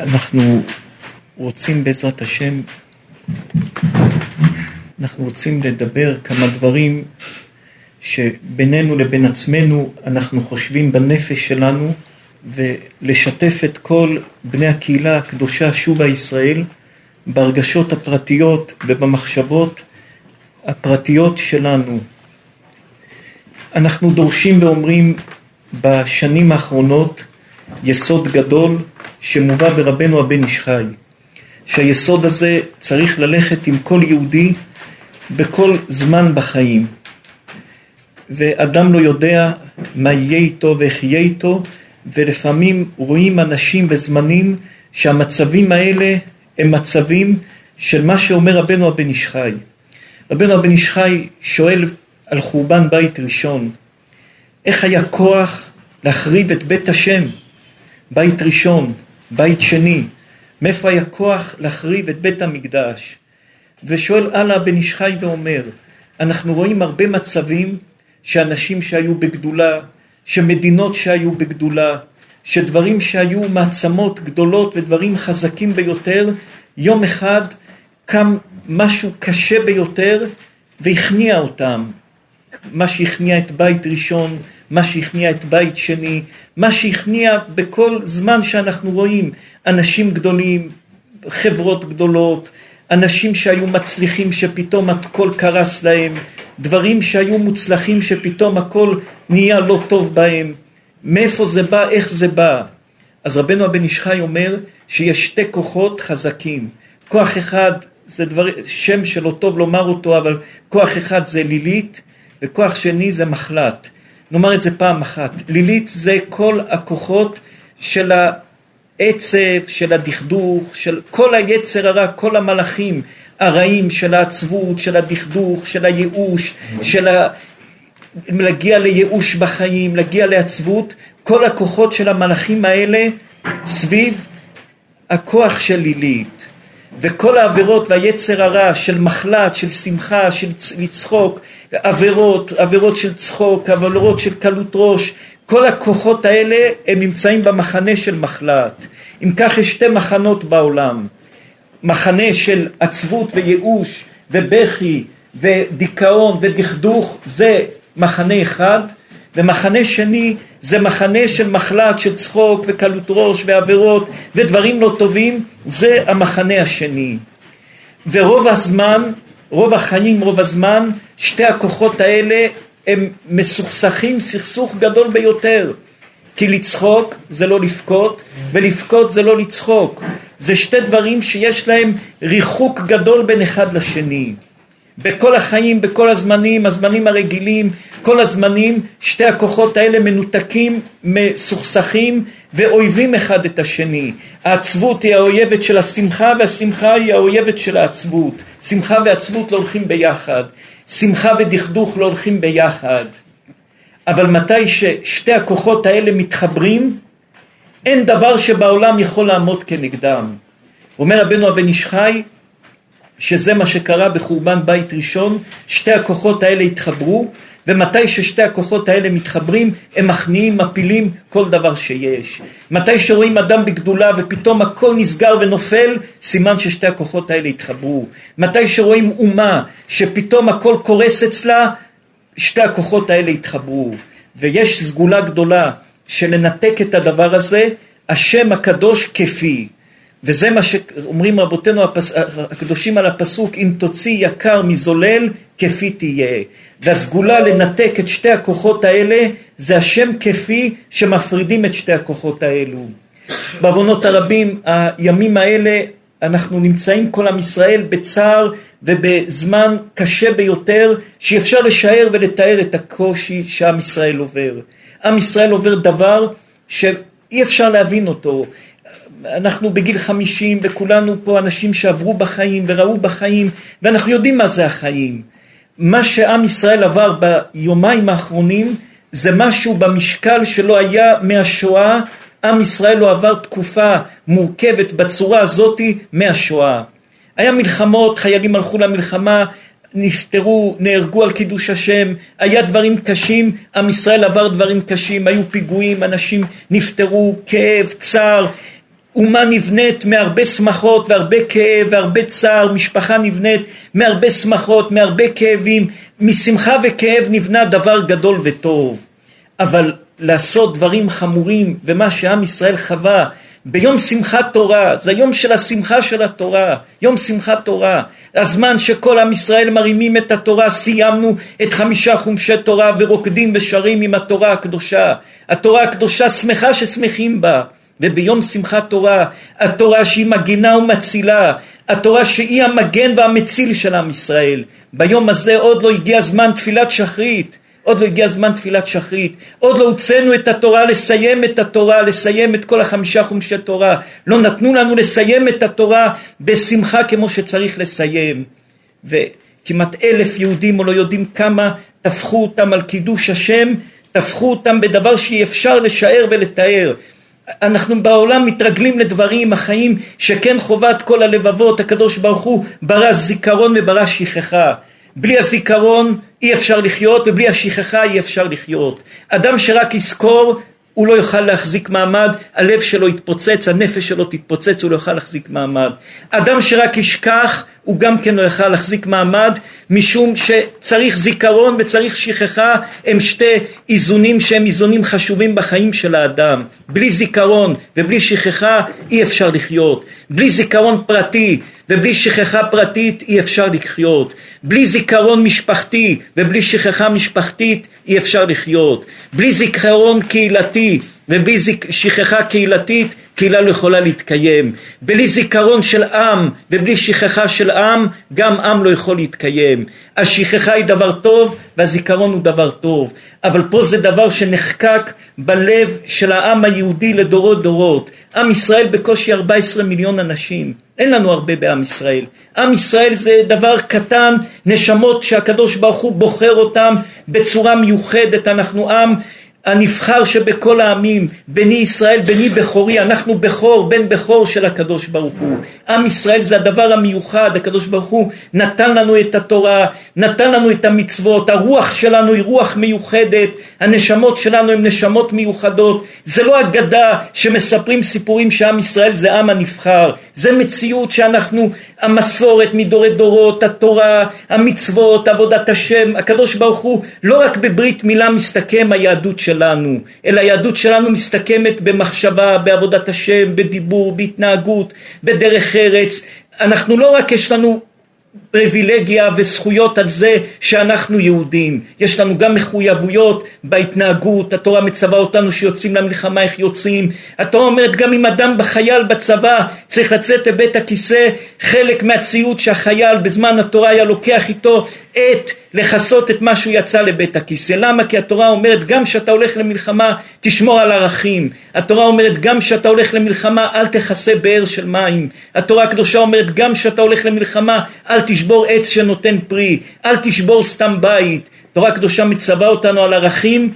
אנחנו רוצים בעזרת השם, אנחנו רוצים לדבר כמה דברים שבינינו לבין עצמנו אנחנו חושבים בנפש שלנו, ולשתף את כל בני הקהילה הקדושה שובה ישראל בהרגשות הפרטיות ובמחשבות הפרטיות שלנו. אנחנו דורשים ואומרים בשנים האחרונות יסוד גדול שמובא ברבנו הבן איש חי, שהיסוד הזה צריך ללכת עם כל יהודי בכל זמן בחיים, ואדם לא יודע מה יהיה איתו ואיך יהיה איתו, ולפעמים רואים אנשים וזמנים שהמצבים האלה הם מצבים של מה שאומר רבנו הבן איש חי. רבנו הבן איש חי שואל על חורבן בית ראשון, איך היה כוח להחריב את בית השם? בית ראשון, בית שני, מאיפה היה כוח להחריב את בית המקדש? ושואל הלאה הבן איש חי ואומר, אנחנו רואים הרבה מצבים שאנשים שהיו בגדולה, שמדינות שהיו בגדולה, שדברים שהיו מעצמות גדולות ודברים חזקים ביותר, יום אחד קם משהו קשה ביותר והכניע אותם. מה שהכניע את בית ראשון, מה שהכניע את בית שני, מה שהכניע בכל זמן שאנחנו רואים, אנשים גדולים, חברות גדולות, אנשים שהיו מצליחים שפתאום הכל קרס להם, דברים שהיו מוצלחים שפתאום הכל נהיה לא טוב בהם. מאיפה זה בא, איך זה בא? אז רבנו הבן איש חי אומר שיש שתי כוחות חזקים. כוח אחד, זה דבר, שם שלא טוב לומר אותו, אבל כוח אחד זה לילית, וכוח שני זה מחלת. נאמר את זה פעם אחת. לילית זה כל הכוחות של העצב, של הדכדוך, של כל היצר הרע, כל המלאכים הרעים, של העצבות, של הדכדוך, של הייאוש, של להגיע לייאוש בחיים, להגיע לעצבות. כל הכוחות של המלאכים האלה סביב הכוח של לילית. וכל העבירות והיצר הרע של מחלת, של שמחה, של לצחוק, עבירות של צחוק, עבירות של קלות ראש, כל הכוחות האלה הם נמצאים במחנה של מחלת. אם כך יש שתי מחנות בעולם, מחנה של עצבות וייאוש ובכי ודיכאון ודכדוך, זה מחנה אחד, ומחנה שני זה מחנה של מחלת, של צחוק וקלות ראש ועבירות ודברים לא טובים, זה המחנה השני. ורוב הזמן, רוב החיים, רוב הזמן, שתי הכוחות האלה הם מסוכסכים סכסוך גדול ביותר. כי לצחוק זה לא לבכות, ולבכות זה לא לצחוק. זה שתי דברים שיש להם ריחוק גדול בין אחד לשני. בכל החיים, בכל הזמנים, הזמנים הרגילים, כל הזמנים, שתי הכוחות האלה מנותקים, מסוכסכים ואויבים אחד את השני. העצבות היא האויבת של השמחה, והשמחה היא האויבת של העצבות. שמחה ועצבות לא הולכים ביחד. שמחה ודכדוך לא הולכים ביחד. אבל מתי ששתי הכוחות האלה מתחברים, אין דבר שבעולם יכול לעמוד כנגדם. אומר רבנו הבן איש חי, שזה מה שקרה בחורבן בית ראשון, שתי הכוחות האלה התחברו, ומתי ששתי הכוחות האלה מתחברים, הם מכניעים, מפילים כל דבר שיש. מתי שרואים אדם בגדולה ופתאום הכל נסגר ונופל, סימן ששתי הכוחות האלה התחברו. מתי שרואים אומה שפתאום הכל קורס אצלה, שתי הכוחות האלה התחברו. ויש סגולה גדולה שלנתק את הדבר הזה, השם הקדוש כפי. וזה מה שאומרים רבותינו הקדושים על הפסוק, אם תוציא יקר מזולל כפי תהיה. והסגולה לנתק את שתי הכוחות האלה, זה השם כפי שמפרידים את שתי הכוחות האלו. בעוונות הרבים, הימים האלה, אנחנו נמצאים כל עם ישראל בצער ובזמן קשה ביותר, שאפשר לשער ולתאר את הקושי שעם ישראל עובר. עם ישראל עובר דבר שאי אפשר להבין אותו. אנחנו בגיל 50 וכולנו פה אנשים שעברו בחיים וראו בחיים, ואנחנו יודעים מה זה החיים. מה שעם ישראל עבר ביומיים האחרונים זה משהו במשקל שלא היה מהשואה. עם ישראל לא עבר תקופה מורכבת בצורה הזאת מהשואה. היה מלחמות, חיילים הלכו למלחמה, נפטרו, נהרגו על קידוש השם, היה דברים קשים, עם ישראל עבר דברים קשים, היו פיגועים, אנשים נפטרו, כאב, צער, אומה נבנית מהרבה שמחות והרבה כאב והרבה צער, משפחה נבנית מהרבה שמחות, מהרבה כאבים, משמחה וכאב נבנה דבר גדול וטוב. אבל לעשות דברים חמורים, ומה שעם ישראל חווה ביום שמחת תורה, זה יום של השמחה של התורה, יום שמחת תורה, הזמן שכל עם ישראל מרימים את התורה, סיימנו את 5 חומשי תורה ורוקדים ושרים עם התורה הקדושה, התורה הקדושה שמחה ששמחים בה, וביום שמחת תורה, התורה שהיא מגינה ומצילה, התורה שהיא המגן והמציל של עם ישראל, ביום הזה עוד לא הגיע זמן תפילת שחרית, עוד לא הוצאנו את התורה, לסיים את כל 5 חומשי תורה, לא נתנו לנו לסיים את התורה בשמחה כמו שצריך לסיים. וכמעט 1,000 יהודים או לא יודעים כמה, תפחו אותם על קידוש השם, תפחו אותם בדבר שאי אפשר לשער ולתאר. אנחנו בעולם מתרגלים לדברים החיים שכן חובת כל הלבבות, הקדוש ברוך הוא ברא זיכרון וברא שכחה. בלי הזיכרון אי אפשר לחיות ובלי השכחה אי אפשר לחיות. אדם שרק יזכור הוא לא יוכל להחזיק מעמד, הלב שלו יתפוצץ, הנפש שלו תתפוצץ, הוא לא יוכל להחזיק מעמד. אדם שרק ישכח הוא גם כן לא יוכל להחזיק מעמד, משום שצריך זיכרון וצריך שכחה, הם שתי איזונים שהם איזונים חשובים בחיים של האדם. בלי זיכרון ובלי שכחה אי אפשר לחיות, בלי זיכרון פרטי ובלי שכחה פרטית אי אפשר לחיות, בלי זיכרון משפחתי ובלי שכחה משפחתית אי אפשר לחיות, בלי זיכרון קהילתי ובלי שכחה קהילתית קהילה לא יכולה להתקיים, בלי זיכרון של עם ובלי שכחה של עם גם עם לא יכול להתקיים. השכחה היא דבר טוב והזיכרון הוא דבר טוב, אבל פה זה דבר שנחקק בלב של העם היהודי לדורות דורות. עם ישראל בקושי 14 מיליון אנשים, אין לנו הרבה בעם ישראל. עם ישראל זה דבר קטן, נשמות שהקדוש ברוך הוא בוחר אותם בצורה מיוחדת. אנחנו עם הנבחר שבכל העמים, בני ישראל, בני בכורי, אנחנו בכור, בן בכור של הקדוש ברוך הוא. עם ישראל זה הדבר המיוחד, הקדוש ברוך הוא נתן לנו את התורה, נתן לנו את המצוות, הרוח שלנו היא רוח מיוחדת, הנשמות שלנו הן נשמות מיוחדות, זה לא אגדה שמספרים סיפורים שעם ישראל זה עם הנבחר, זה מציאות שאנחנו, המסורת מדורי דורות, התורה, המצוות, עבודת השם, הקדוש ברוך הוא לא רק בברית מילה מסתכם היהדות שלנו, אלא היהדות שלנו מסתכמת במחשבה, בעבודת השם, בדיבור, בהתנהגות, בדרך ארץ. אנחנו לא רק יש לנו פריבילגיה וזכויות על זה שאנחנו יהודים, יש לנו גם מחויבויות בהתנהגות. התורה מצווה אותנו שיוצאים למלחמה איך יוצאים, התורה אומרת גם אם אדם בחייל בצבא צריך לצאת לבית הכיסא, חלק מהציוד שהחייל בזמן התורה היה לוקח איתו את לחסות את מה שהוא יצא לבית הכיסא. למה? כי התורה אומרת גם שאתה הולך למלחמה תשמור על ערכים, התורה אומרת גם שאתה הולך למלחמה אל תחסה באר של מים, התורה הקדושה אומרת גם שאתה הולך למלחמה אל תשבור עץ שנותן פרי, אל תשבור סתם בית. תורה הקדושה מצווה אותנו על ערכים,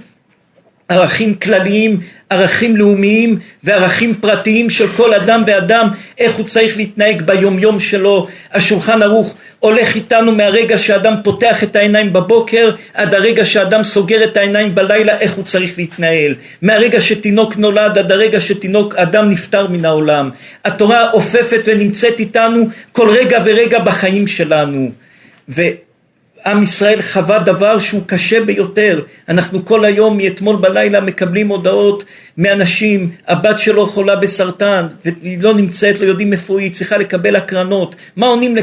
ערכים כלליים, ערכים לאומיים וערכים פרטיים של כל אדם ואדם, איך הוא צריך להתנהג ביומיום שלו. השולחן ערוך הולך איתנו מהרגע שאדם פותח את העיניים בבוקר עד הרגע שאדם סוגר את העיניים בלילה, איך הוא צריך להתנהל, מהרגע שתינוק נולד עד הרגע שתינוק אדם נפטר מן העולם. התורה אופפת ונמצאת איתנו כל רגע ורגע בחיים שלנו, עם ישראל חווה דבר שהוא קשה ביותר. אנחנו כל היום מאתמול בלילה מקבלים הודעות מאנשים, הבת שלו חולה בסרטן והיא לא נמצאת, לא יודעים איפה היא, צריכה לקבל הקרנות. מה עונים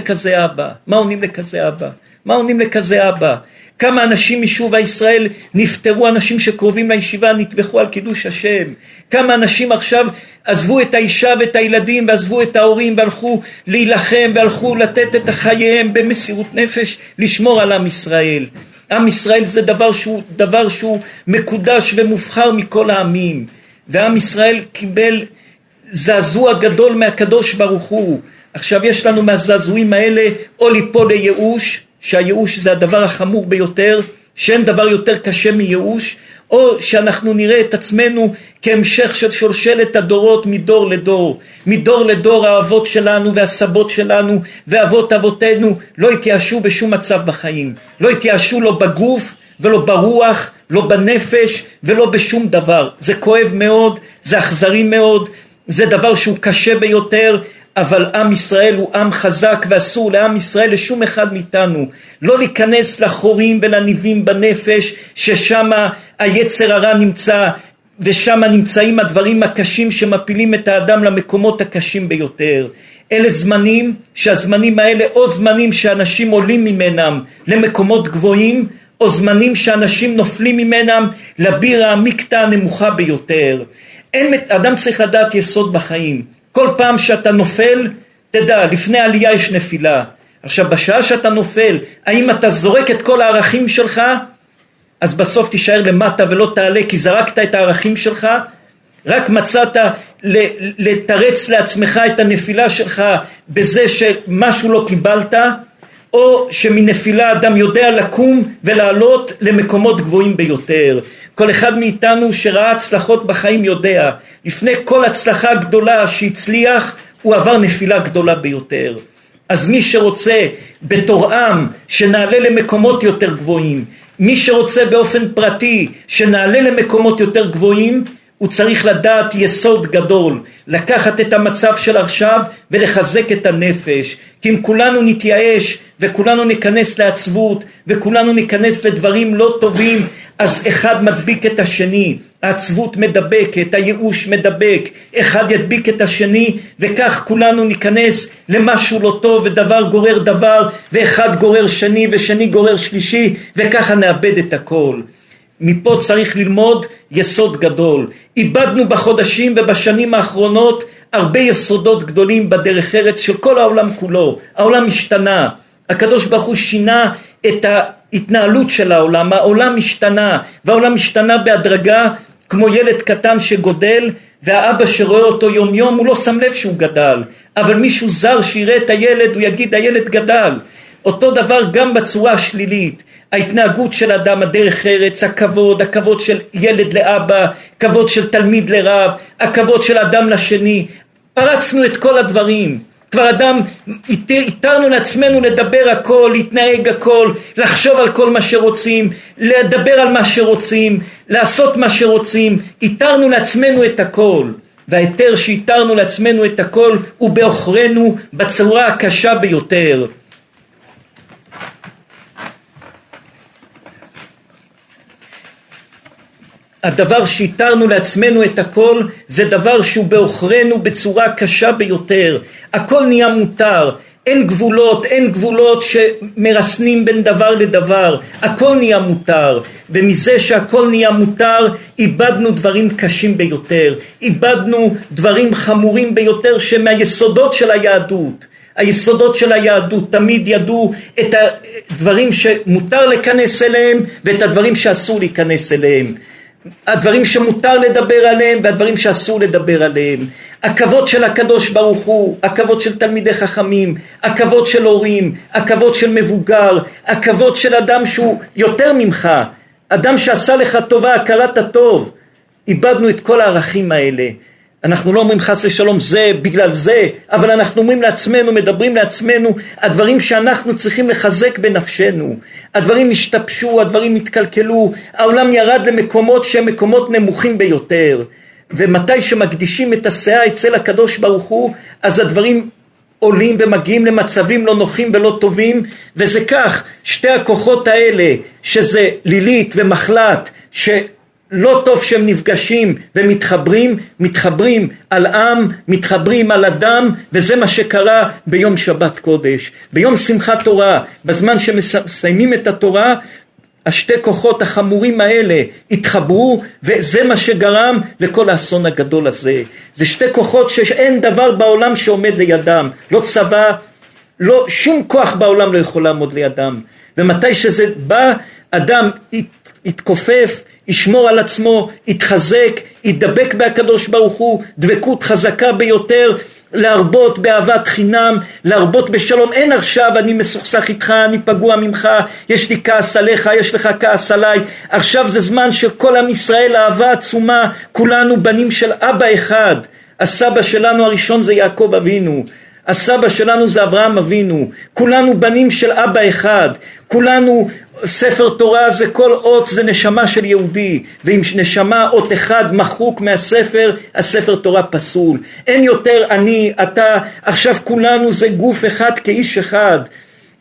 לכזה אבא? כמה אנשים משוב הישראל נפטרו, אנשים שקרובים לישיבה נטבחו על קידוש השם, כמה אנשים עכשיו עזבו את האישה ואת הילדים ועזבו את ההורים והלכו להילחם והלכו לתת את חייהם במסירות נפש לשמור על עם ישראל. עם ישראל זה דבר שהוא מקודש ומובחר מכל העמים, ועם ישראל קיבל זעזוע גדול מהקדוש ברוך הוא. עכשיו יש לנו מהזעזועים האלה או ליפול לייאוש, שהייאוש זה הדבר החמור ביותר, שאין דבר יותר קשה מייאוש, או שאנחנו נראה את עצמנו כהמשך של שולשלת הדורות מדור לדור. מדור לדור האבות שלנו והסבות שלנו ואבות אבותינו לא התייאשו בשום מצב בחיים, לא התייאשו לא בגוף ולא ברוח, לא בנפש ולא בשום דבר. זה כואב מאוד, זה אכזרי מאוד, זה דבר שהוא קשה ביותר, אבל עם ישראל הוא עם חזק, ואסור לעם ישראל לשום אחד מאיתנו לא להיכנס לחורים ולניבים בנפש, ששם היצר הרע נמצא, ושם נמצאים הדברים הקשים שמפילים את האדם למקומות הקשים ביותר. אלה זמנים, שהזמנים האלה או זמנים שאנשים עולים ממנם למקומות גבוהים, או זמנים שאנשים נופלים ממנם לבירה המקטע הנמוכה ביותר. אדם צריך לדעת יסוד בחיים. כל פעם שאתה נופל, תדע, לפני עלייה יש נפילה. עכשיו, בשעה שאתה נופל, האם אתה זורק את כל הערכים שלך? אז בסוף תישאר למטה ולא תעלה, כי זרקת את הערכים שלך, רק מצאת לתרץ לעצמך את הנפילה שלך בזה שמשהו לא קיבלת, או שמנפילה אדם יודע לקום ולעלות למקומות גבוהים ביותר. כל אחד מאיתנו שראה הצלחות בחיים יודע, לפני כל הצלחה גדולה שהצליח, הוא עבר נפילה גדולה ביותר. אז מי שרוצה בתור עם שנעלה למקומות יותר גבוהים, מי שרוצה באופן פרטי שנעלה למקומות יותר גבוהים, הוא צריך לדעת יסוד גדול, לקחת את המצב של עכשיו ולחזק את הנפש. כי אם כולנו נתייאש וכולנו ניכנס לעצבות וכולנו ניכנס לדברים לא טובים, אז אחד מדביק את השני, העצבות מדבקת, הייאוש מדבק, אחד ידביק את השני, וכך כולנו ניכנס למשהו לא טוב, ודבר גורר דבר, ואחד גורר שני ושני גורר שלישי, וככה נאבד את הכל. מפה צריך ללמוד יסוד גדול. איבדנו בחודשים ובשנים האחרונות הרבה יסודות גדולים בדרך ארץ של כל העולם כולו. העולם השתנה, הקדוש ברוך הוא שינה את ההתנהלות של העולם, העולם השתנה, והעולם השתנה בהדרגה, כמו ילד קטן שגודל, והאבא שרואה אותו יום יום הוא לא שם לב שהוא גדל, אבל מישהו זר שיראה את הילד הוא יגיד הילד גדל. אותו דבר גם בצורה השלילית, ההתנהגות של אדם, הדרך ארץ, הכבוד, הכבוד של ילד לאבא, הכבוד של תלמיד לרב, הכבוד של אדם לשני, פרצנו את כל הדברים. כבר אדם, איתרנו לעצמנו לדבר הכל, להתנהג הכל, לחשוב על כל מה שרוצים, לדבר על מה שרוצים, לעשות מה שרוצים, איתרנו לעצמנו את הכל. והיתר שאיתרנו לעצמנו את הכל הוא באוכרנו בצורה הקשה ביותר. הדבר שאיתרנו לעצמנו את הכל זה דבר שהוא באוכרנו בצורה קשה ביותר. הכל נהיה מותר, אין גבולות, אין גבולות שמרסנים בין דבר לדבר, הכל נהיה מותר. ומזה שהכל נהיה מותר איבדנו דברים קשים ביותר, איבדנו דברים חמורים ביותר שמהיסודות של היהדות. היסודות של היהדות תמיד ידעו את הדברים שמותר להיכנס אליהם ואת הדברים שאסור להיכנס אליהם, הדברים שמותר לדבר עליהם והדברים שאסור לדבר עליהם. הכבוד של הקדוש ברוך הוא, הכבוד של תלמידי חכמים, הכבוד של הורים, הכבוד של מבוגר, הכבוד של אדם שהוא יותר ממך, אדם שעשה לך טובה, הכרת הטוב. איבדנו את כל הערכים האלה. אנחנו לא אומרים חס ושלום זה בגלל זה, אבל אנחנו אומרים לעצמנו, מדברים לעצמנו, הדברים שאנחנו צריכים לחזק בנפשנו. הדברים השתפשו, הדברים התקלקלו, העולם ירד למקומות שהם מקומות נמוכים ביותר. ומתי שמקדישים את הסאה אצל הקדוש ברוך הוא, אז הדברים עולים ומגיעים למצבים לא נוחים ולא טובים. וזה כך, שתי הכוחות האלה, שזה לילית ומחלת, לא טוב שהם נפגשים ומתחברים, מתחברים על עם, מתחברים על אדם, וזה מה שקרה ביום שבת קודש. ביום שמחת תורה, בזמן שמסיימים את התורה, השתי כוחות החמורים האלה התחברו, וזה מה שגרם לכל האסון הגדול הזה. זה שתי כוחות שאין דבר בעולם שעומד לידם, לא צבא, לא, שום כוח בעולם לא יכול לעמוד לידם. ומתי שזה בא, אדם התכופף, ישמור על עצמו, יתחזק, ידבק בהקדוש ברוך הוא, דבקות חזקה ביותר, להרבות באהבת חינם, להרבות בשלום. אין עכשיו אני מסוכסך איתך, אני פגוע ממך, יש לי כעס עליך, יש לך כעס עליי. עכשיו זה זמן שכל עם ישראל אהבה עצומה, כולנו בנים של אבא אחד. הסבא שלנו הראשון זה יעקב אבינו. הסבא שלנו זה אברהם אבינו, כולנו בנים של אבא אחד, כולנו ספר תורה זה כל אות זה נשמה של יהודי, ואם נשמה אות אחד מחוק מהספר, הספר תורה פסול. אין יותר אני, אתה, עכשיו כולנו זה גוף אחד כאיש אחד.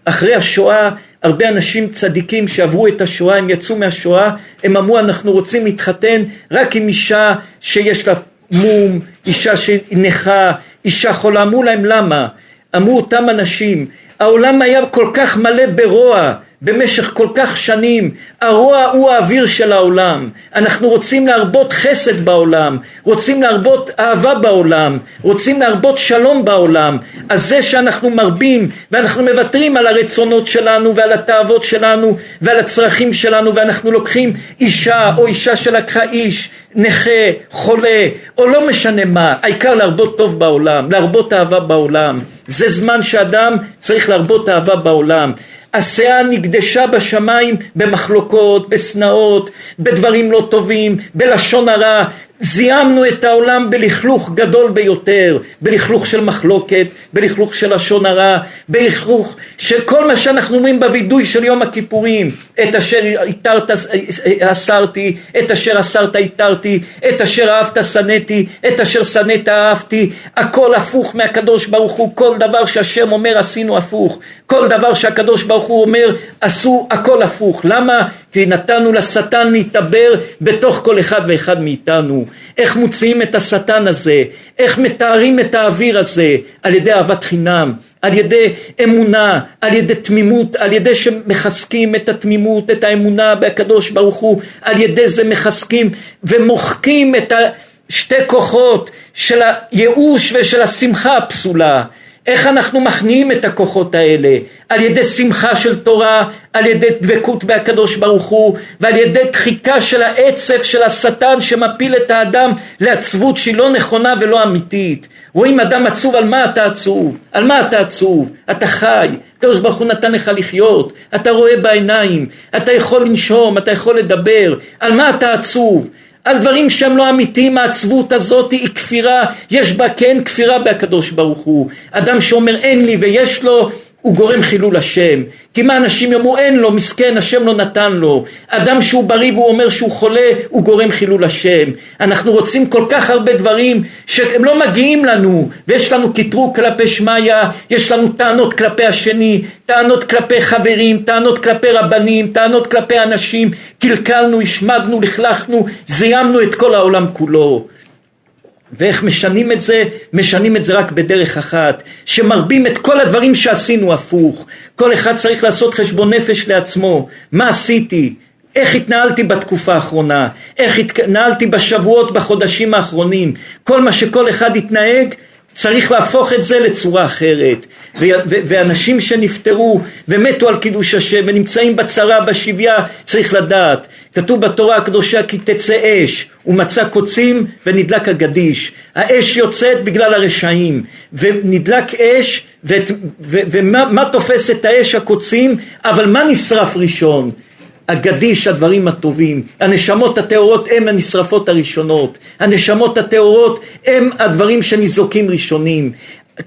אחרי השואה, הרבה אנשים צדיקים שעברו את השואה, הם יצאו מהשואה, הם אמרו אנחנו רוצים להתחתן רק עם אישה שיש לה מום, אישה שנכה, אישה חולה. אמרו להם למה? אמרו אותם אנשים, העולם היה כל כך מלא ברוע במשך כל כך שנים, הרוע הוא האוויר של העולם, אנחנו רוצים להרבות חסד בעולם, רוצים להרבות אהבה בעולם, רוצים להרבות שלום בעולם, אז זה שאנחנו מרבים ואנחנו מוותרים על הרצונות שלנו ועל התאוות שלנו ועל הצרכים שלנו, ואנחנו לוקחים אישה או אישה שלקחה איש, נכה, חולה או לא משנה מה, העיקר להרבות טוב בעולם, להרבות אהבה בעולם, זה זמן שאדם צריך להרבות אהבה בעולם. הסאה נקדשה בשמיים במחלוקות, בסנאות, בדברים לא טובים, בלשון הרע. זיהמנו את העולם בלכלוך גדול ביותר, בלכלוך של מחלוקת, בלכלוך של לשון הרע, בלכלוך של כל מה שאנחנו אומרים בוידוי של יום הכיפורים, את אשר התרת אסרתי, את אשר אסרת התרתי, את אשר אהבת שנאתי, את אשר שנאת אהבתי. הכל הפוך מהקדוש ברוך הוא, כל דבר שהשם אומר עשינו הפוך, כל דבר שהקדוש ברוך הוא אומר עשו, הכל הפוך. למה? כי נתנו לשטן להתאבר בתוך כל אחד ואחד מאיתנו. איך מוציאים את השטן הזה, איך מתארים את האוויר הזה? על ידי אהבת חינם, על ידי אמונה, על ידי תמימות, על ידי שמחזקים את התמימות, את האמונה בקדוש ברוך הוא, על ידי זה מחזקים ומוחקים את שתי כוחות של הייאוש ושל השמחה הפסולה. איך אנחנו מכניעים את הכוחות האלה? על ידי שמחה של תורה, על ידי דבקות בהקדוש ברוך הוא, ועל ידי דחיקה של העצב של השטן שמפיל את האדם לעצבות שהיא לא נכונה ולא אמיתית. רואים אדם עצוב, על מה אתה עצוב? על מה אתה עצוב? אתה חי, הקדוש ברוך הוא נתן לך לחיות, אתה רואה בעיניים, אתה יכול לנשום, אתה יכול לדבר, על מה אתה עצוב? על דברים שהם לא אמיתיים. העצבות הזאת היא כפירה, יש בה כן כפירה בהקדוש ברוך הוא. אדם שאומר אין לי ויש לו, הוא גורם חילול השם, כי מה אנשים יאמרו? אין לו, מסכן, השם לא נתן לו. אדם שהוא בריא והוא אומר שהוא חולה, הוא גורם חילול השם. אנחנו רוצים כל כך הרבה דברים שהם לא מגיעים לנו, ויש לנו קטרוג כלפי שמיה, יש לנו טענות כלפי השני, טענות כלפי חברים, טענות כלפי רבנים, טענות כלפי אנשים. קלקלנו, השמדנו, לכלכנו, זיימנו את כל העולם כולו. ואיך משנים את זה? משנים את זה רק בדרך אחת, שמרבים את כל הדברים שעשינו הפוך. כל אחד צריך לעשות חשבון נפש לעצמו, מה עשיתי? איך התנהלתי בתקופה האחרונה? איך התנהלתי בשבועות, בחודשים האחרונים? כל מה שכל אחד התנהג, צריך להפוך את זה לצורה אחרת. ואנשים שנפטרו ומתו על קידוש השם ונמצאים בצרה, בשביה, צריך לדעת. כתוב בתורה הקדושה כי תצא אש ומצא קוצים ונדלק הגדיש. האש יוצאת בגלל הרשעים ונדלק אש, ומה תופס את האש? הקוצים. אבל מה נשרף ראשון? הגדיש, הדברים הטובים. הנשמות הטהורות הם הנשרפות הראשונות, הנשמות הטהורות הם הדברים שניזוקים ראשונים.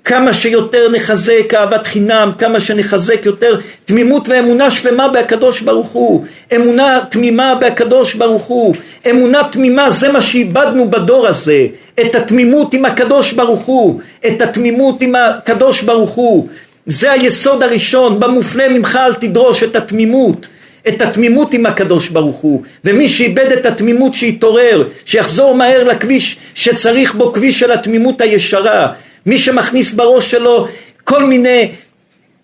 כמה שיותר נחזק אהבת חינם, כמה שנחזק יותר תמימות ואמונה שלמה בהקדוש ברוך הוא, אמונה תמימה בהקדוש ברוך הוא. אמונה תמימה זה מה שאיבדנו בדור הזה, את התמימות עם הקדוש ברוך הוא, את התמימות עם הקדוש ברוך הוא. זה היסוד הראשון, במופנה ממך אל תדרוש, את התמימות, את התמימות עם הקדוש ברוך הוא. ומי שאיבד את התמימות שיתעורר, שיחזור מהר לכביש שצריך בו, כביש של התמימות הישרה. מי שמכניס בראש שלו כל מיני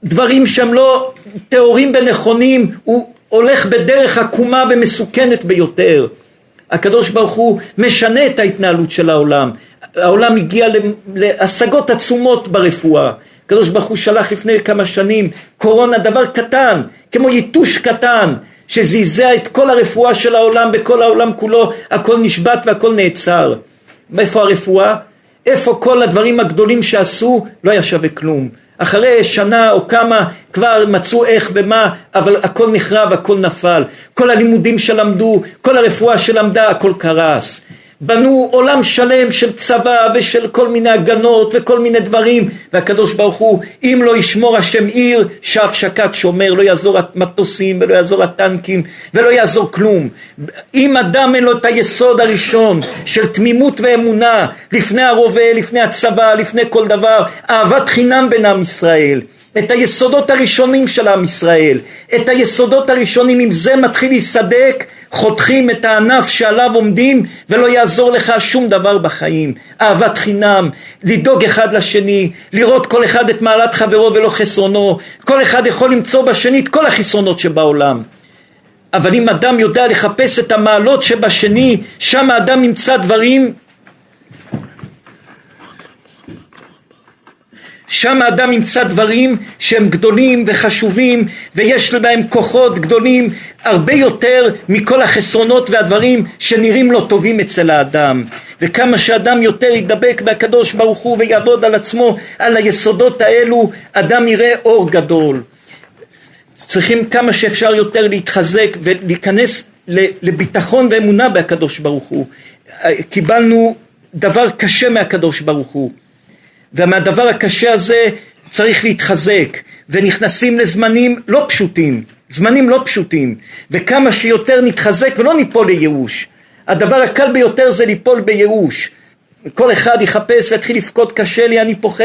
דברים שהם לא תיאורים ונכונים, הוא הולך בדרך עקומה ומסוכנת ביותר. הקדוש ברוך הוא משנה את ההתנהלות של העולם. העולם הגיע להשגות עצומות ברפואה. הקדוש ברוך הוא שלח לפני כמה שנים קורונה, דבר קטן, כמו יתוש קטן, שזיזע את כל הרפואה של העולם, בכל העולם כולו, הכל נשבט והכל נעצר. איפה הרפואה? איפה כל הדברים הגדולים שעשו? לא היה שווה כלום. אחרי שנה או כמה כבר מצאו איך ומה, אבל הכל נחרב, הכל נפל. כל הלימודים שלמדו, כל הרפואה שלמדה, הכל קרס. בנו עולם שלם של צבא ושל כל מיני הגנות וכל מיני דברים, והקדוש ברוך הוא, אם לא ישמור השם עיר, שף שקט שומר, לא יעזור המטוסים ולא יעזור הטנקים ולא יעזור כלום. אם אדם אין לו את היסוד הראשון של תמימות ואמונה לפני הרובה, לפני הצבא, לפני כל דבר, אהבת חינם בין עם ישראל, את היסודות הראשונים של עם ישראל, את היסודות הראשונים, אם זה מתחיל להיסדק, חותכים את הענף שעליו עומדים, ולא יעזור לך שום דבר בחיים. אהבת חינם, לדאוג אחד לשני, לראות כל אחד את מעלת חברו ולא חסרונו, כל אחד יכול למצוא בשני את כל החסרונות שבעולם. אבל אם אדם יודע לחפש את המעלות שבשני, שם האדם נמצא דברים, שם האדם ימצא דברים שהם גדולים וחשובים, ויש להם כוחות גדולים הרבה יותר מכל החסרונות והדברים שנראים לו טובים אצל האדם. וכמה שאדם יותר ידבק בהקדוש ברוך הוא ויעבוד על עצמו, על היסודות האלו, אדם יראה אור גדול. צריכים כמה שאפשר יותר להתחזק ולהיכנס לביטחון ואמונה בהקדוש ברוך הוא. קיבלנו דבר קשה מהקדוש ברוך הוא, ומהדבר הקשה הזה צריך להתחזק, ונכנסים לזמנים לא פשוטים, זמנים לא פשוטים, וכמה שיותר נתחזק ולא ניפול לייאוש. הדבר הקל ביותר זה ליפול בייאוש. כל אחד יחפש ויתחיל לפקוד, קשה לי, אני פוחד.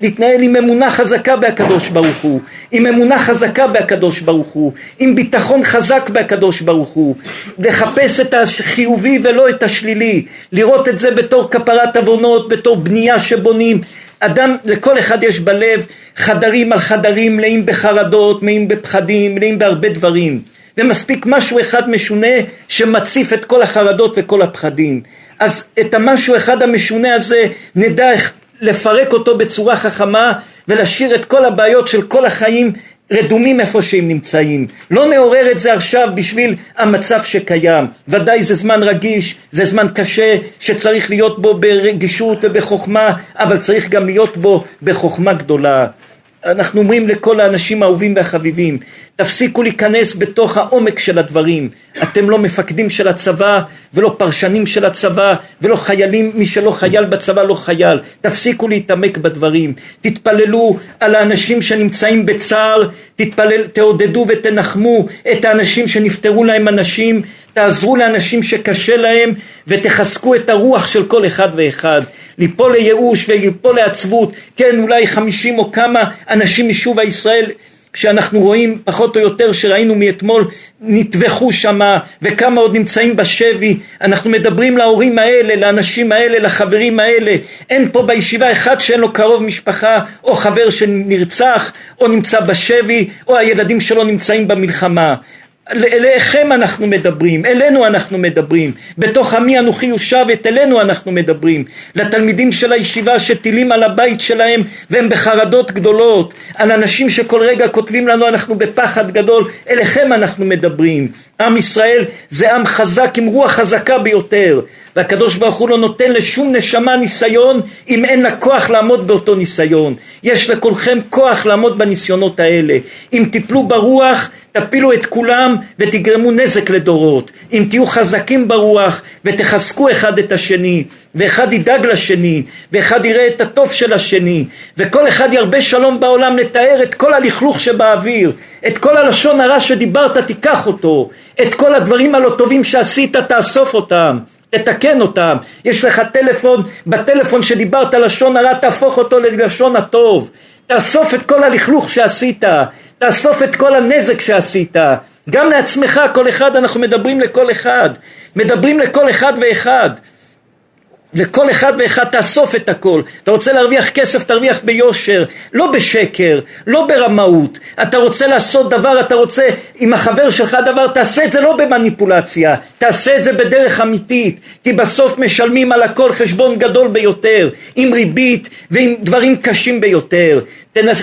להתנהל עם אמונה חזקה בהקדוש ברוך הוא, עם אמונה חזקה בהקדוש ברוך הוא, עם ביטחון חזק בהקדוש ברוך הוא, לחפש את החיובי ולא את השלילי, לראות את זה בתור כפרת עוונות, בתור בנייה שבונים. אדם, לכל אחד יש בלב חדרים על חדרים, מלאים בחרדות, מלאים בפחדים, מלאים בהרבה דברים, ומספיק משהו אחד משונה שמציף את כל החרדות וכל הפחדים. אז את המשהו אחד המשונה הזה נדע איך לפרק אותו בצורה חכמה, ולשאיר את כל הבעיות של כל החיים רדומים איפה שהם נמצאים. לא נעורר את זה עכשיו בשביל המצב שקיים. ודאי זה זמן רגיש, זה זמן קשה שצריך להיות בו ברגישות ובחוכמה, אבל צריך גם להיות בו בחוכמה גדולה. אנחנו אומרים לכל האנשים האהובים והחביבים, תפסיקו להיכנס בתוך העומק של הדברים. אתם לא מפקדים של הצבא ולא פרשנים של הצבא ולא חיילים, מי שלא חייל בצבא לא חייל. תפסיקו להתעמק בדברים, תתפללו על האנשים שנמצאים בצער, תעודדו ותנחמו את האנשים שנפטרו להם אנשים, תעזרו לאנשים שקשה להם, ותחזקו את הרוח של כל אחד ואחד. ליפול לייאוש וליפול לעצבות, כן, אולי 50 או כמה אנשים משוב הישראל שאנחנו רואים פחות או יותר, שראינו מאתמול, נטווחו שמה, וכמה עוד נמצאים בשבי. אנחנו מדברים להורים האלה, לאנשים האלה, לחברים האלה. אין פה בישיבה אחד שאין לו קרוב משפחה, או חבר שנרצח, או נמצא בשבי, או הילדים שלו נמצאים במלחמה. אליכם אנחנו מדברים, אלינו אנחנו מדברים, בתוך עמי אנוכי יושבת, אלינו אנחנו מדברים, לתלמידים של הישיבה שטילים על הבית שלהם והם בחרדות גדולות, על אנשים שכל רגע כותבים לנו אנחנו בפחד גדול, אליכם אנחנו מדברים. עם ישראל זה עם חזק עם רוח חזקה ביותר, והקדוש ברוך הוא לא נותן לשום נשמה ניסיון אם אין לה כוח לעמוד באותו ניסיון. יש לכולכם כוח לעמוד בניסיונות האלה. אם תיפלו ברוח תפילו את כולם ותגרמו נזק לדורות. אם תהיו חזקים ברוח ותחזקו אחד את השני, ואחד ידאג לשני, ואחד יראה את הטוב של השני, וכל אחד ירבה שלום בעולם, לתאר את כל הלכלוך שבאוויר, את כל הלשון הרע שדיברת תיקח אותו, את כל הדברים הלא טובים שעשית תאסוף אותם, תתקן אותם. יש לך טלפון, בטלפון שדיברת לשון הרע תהפוך אותו ללשון הטוב, תאסוף את כל הלכלוך שעשית, תאסוף את כל הנזק שעשית, גם לעצמך. כל אחד, אנחנו מדברים לכל אחד, מדברים לכל אחד ואחד, לכל אחד ואחד, תאסוף את הכל. אתה רוצה להרוויח כסף, תרוויח ביושר, לא בשקר, לא ברמאות. אתה רוצה לעשות דבר, אתה רוצה עם החבר שלך דבר, תעשה את זה לא במניפולציה, תעשה את זה בדרך אמיתית, כי בסוף משלמים על הכל חשבון גדול ביותר, עם ריבית ועם דברים קשים ביותר.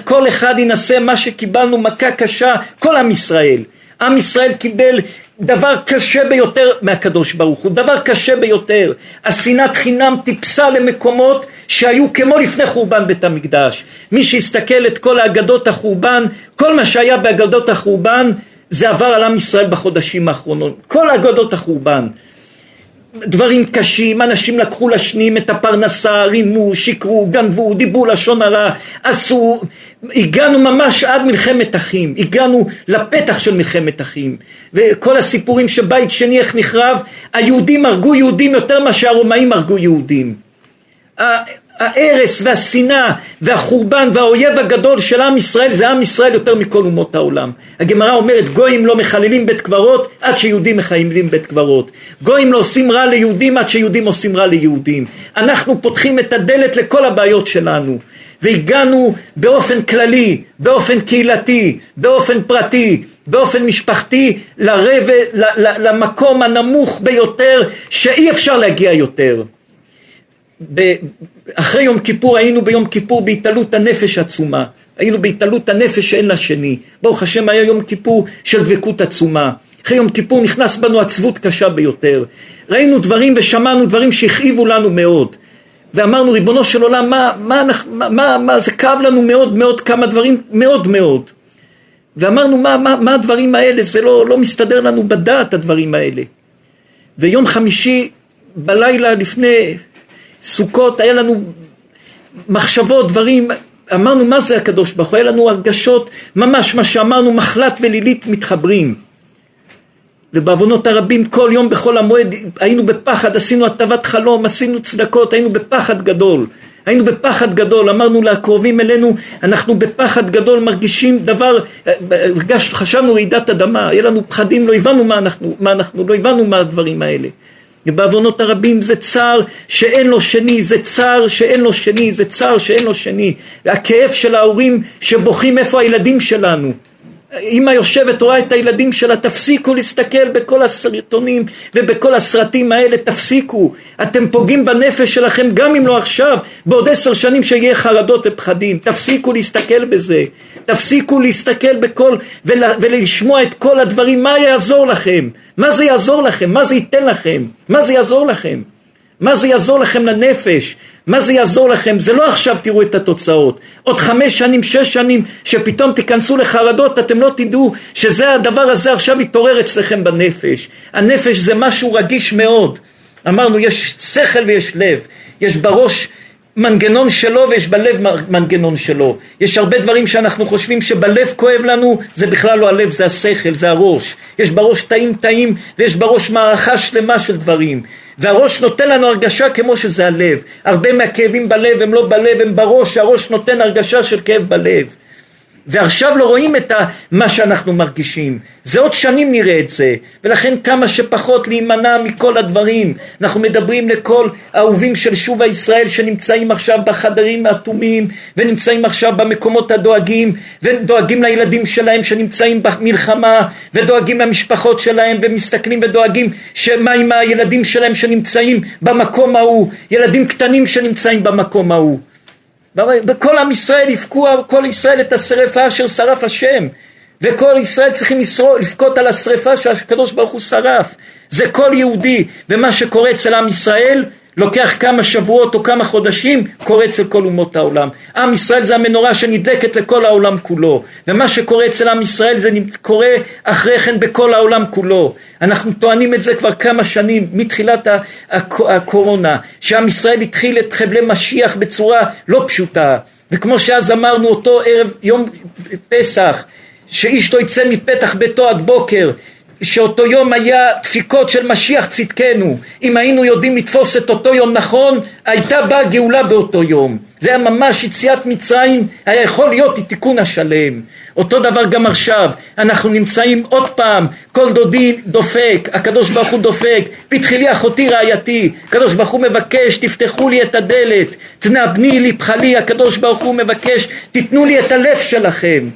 כל אחד ינסה מה שקיבלנו, מכה קשה, כל עם ישראל. עם ישראל קיבל דבר קשה ביותר מהקדוש ברוך הוא, דבר קשה ביותר. השנאת חינם טיפסה למקומות שהיו כמו לפני חורבן בית המקדש. מי שיסתכל את כל האגדות החורבן, כל מה שהיה באגדות החורבן זה עבר על עם ישראל בחודשים האחרונים, כל האגדות החורבן. דברים קשים, אנשים לקחו לשנים את הפרנסה, רימו, שיקרו, גנבו, דיברו לשון הרע, עשו, הגענו ממש עד מלחמת אחים, הגענו לפתח של מלחמת אחים, וכל הסיפורים שבית שני איך נחרב, היהודים הרגו יהודים יותר מה שהרומאים הרגו יהודים, ההרס והשנאה והחורבן והאויב הגדול של עם ישראל, זה עם ישראל יותר מכל אומות העולם. הגמרא אומרת, גויים לא מחללים בית קברות עד שיהודים מחללים בית קברות, גויים לא עושים רע ליהודים עד שיהודים עושים רע ליהודים. אנחנו פותחים את הדלת לכל הבעיות שלנו, והגענו באופן כללי, באופן קהילתי, באופן פרטי, באופן משפחתי, למקום הנמוך ביותר שאי אפשר להגיע יותר. אחרי יום כיפור היינו ביום כיפור בהתעלות הנפש עצומה, היינו בהתעלות הנפש שאין לה שני. ברוך השם, היה יום כיפור של דבקות עצומה. אחרי יום כיפור נכנס בנו עצבות קשה ביותר, ראינו דברים ושמענו דברים שהכאיבו לנו מאוד, ואמרנו, ריבונו של עולם, מה זה כאב לנו מאוד מאוד, כמה דברים מאוד מאוד, ואמרנו מה הדברים האלה, זה לא מסתדר לנו בדעת הדברים האלה. ויום חמישי בלילה לפני סוכות היה לנו מחשבות, דברים, אמרנו מה זה הקדוש ברוך הוא, היה לנו הרגשות, ממש מה שאמרנו, מחלת ולילית מתחברים. ובעוונות הרבים כל יום בכל המועד היינו בפחד, עשינו הטבת חלום, עשינו צדקות, היינו בפחד גדול, היינו בפחד גדול, אמרנו לקרובים אלינו, אנחנו בפחד גדול, מרגישים דבר, חשבנו רעידת אדמה, היה לנו פחדים, לא הבנו מה אנחנו, לא הבנו מה הדברים האלה. ובעוונות הרבים זה צער שאין לו שני, זה צער שאין לו שני, זה צער שאין לו שני. הכאב של ההורים שבוכים, איפה הילדים שלנו? אמא יושבת רואה את הילדים שלה, תפסיקו להסתכל בכל הסרטונים ובכל הסרטים האלה, תפסיקו, אתם פוגעים בנפש שלכם, גם אם לא עכשיו, בעוד 10 שנים שיהיה חרדות ופחדים. תפסיקו להסתכל בזה, תפסיקו להסתכל בכל ולשמוע את כל הדברים. מה יעזור לכם? מה זה יעזור לכם? מה זה ייתן לכם? מה זה יעזור לכם? מה זה יעזור לכם לנפש? מה זה יעזור לכם? זה לא עכשיו תראו את התוצאות, עוד 5 שנים, 6 שנים, שפתאום תיכנסו לחרדות, אתם לא תדעו שזה הדבר הזה עכשיו יתעורר אצלכם בנפש. הנפש זה משהו רגיש מאוד, אמרנו יש שכל ויש לב, יש בראש מנגנון שלו ויש בלב מנגנון שלו. יש הרבה דברים שאנחנו חושבים שבלב כואב לנו, זה בכלל לא הלב, זה השכל, זה הראש. יש בראש תאים ויש בראש מערכה שלמה של דברים, והראש נותן לנו הרגשה כמו שזה הלב. הרבה מהכאבים בלב הם לא בלב, הם בראש, הראש נותן הרגשה של כאב בלב, ועכשיו לא רואים את מה שאנחנו מרגישים, זה עוד שנים נראה את זה. ולכן כמה שפחות להימנע מכל הדברים. אנחנו מדברים לכל האהובים של שובע ישראל שנמצאים עכשיו בחדרים האטומים, ונמצאים עכשיו במקומות הדואגים, ודואגים לילדים שלהם שנמצאים במלחמה, ודואגים למשפחות שלהם, ומסתכלים ודואגים שמה עם הילדים שלהם שנמצאים במקום ההוא, ילדים קטנים שנמצאים במקום ההוא. בכל עם ישראל יפקו כל ישראל את השרפה אשר שרף השם, וכל ישראל צריכים לפקות על השרפה שהקדוש ברוך הוא שרף. זה כל יהודי, ומה שקורה אצל עם ישראל לוקח כמה שבועות או כמה חודשים, קורה אצל כל אומות העולם. עם ישראל זה המנורה שנדלקת לכל העולם כולו, ומה שקורה אצל עם ישראל זה קורה אחרי כן בכל העולם כולו. אנחנו טוענים את זה כבר כמה שנים מתחילת הקורונה, שעם ישראל התחיל את חבלי משיח בצורה לא פשוטה, וכמו שאז אמרנו אותו ערב יום פסח, שאיש לא יצא מפתח ביתו עד בוקר, שאותו יום היה דפיקות של משיח צדקנו. אם היינו יודעים לתפוס את אותו יום נכון, הייתה באה גאולה באותו יום. זה היה ממש יציאת מצרים, היה יכול להיות תיקון השלם. אותו דבר גם עכשיו, אנחנו נמצאים עוד פעם, כל דודי דופק, הקדוש ברוך הוא דופק, פתחילי אחותי רעייתי, הקדוש ברוך הוא מבקש, תפתחו לי את הדלת, תנבני לי פחלי, הקדוש ברוך הוא מבקש, תיתנו לי את הלב שלכם.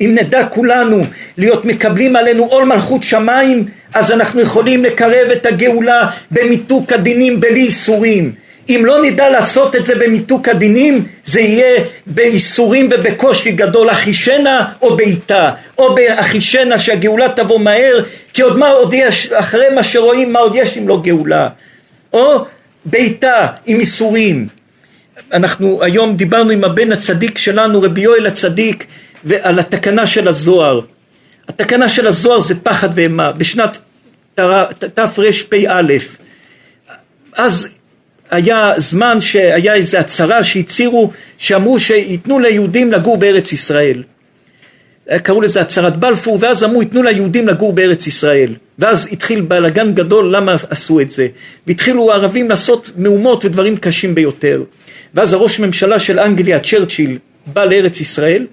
אם נדע כולנו להיות מקבלים עלינו עול מלכות שמיים, אז אנחנו יכולים לקרב את הגאולה במיתוק הדינים בלי איסורים. אם לא נדע לעשות את זה במיתוק הדינים, זה יהיה באיסורים ובקושי גדול, אחישנה או בעיטה, או באחישנה שהגאולה תבוא מהר, כי עוד מה עוד יש, אחרי מה שרואים מה עוד יש אם לא גאולה, או בעיטה עם איסורים. אנחנו היום דיברנו עם הבן הצדיק שלנו, רבי יואל הצדיק, ועל התקנה של הזוהר. התקנה של הזוהר זה פחד ואימה. בשנת תרפ"א. אז היה זמן שהיה איזו הצהרה שהצירו, שאמרו שיתנו ליהודים לגור בארץ ישראל. קראו לזה הצהרת בלפור, ואז אמרו יתנו ליהודים לגור בארץ ישראל. ואז התחיל בלגן גדול למה עשו את זה. והתחילו הערבים לעשות מהומות ודברים קשים ביותר. ואז הראש ממשלה של אנגליה, צ'רצ'יל, בא לארץ ישראל,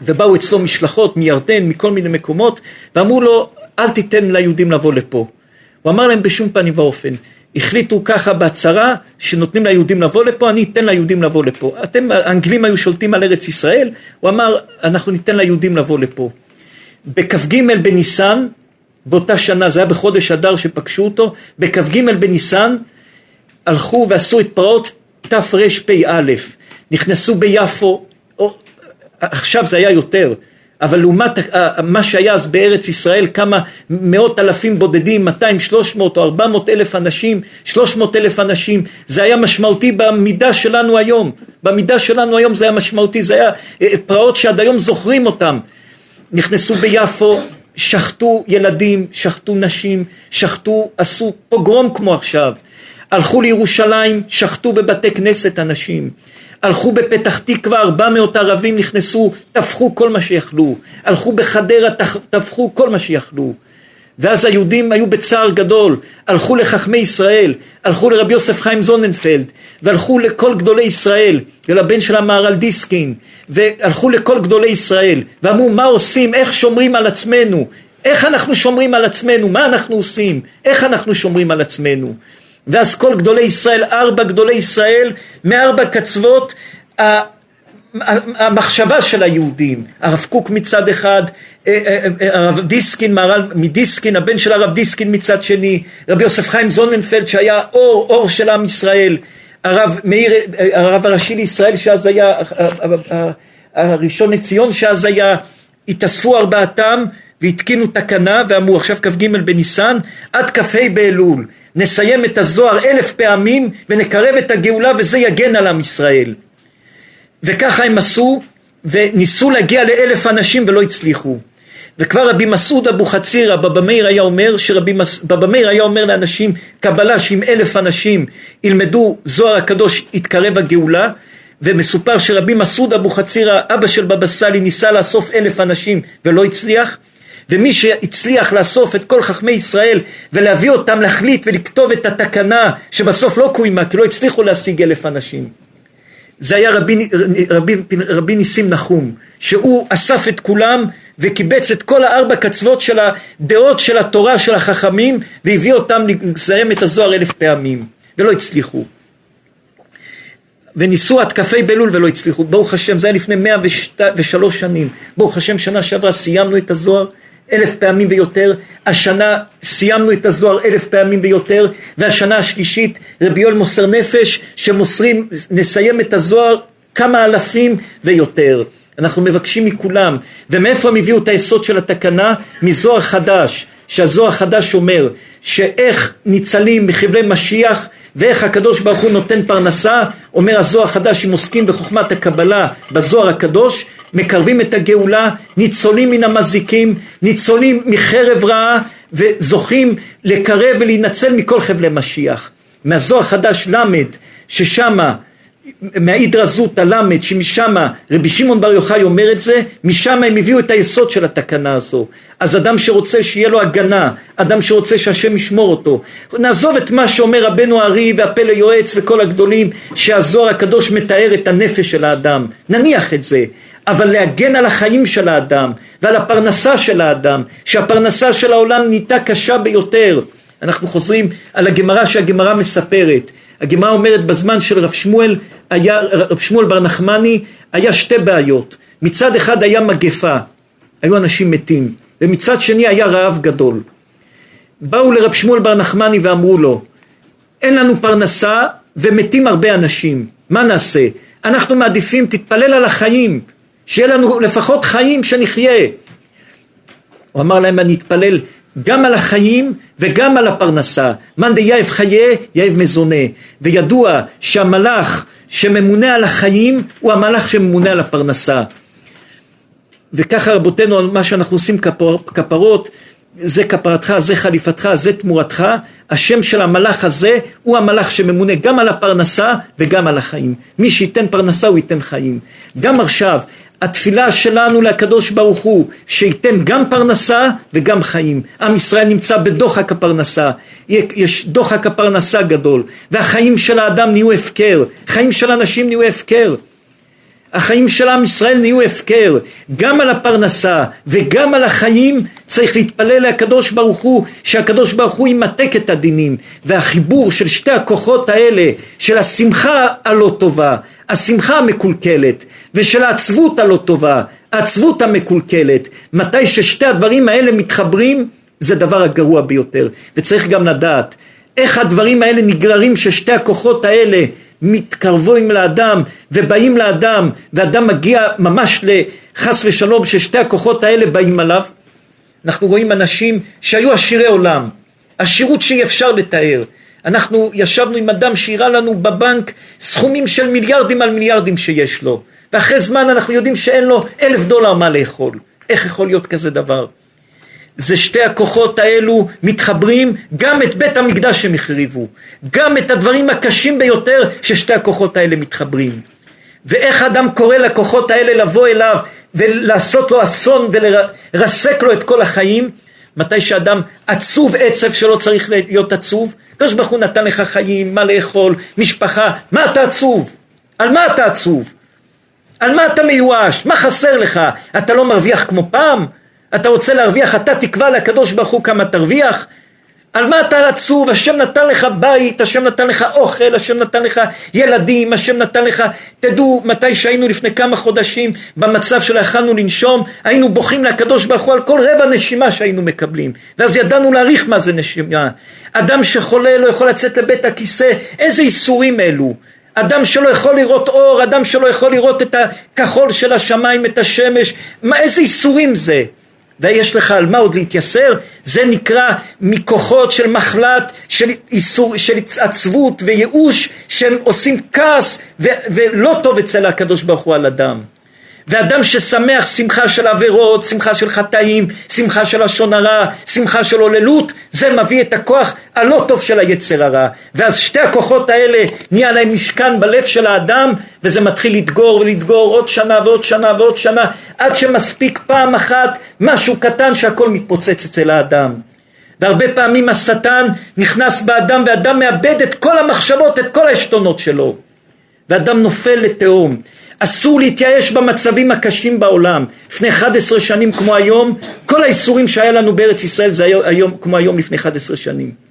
ובאו אצלו משלחות מירדן, מכל מיני מקומות, ואמרו לו, אל תיתן ליהודים לבוא לפה. הוא אמר להם בשום פנים ואופן, החליטו ככה בהצהרה שנותנים ליהודים לבוא לפה, אני אתן ליהודים לבוא לפה. אתם, האנגלים היו שולטים על ארץ ישראל, הוא אמר, אנחנו ניתן ליהודים לבוא לפה. בכ"ג בניסן, באותה שנה, זה היה בחודש אדר שפגשו אותו, בכ"ג בניסן, הלכו ועשו את פרעות תרפ"א. נכנסו ביפו, עכשיו זה היה יותר, אבל לעומת מה שהיה אז בארץ ישראל, כמה מאות אלפים בודדים, 200, 300 או 400 אלף אנשים, 300 אלף אנשים, זה היה משמעותי במידה שלנו היום. במידה שלנו היום זה היה משמעותי, זה היה פרעות שעד היום זוכרים אותם. נכנסו ביפו, שחטו ילדים, שחטו נשים, שחטו, עשו פוגרום כמו עכשיו. הלכו לירושלים, שחטו בבתי כנסת אנשים. הלכו בפתח תקווה, 400 ערבים נכנסו, תפחו כל מה שיכלו. הלכו בחדרה, תפחו כל מה שיכלו. ואז היהודים היו בצער גדול, הלכו לחכמי ישראל, הלכו לרבי יוסף חיים זוננפלד, והלכו לכל גדולי ישראל, ולבן של המהר"ל דיסקין, והלכו לכל גדולי ישראל, ואמרו מה עושים, איך שומרים על עצמנו, איך אנחנו שומרים על עצמנו, מה אנחנו עושים, איך אנחנו שומרים על עצמנו. ואז כל גדולי ישראל, 4 גדולי ישראל, מארבע קצוות, המחשבה של היהודים, הרב קוק מצד אחד, הרב דיסקין, מהר"ל מדיסקין, הבן של הרב דיסקין מצד שני, רבי יוסף חיים זוננפלד שהיה אור של עם ישראל, הרב מאיר, הרב הראשי לישראל שאז היה, הראשון לציון שאז היה, התאספו 4 והתקינו תקנה ואמרו עכשיו כ"ג בניסן עד כ"ה באלול נסיים את הזוהר 1000 פעמים ונקרב את הגאולה וזה יגן על עם ישראל. וככה הם עשו וניסו להגיע 1,000 אנשים ולא הצליחו. וכבר רבי מסעוד אבוחצירא בבא מאיר היה אומר בבא מאיר היה אומר לאנשים קבלה שאם 1,000 אנשים ילמדו זוהר הקדוש יתקרב הגאולה. ומסופר שרבי מסעוד אבוחצירא אבא של בבא סאלי ניסה לאסוף 1,000 אנשים ולא הצליח. ומי שהצליח לאסוף את כל חכמי ישראל ולהביא אותם להחליט ולכתוב את התקנה שבסוף לא קוימה כי לא הצליחו להשיג 1,000 אנשים. זה היה רבי ניסים נחום שהוא אסף את כולם וקיבץ את כל 4 קצוות של הדעות של התורה של החכמים והביא אותם לסיים את הזוהר 1,000 פעמים ולא הצליחו. וניסו עד כ"ה באלול ולא הצליחו. ברוך השם, זה היה לפני 103 שנים. ברוך השם, שנה שעברה סיימנו את הזוהר 1,000 פעמים ויותר, השנה סיימנו את הזוהר 1,000 פעמים ויותר, והשנה השלישית רבי יואל מוסר נפש, שמוסרים, נסיים את הזוהר כמה אלפים ויותר. אנחנו מבקשים מכולם, ומאיפה הם הביאו את היסוד של התקנה? מזוהר חדש, שהזוהר חדש אומר, שאיך ניצלים מחבלי משיח, ואיך הקדוש ברוך הוא נותן פרנסה, אומר הזוהר החדש, אם עוסקים בחוכמת הקבלה בזוהר הקדוש, מקרבים את הגאולה, ניצולים מן המזיקים, ניצולים מחרב רעה, וזוכים לקרב ולהינצל מכל חבלי משיח. מהזוהר החדש למד, ששמה, מהאידרא זוטא למד, שמשמה, רבי שמעון בר יוחאי אומר את זה, משמה הם הביאו את היסוד של התקנה הזו. אז אדם שרוצה שיהיה לו הגנה, אדם שרוצה שהשם ישמור אותו, נעזוב את מה שאומר רבנו הארי והפלא יועץ וכל הגדולים, שהזוהר הקדוש מתאר את הנפש של האדם, נניח את זה, אבל להגן על החיים של האדם ועל הפרנסה של האדם, שהפרנסה של העולם נהייתה קשה ביותר. אנחנו חוזרים על הגמרא שהגמרא מספרת. הגמרא אומרת בזמן של רב שמואל בר נחמני היה 2 בעיות. מצד אחד היה מגפה, היו אנשים מתים, ומצד שני היה רעב גדול. באו לרב שמואל בר נחמני ואמרו לו, אין לנו פרנסה ומתים הרבה אנשים, מה נעשה? אנחנו מעדיפים תתפלל על החיים, שיהיה לנו לפחות חיים שנחיה. הוא אמר להם, אני אתפלל גם על החיים וגם על הפרנסה. מאן דייעף חיה, יעף מזונה. וידוע שהמלאך שממונה על החיים הוא המלאך שממונה על הפרנסה. וככה רבותינו, מה שאנחנו עושים כפרות, זה כפרתך, זה חליפתך, זה תמורתך. השם של המלאך הזה הוא המלאך שממונה גם על הפרנסה וגם על החיים. מי שייתן פרנסה הוא ייתן חיים. גם עכשיו התפילה שלנו לקדוש ברוך הוא שייתן גם פרנסה וגם חיים. עם ישראל נמצא בדוחק הפרנסה, יש דוחק הפרנסה גדול, והחיים של האדם נהיו הפקר, חיים של אנשים נהיו הפקר, החיים של עם ישראל נהיו הפקר. גם על הפרנסה וגם על החיים צריך להתפלל לקדוש ברוך הוא, שהקדוש ברוך הוא ימתק את הדינים. והחיבור של שתי הכוחות האלה, של השמחה הלא טובה, השמחה המקולקלת, ושל העצבות הלא טובה, העצבות המקולקלת, מתי ששתי הדברים האלה מתחברים, זה דבר הגרוע ביותר. וצריך גם לדעת איך הדברים האלה נגררים, ששתי הכוחות האלה מתקרבים לאדם ובאים לאדם, ואדם מגיע ממש לחס ושלום ששתי הכוחות האלה באים עליו. אנחנו רואים אנשים שהיו עשירי עולם, עשירות שאי אפשר לתאר. אנחנו ישבנו עם אדם שהראה לנו בבנק סכומים של מיליארדים על מיליארדים שיש לו, ואחרי זמן אנחנו יודעים שאין לו $1,000 מה לאכול. איך יכול להיות כזה דבר? זה שתי הכוחות האלו מתחברים, גם את בית המקדש שהם החריבו, גם את הדברים הקשים ביותר ששתי הכוחות האלה מתחברים. ואיך אדם קורא לכוחות האלה לבוא אליו ולעשות לו אסון ולרסק לו את כל החיים? מתי שאדם עצוב עצב שלא צריך להיות עצוב, קדוש ברוך הוא נתן לך חיים, מה לאכול, משפחה, מה אתה עצוב? על מה אתה עצוב? על מה אתה מיואש? מה חסר לך? אתה לא מרוויח כמו פעם? אתה רוצה להרוויח, אתה תקבע לקדוש ברוך הוא כמה תרוויח. על מה אתה עצוב? השם נתן לך בית, השם נתן לך אוכל, השם נתן לך ילדים, השם נתן לך. תדעו, מתי שהיינו לפני כמה חודשים במצב שלא יכולנו לנשום, היינו בוכים לקדוש ברוך הוא על כל רבע נשימה שהיינו מקבלים, ואז ידענו להעריך מה זה נשימה. אדם שחולה לא יכול לצאת לבית הכיסא, איזה איסורים אלו. אדם שלא יכול לראות אור, אדם שלא יכול לראות את הכחול של השמיים, את השמש, מה, איזה איסורים זה? ויש לך על מה עוד להתייסר. זה נקרא מכוחות של מחלת, של איסור, של עצבות וייאוש, שהם עושים כעס ולא טוב אצל הקדוש ברוך הוא על אדם. ואדם ששמח שמחה של עבירות, שמחה של חטאים, שמחה של לשון הרע, שמחה של עוללות, זה מביא את הכוח הלא טוב של היצר הרע. ואז שתי הכוחות האלה נהיה להם משכן בלב של האדם, וזה מתחיל לדגור ולדגור עוד שנה ועוד שנה ועוד שנה, עד שמספיק פעם אחת משהו קטן שהכל מתפוצץ אצל האדם. והרבה פעמים השטן נכנס באדם, ואדם מאבד את כל המחשבות, את כל העשתונות שלו, ואדם נופל לתהום. אסור להתייאש במצבים הקשים בעולם. לפני 11 שנים כמו היום, כל האיסורים שהיה לנו בארץ ישראל זה היום כמו היום לפני 11 שנים.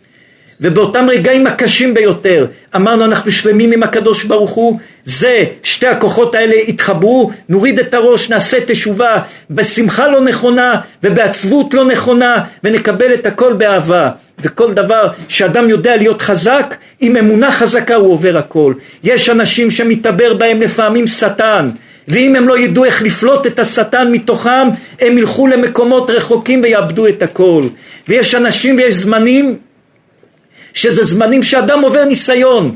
ובאותם רגעים הקשים ביותר אמרנו אנחנו שלמים עם הקדוש ברוך הוא. זה שתי הכוחות האלה התחברו, נוריד את הראש, נעשה תשובה בשמחה לא נכונה ובעצבות לא נכונה, ונקבל את הכל באהבה. וכל דבר שאדם יודע להיות חזק, עם אמונה חזקה הוא עובר הכל. יש אנשים שמתעבר בהם לפעמים שטן, ואם הם לא ידעו איך לפלוט את השטן מתוכם, הם ילכו למקומות רחוקים ויאבדו את הכל. ויש אנשים ויש זמנים שזה זמנים שאדם עובר ניסיון.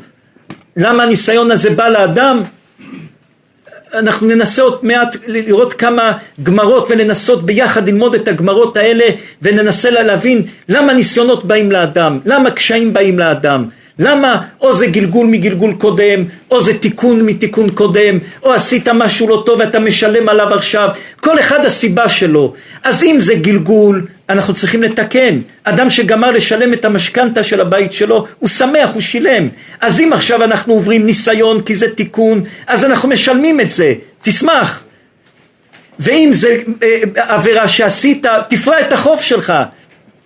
למה הניסיון הזה בא לאדם? אנחנו ננסה עוד מעט לראות כמה גמרות, ולנסות ביחד ללמוד את הגמרות האלה, וננסה להבין למה ניסיונות באים לאדם, למה קשיים באים לאדם, למה או זה גלגול מגלגול קודם, או זה תיקון מתיקון קודם, או עשית משהו לא טוב ואתה משלם עליו עכשיו, כל אחד הסיבה שלו. אז אם זה גלגול, אנחנו צריכים לתקן. אדם שגמר לשלם את המשכנתה של הבית שלו, הוא שמח, הוא שילם. אז אם עכשיו אנחנו עוברים ניסיון כי זה תיקון, אז אנחנו משלמים את זה, תשמח. ואם זה עבירה שעשית, תפרע את החוב שלך.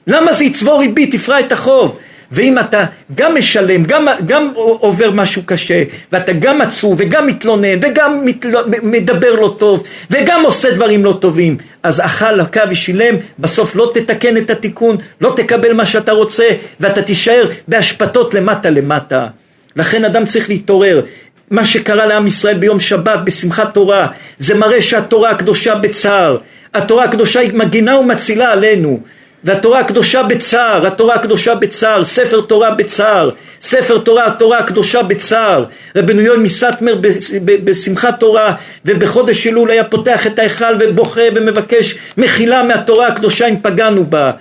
למה זה יצבור ריבית? תפרע את החוב. ואם אתה גם משלם, גם עובר משהו קשה, ואתה גם עצוב וגם מתלונן וגם מדבר לא טוב וגם עושה דברים לא טובים, אז אכל הקו ושילם, בסוף לא תתקן את התיקון, לא תקבל מה שאתה רוצה, ואתה תישאר בהשפטות למטה למטה. לכן אדם צריך להתעורר. מה שקרה לעם ישראל ביום שבת בשמחת תורה, זה מראה שהתורה הקדושה בצער, התורה הקדושה היא מגינה ומצילה עלינו. והתורה הקדושה בצער, התורה הקדושה בצער, ספר תורה בצער, ספר תורה, התורה הקדושה בצער. רבנו יואל מסטמר בשמחת תורה ובחודש אלול היה פותח את ההיכל ובוכה ומבקש מחילה מהתורה הקדושה אם פגענו בה.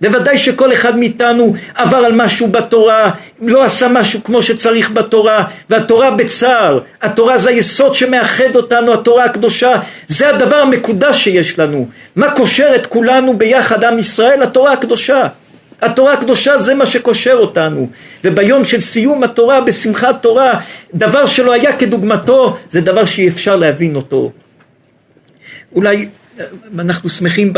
בוודאי שכל אחד מאיתנו עבר על משהו בתורה, לא עשה משהו כמו שצריך בתורה, והתורה בצער, התורה זה היסוד שמאחד אותנו, התורה הקדושה, זה הדבר המקודש שיש לנו. מה קושר את כולנו ביחד, עם ישראל? התורה הקדושה. התורה הקדושה זה מה שקושר אותנו. וביום של סיום התורה, בשמחת תורה, דבר שלא היה כדוגמתו, זה דבר שאי אפשר להבין אותו. אולי אנחנו שמחים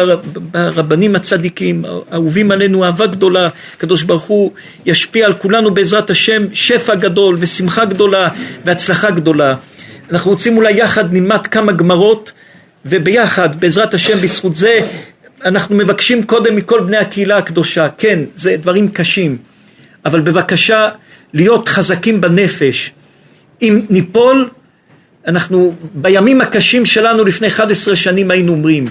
ברבנים הצדיקים, אהובים עלינו אהבה גדולה, הקדוש ברוך הוא ישפיע על כולנו בעזרת השם שפע גדול ושמחה גדולה והצלחה גדולה. אנחנו רוצים אולי יחד נלמד כמה גמרות, וביחד בעזרת השם בזכות זה אנחנו מבקשים קודם מכל בני הקהילה הקדושה, כן זה דברים קשים, אבל בבקשה להיות חזקים בנפש. אם ניפול, אנחנו בימים הקשים שלנו לפני 11 שנים היינו אומרים,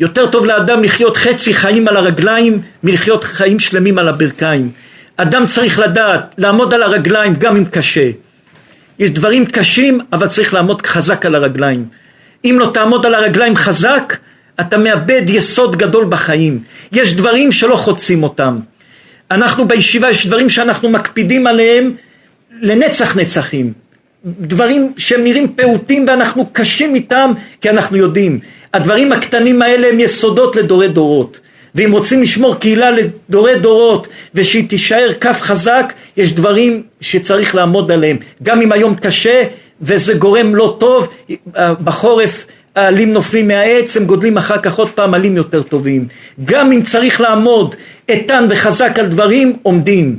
יותר טוב לאדם לחיות חצי חיים על הרגליים מלחיות חיים שלמים על הברכיים. אדם צריך לדעת לעמוד על הרגליים גם אם קשה. יש דברים קשים אבל צריך לעמוד חזק על הרגליים. אם לא תעמוד על הרגליים חזק, אתה מאבד יסוד גדול בחיים. יש דברים שלא חוצים אותם. אנחנו בישיבה יש דברים שאנחנו מקפידים עליהם לנצח נצחים. דברים שהם נראים פעוטים ואנחנו קשים איתם, כי אנחנו יודעים הדברים הקטנים האלה הם יסודות לדורי דורות. ואם רוצים לשמור קהילה לדורי דורות ושהיא תישאר כף חזק, יש דברים שצריך לעמוד עליהם גם אם היום קשה וזה גורם לא טוב. בחורף העלים נופלים מהעץ, הם גודלים אחר כך עוד פעם עלים יותר טובים. גם אם צריך לעמוד איתן וחזק על דברים, עומדים.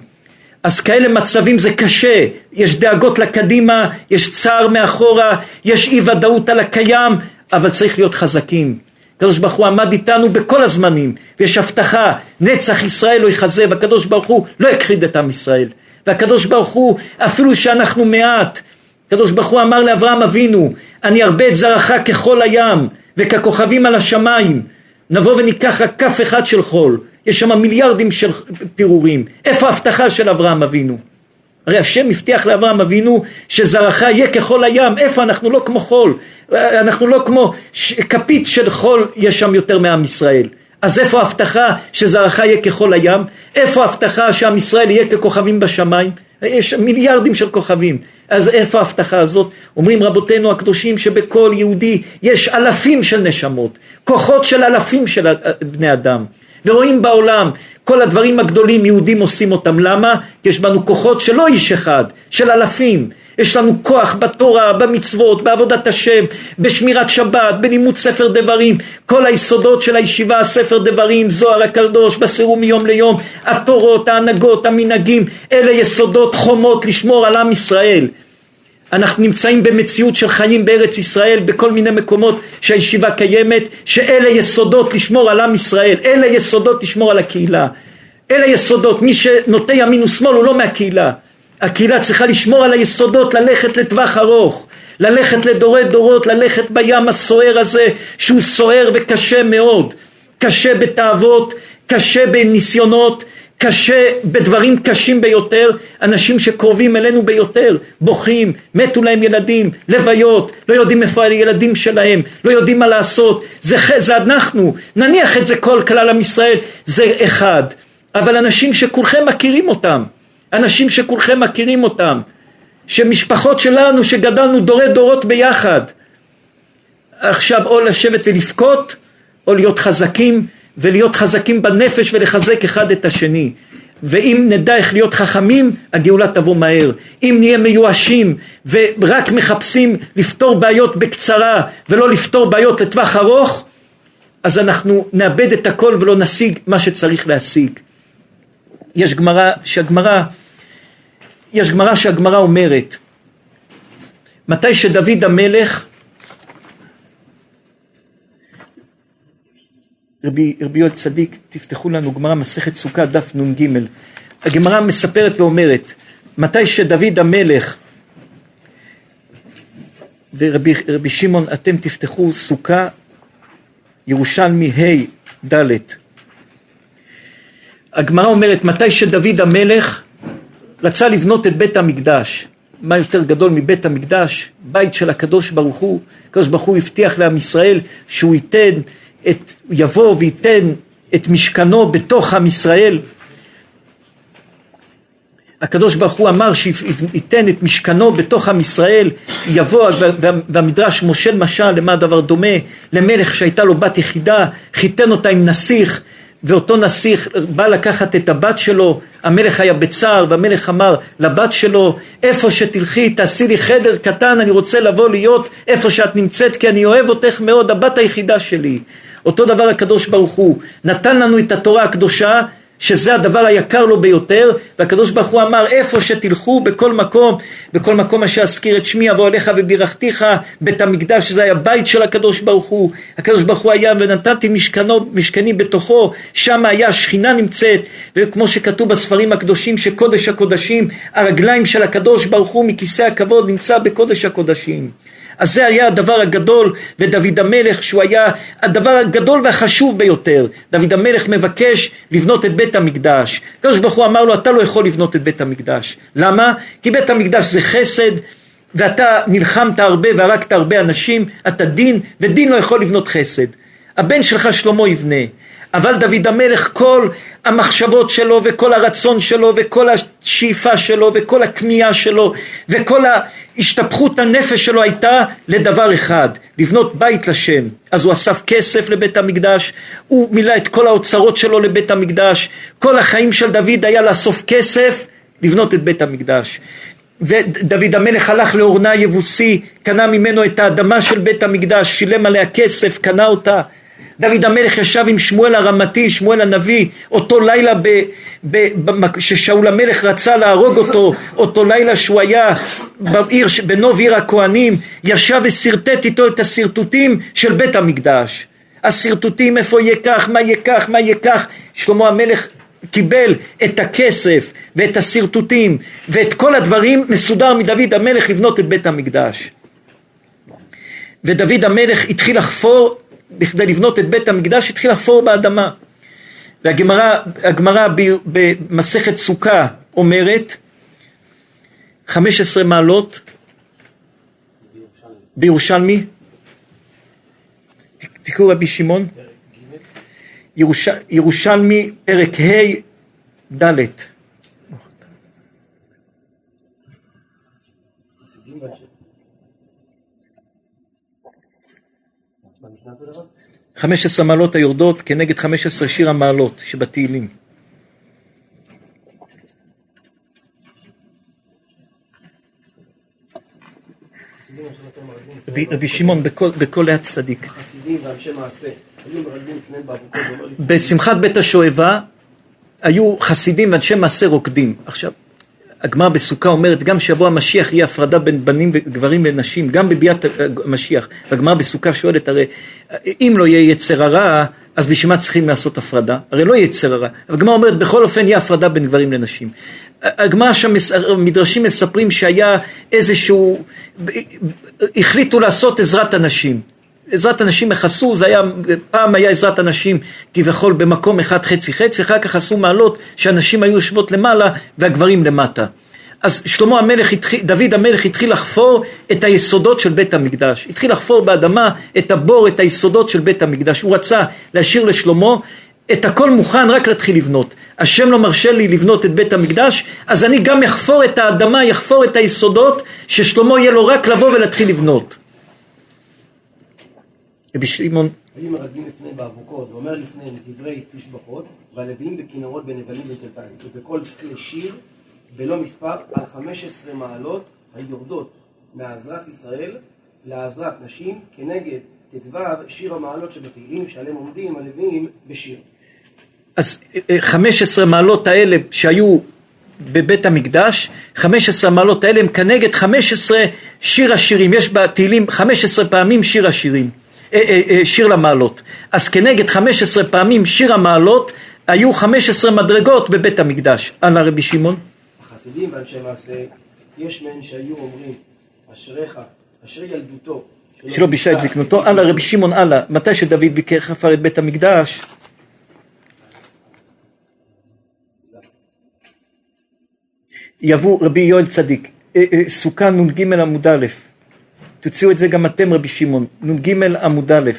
אז כאלה מצבים זה קשה, יש דאגות לקדימה, יש צער מאחורה, יש אי ודאות על הקיים, אבל צריך להיות חזקים. הקדוש ברוך הוא עמד איתנו בכל הזמנים, ויש הבטחה, נצח ישראל לא יחזה, והקדוש ברוך הוא לא הכחיד את עם ישראל. והקדוש ברוך הוא, אפילו שאנחנו מעט, הקדוש ברוך הוא אמר לאברהם אבינו, אני ארבה את זרעך כחול הים, וככוכבים על השמיים, נבוא וניקח רק כף אחד של חול. יש שם מיליארדים של פירורים. איפה ההבטחה של אברהם אבינו? הרי השם מבטיח לאברהם אבינו שזרעך יהיה כחול הים. איפה? אנחנו לא כמו חול. אנחנו לא כמו כפית של חול, יש שם יותר מעם ישראל. אז איפה ההבטחה שזרעך יהיה כחול הים? איפה ההבטחה שעם ישראל יהיה ככוכבים בשמיים? יש מיליארדים של כוכבים. אז איפה ההבטחה הזאת? אומרים רבותינו הקדושים שבכל יהודי יש אלפים של נשמות, כוחות של אלפים של בני אדם. ורואים בעולם, כל הדברים הגדולים יהודים עושים אותם. למה? כי יש בנו כוחות שלא איש אחד, של אלפים. יש לנו כוח בתורה, במצוות, בעבודת השם, בשמירת שבת, בלימוד ספר דברים. כל היסודות של הישיבה, ספר דברים, זוהר הקדוש, בסירום מיום ליום, התורות, ההנהגות, המנהגים, אלה יסודות חומות לשמור על עם ישראל. אנחנו נמצאים במציאות של חיים בארץ ישראל, בכל מיני מקומות שהישיבה קיימת, שאלה יסודות לשמור על עם ישראל, אלה יסודות לשמור על הקהילה. אלה יסודות, מי שנוטה ימין ושמאל הוא לא מהקהילה. הקהילה צריכה לשמור על היסודות, ללכת לטווח ארוך, ללכת לדורי דורות, ללכת בים הסוער הזה, שהוא סוער וקשה מאוד. קשה בתאוות, קשה בניסיונות, קשה בדברים קשים ביותר. אנשים שקרובים אלינו ביותר בוכים, מתו להם ילדים, לוויות, לא יודעים איפה הילדים שלהם, לא יודעים מה לעשות. זה אנחנו, נניח את זה כל כלל עם ישראל, זה אחד. אבל אנשים שכולכם מכירים אותם, אנשים שכולכם מכירים אותם, שמשפחות שלנו שגדלנו דורי דורות ביחד, עכשיו או לשבת ולבכות או להיות חזקים, ולהיות חזקים בנפש ולחזק אחד את השני. ואם נדע איך להיות חכמים, הגאולה תבוא מהר. אם נהיה מיואשים ורק מחפשים לפתור בעיות בקצרה ולא לפתור בעיות לטווח ארוך, אז אנחנו נאבד את הכל ולא נשיג מה שצריך להשיג. יש גמרא אומרת, מתי שדוד המלך, רבי יואל צדיק, תפתחו לנו גמרא מסכת סוכה דף נ"ג. הגמרא מספרת ואומרת, מתי שדוד המלך, ורבי שמעון אתם תפתחו סוכה ירושלמי ה' ד'. הגמרא אומרת, מתי שדוד המלך רצה לבנות את בית המקדש. מה יותר גדול מבית המקדש? בית של הקדוש ברוך הוא. הקדוש ברוך הוא הבטיח לעם ישראל שהוא ייתן, יבוא וייתן את משכנו בתוך עם ישראל. הקדוש ברוך הוא אמר שייתן את משכנו בתוך עם ישראל, יבוא, והמדרש מושל משל, למה הדבר דומה? למלך שהייתה לו בת יחידה, חיתן אותה עם נסיך, ואותו נסיך בא לקחת את הבת שלו, המלך היה בצער, והמלך אמר לבת שלו, איפה שתלכי תעשי לי חדר קטן, אני רוצה לבוא להיות איפה שאת נמצאת, כי אני אוהב אותך מאוד, הבת היחידה שלי. אותו דבר הקדוש ברוך הוא, נתן לנו את התורה הקדושה, שזה הדבר היקר לו ביותר, והקדוש ברוך הוא אמר, איפה שתלכו, בכל מקום אשר אזכיר את שמי, אבוא אליך ובירכתיך, בית המקדש, שזה היה בית של הקדוש ברוך הוא, הקדוש ברוך הוא היה, ונתתי משכני בתוכו, שם היה שכינה נמצאת, וכמו שכתוב בספרים הקדושים, שקודש הקודשים, הרגליים של הקדוש ברוך הוא, מכיסא הכבוד, נמצא בקודש הקודשים. אז זה היה הדבר הגדול, ודוד המלך שהוא היה הדבר הגדול והחשוב ביותר. דוד המלך מבקש לבנות את בית המקדש. הקדוש ברוך הוא אמר לו, אתה לא יכול לבנות את בית המקדש. למה? כי בית המקדש זה חסד, ואתה נלחמת הרבה והרגת הרבה אנשים, אתה דין, ודין לא יכול לבנות חסד. הבן שלך שלמה יבנה. אבל דוד המלך, כל המחשבות שלו וכל הרצון שלו וכל השאיפה שלו וכל הכמיהה שלו וכל ההשתפכות הנפש שלו הייתה לדבר אחד, לבנות בית לשם. אז הוא אסף כסף לבית המקדש, הוא מילא את כל האוצרות שלו לבית המקדש, כל החיים של דוד היה לאסוף כסף, לבנות את בית המקדש. ודוד המלך הלך לאורנה היבוסי, קנה ממנו את האדמה של בית המקדש, שילם עליה כסף, קנה אותה. דוד המלך ישב עם שמואל הרמתי, שמואל הנביא, אותו לילה ששאול המלך רצה להרוג אותו, אותו לילה שהוא היה בנוב עיר הכהנים, ישב וסרטט איתו את הסרטוטים של בית המקדש. הסרטוטים, איפה יהיה כך, מה יהיה כך, מה יהיה כך. שלמה המלך קיבל את הכסף ואת הסרטוטים ואת כל הדברים מסודר מדוד המלך לבנות את בית המקדש. ודוד המלך התחיל לחפור, בכדי לבנות את בית המקדש התחיל לחפור באדמה. והגמרא במסכת סוכה אומרת 15 מעלות בירושלמי, תקראו רבי שמעון ירושלמי פרק ה' ד'. חמש עשרה מעלות היורדות כנגד 15 שיר המעלות שבתהילים. רבי שמעון בכל יד צדיק. בשמחת בית השואבה היו חסידים ואנשי מעשה רוקדים. עכשיו הגמרא בסוכה אומרת גם שבוע המשיח יהיה הפרדה בין בנים וגברים ונשים, גם בביאת המשיח. הגמרא בסוכה שואלת, הרי אם לא יהיה יצר הרע, אז בשביל מה צריכים לעשות הפרדה? הרי לא יהיה יצר הרע. הגמרא אומרת, בכל אופן יהיה הפרדה בין גברים לנשים. הגמרא שהמדרשים מספרים שהיה איזשהו, החליטו לעשות עזרת הנשים. עזרת הנשים החסו, זה היה, פעם היה עזרת הנשים כביכול במקום אחד חצי חצי, אחר כך עשו מעלות שהנשים היו יושבות למעלה והגברים למטה. אז שלמה המלך, דוד המלך התחיל לחפור את היסודות של בית המקדש, התחיל לחפור באדמה את הבור, את היסודות של בית המקדש. הוא רצה להשאיר לשלמה את הכל מוכן, רק להתחיל לבנות. השם לא מרשה לי לבנות את בית המקדש, אז אני גם יחפור את האדמה, יחפור את היסודות, ששלמה יהיה לו רק לבוא ולהתחיל לבנות. רבי שמעון היו מרגלים לפני באבוקות, ואומר לפני דברי תשבחות, והלוויים בכינורות בנבלים וצלתיים, ובכל כלי שיר, בלא מספר, על 15 מעלות היורדות מעזרת ישראל לעזרת נשים, כנגד ט"ו שיר המעלות שבתהילים, שעליהם עומדים הלוויים בשיר. אז 15 מעלות האלה שהיו בבית המקדש, 15 מעלות האלה הם כנגד 15 שיר השירים. יש בתהילים 15 פעמים שיר השירים. שיר למעלות. אז כנגד 15 פעמים שיר המעלות היו 15 מדרגות בבית המקדש. הלאה רבי שמעון. החסידים ואנשי מעשה יש מהן שהיו אומרים אשריך, אשר ילדותו שלא בישה את זקנותו. הלאה רבי שמעון, הלאה. מתי שדוד ביקר חפר את בית המקדש? יבוא רבי יואל צדיק. סוכה נ"ג עמוד א'. תוציאו את זה גם אתם רבי שמעון, נ"ג עמוד א'.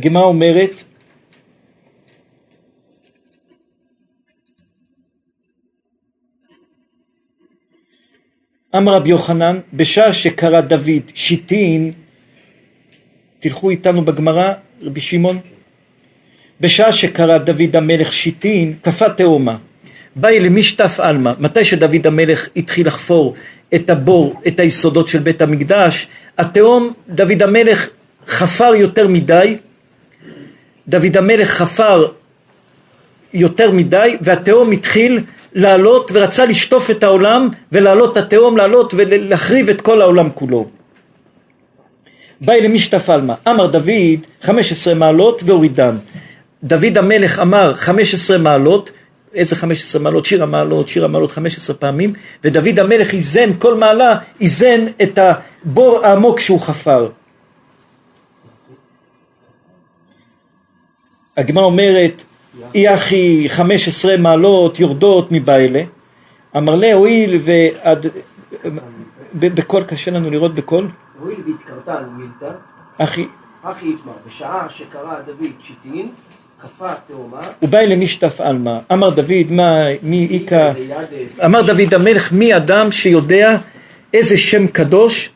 הגמרא אומרת אמר רבי יוחנן, בשעה שקרא דוד שיטין, תלכו איתנו בגמרא, רבי שמעון, בשעה שקרא דוד המלך שיטין, קפא תהומה, באי למשתף אלמה. מתי שדוד המלך התחיל לחפור את הבור, את היסודות של בית המקדש, התהום, דוד המלך חפר יותר מדי, דוד המלך חפר יותר מדי, והתהום התחיל לעלות ורצה לשטוף את העולם ולעלות את התהום, לעלות ולהחריב את כל העולם כולו. באי למשתף אלמה, אמר דוד 15 מעלות והורידן. דוד המלך אמר 15 מעלות, איזה 15 מעלות? שיר המעלות, שיר המעלות 15 פעמים, ודוד המלך איזן כל מעלה, איזן את הבור העמוק שהוא חפר. הגמרא אומרת, יחי 15 מעלות יורדות מבעלה, אמר לה הואיל ועד, בכל קשה לנו לראות בכל. הואיל והתקרתה על מילתא, אחי יתמר, בשעה שקרא דוד שיטין, כפה תאומה. הוא בא למשתף אלמה, אמר דוד, מי איקה, אמר דוד המלך, מי אדם שיודע איזה שם קדוש,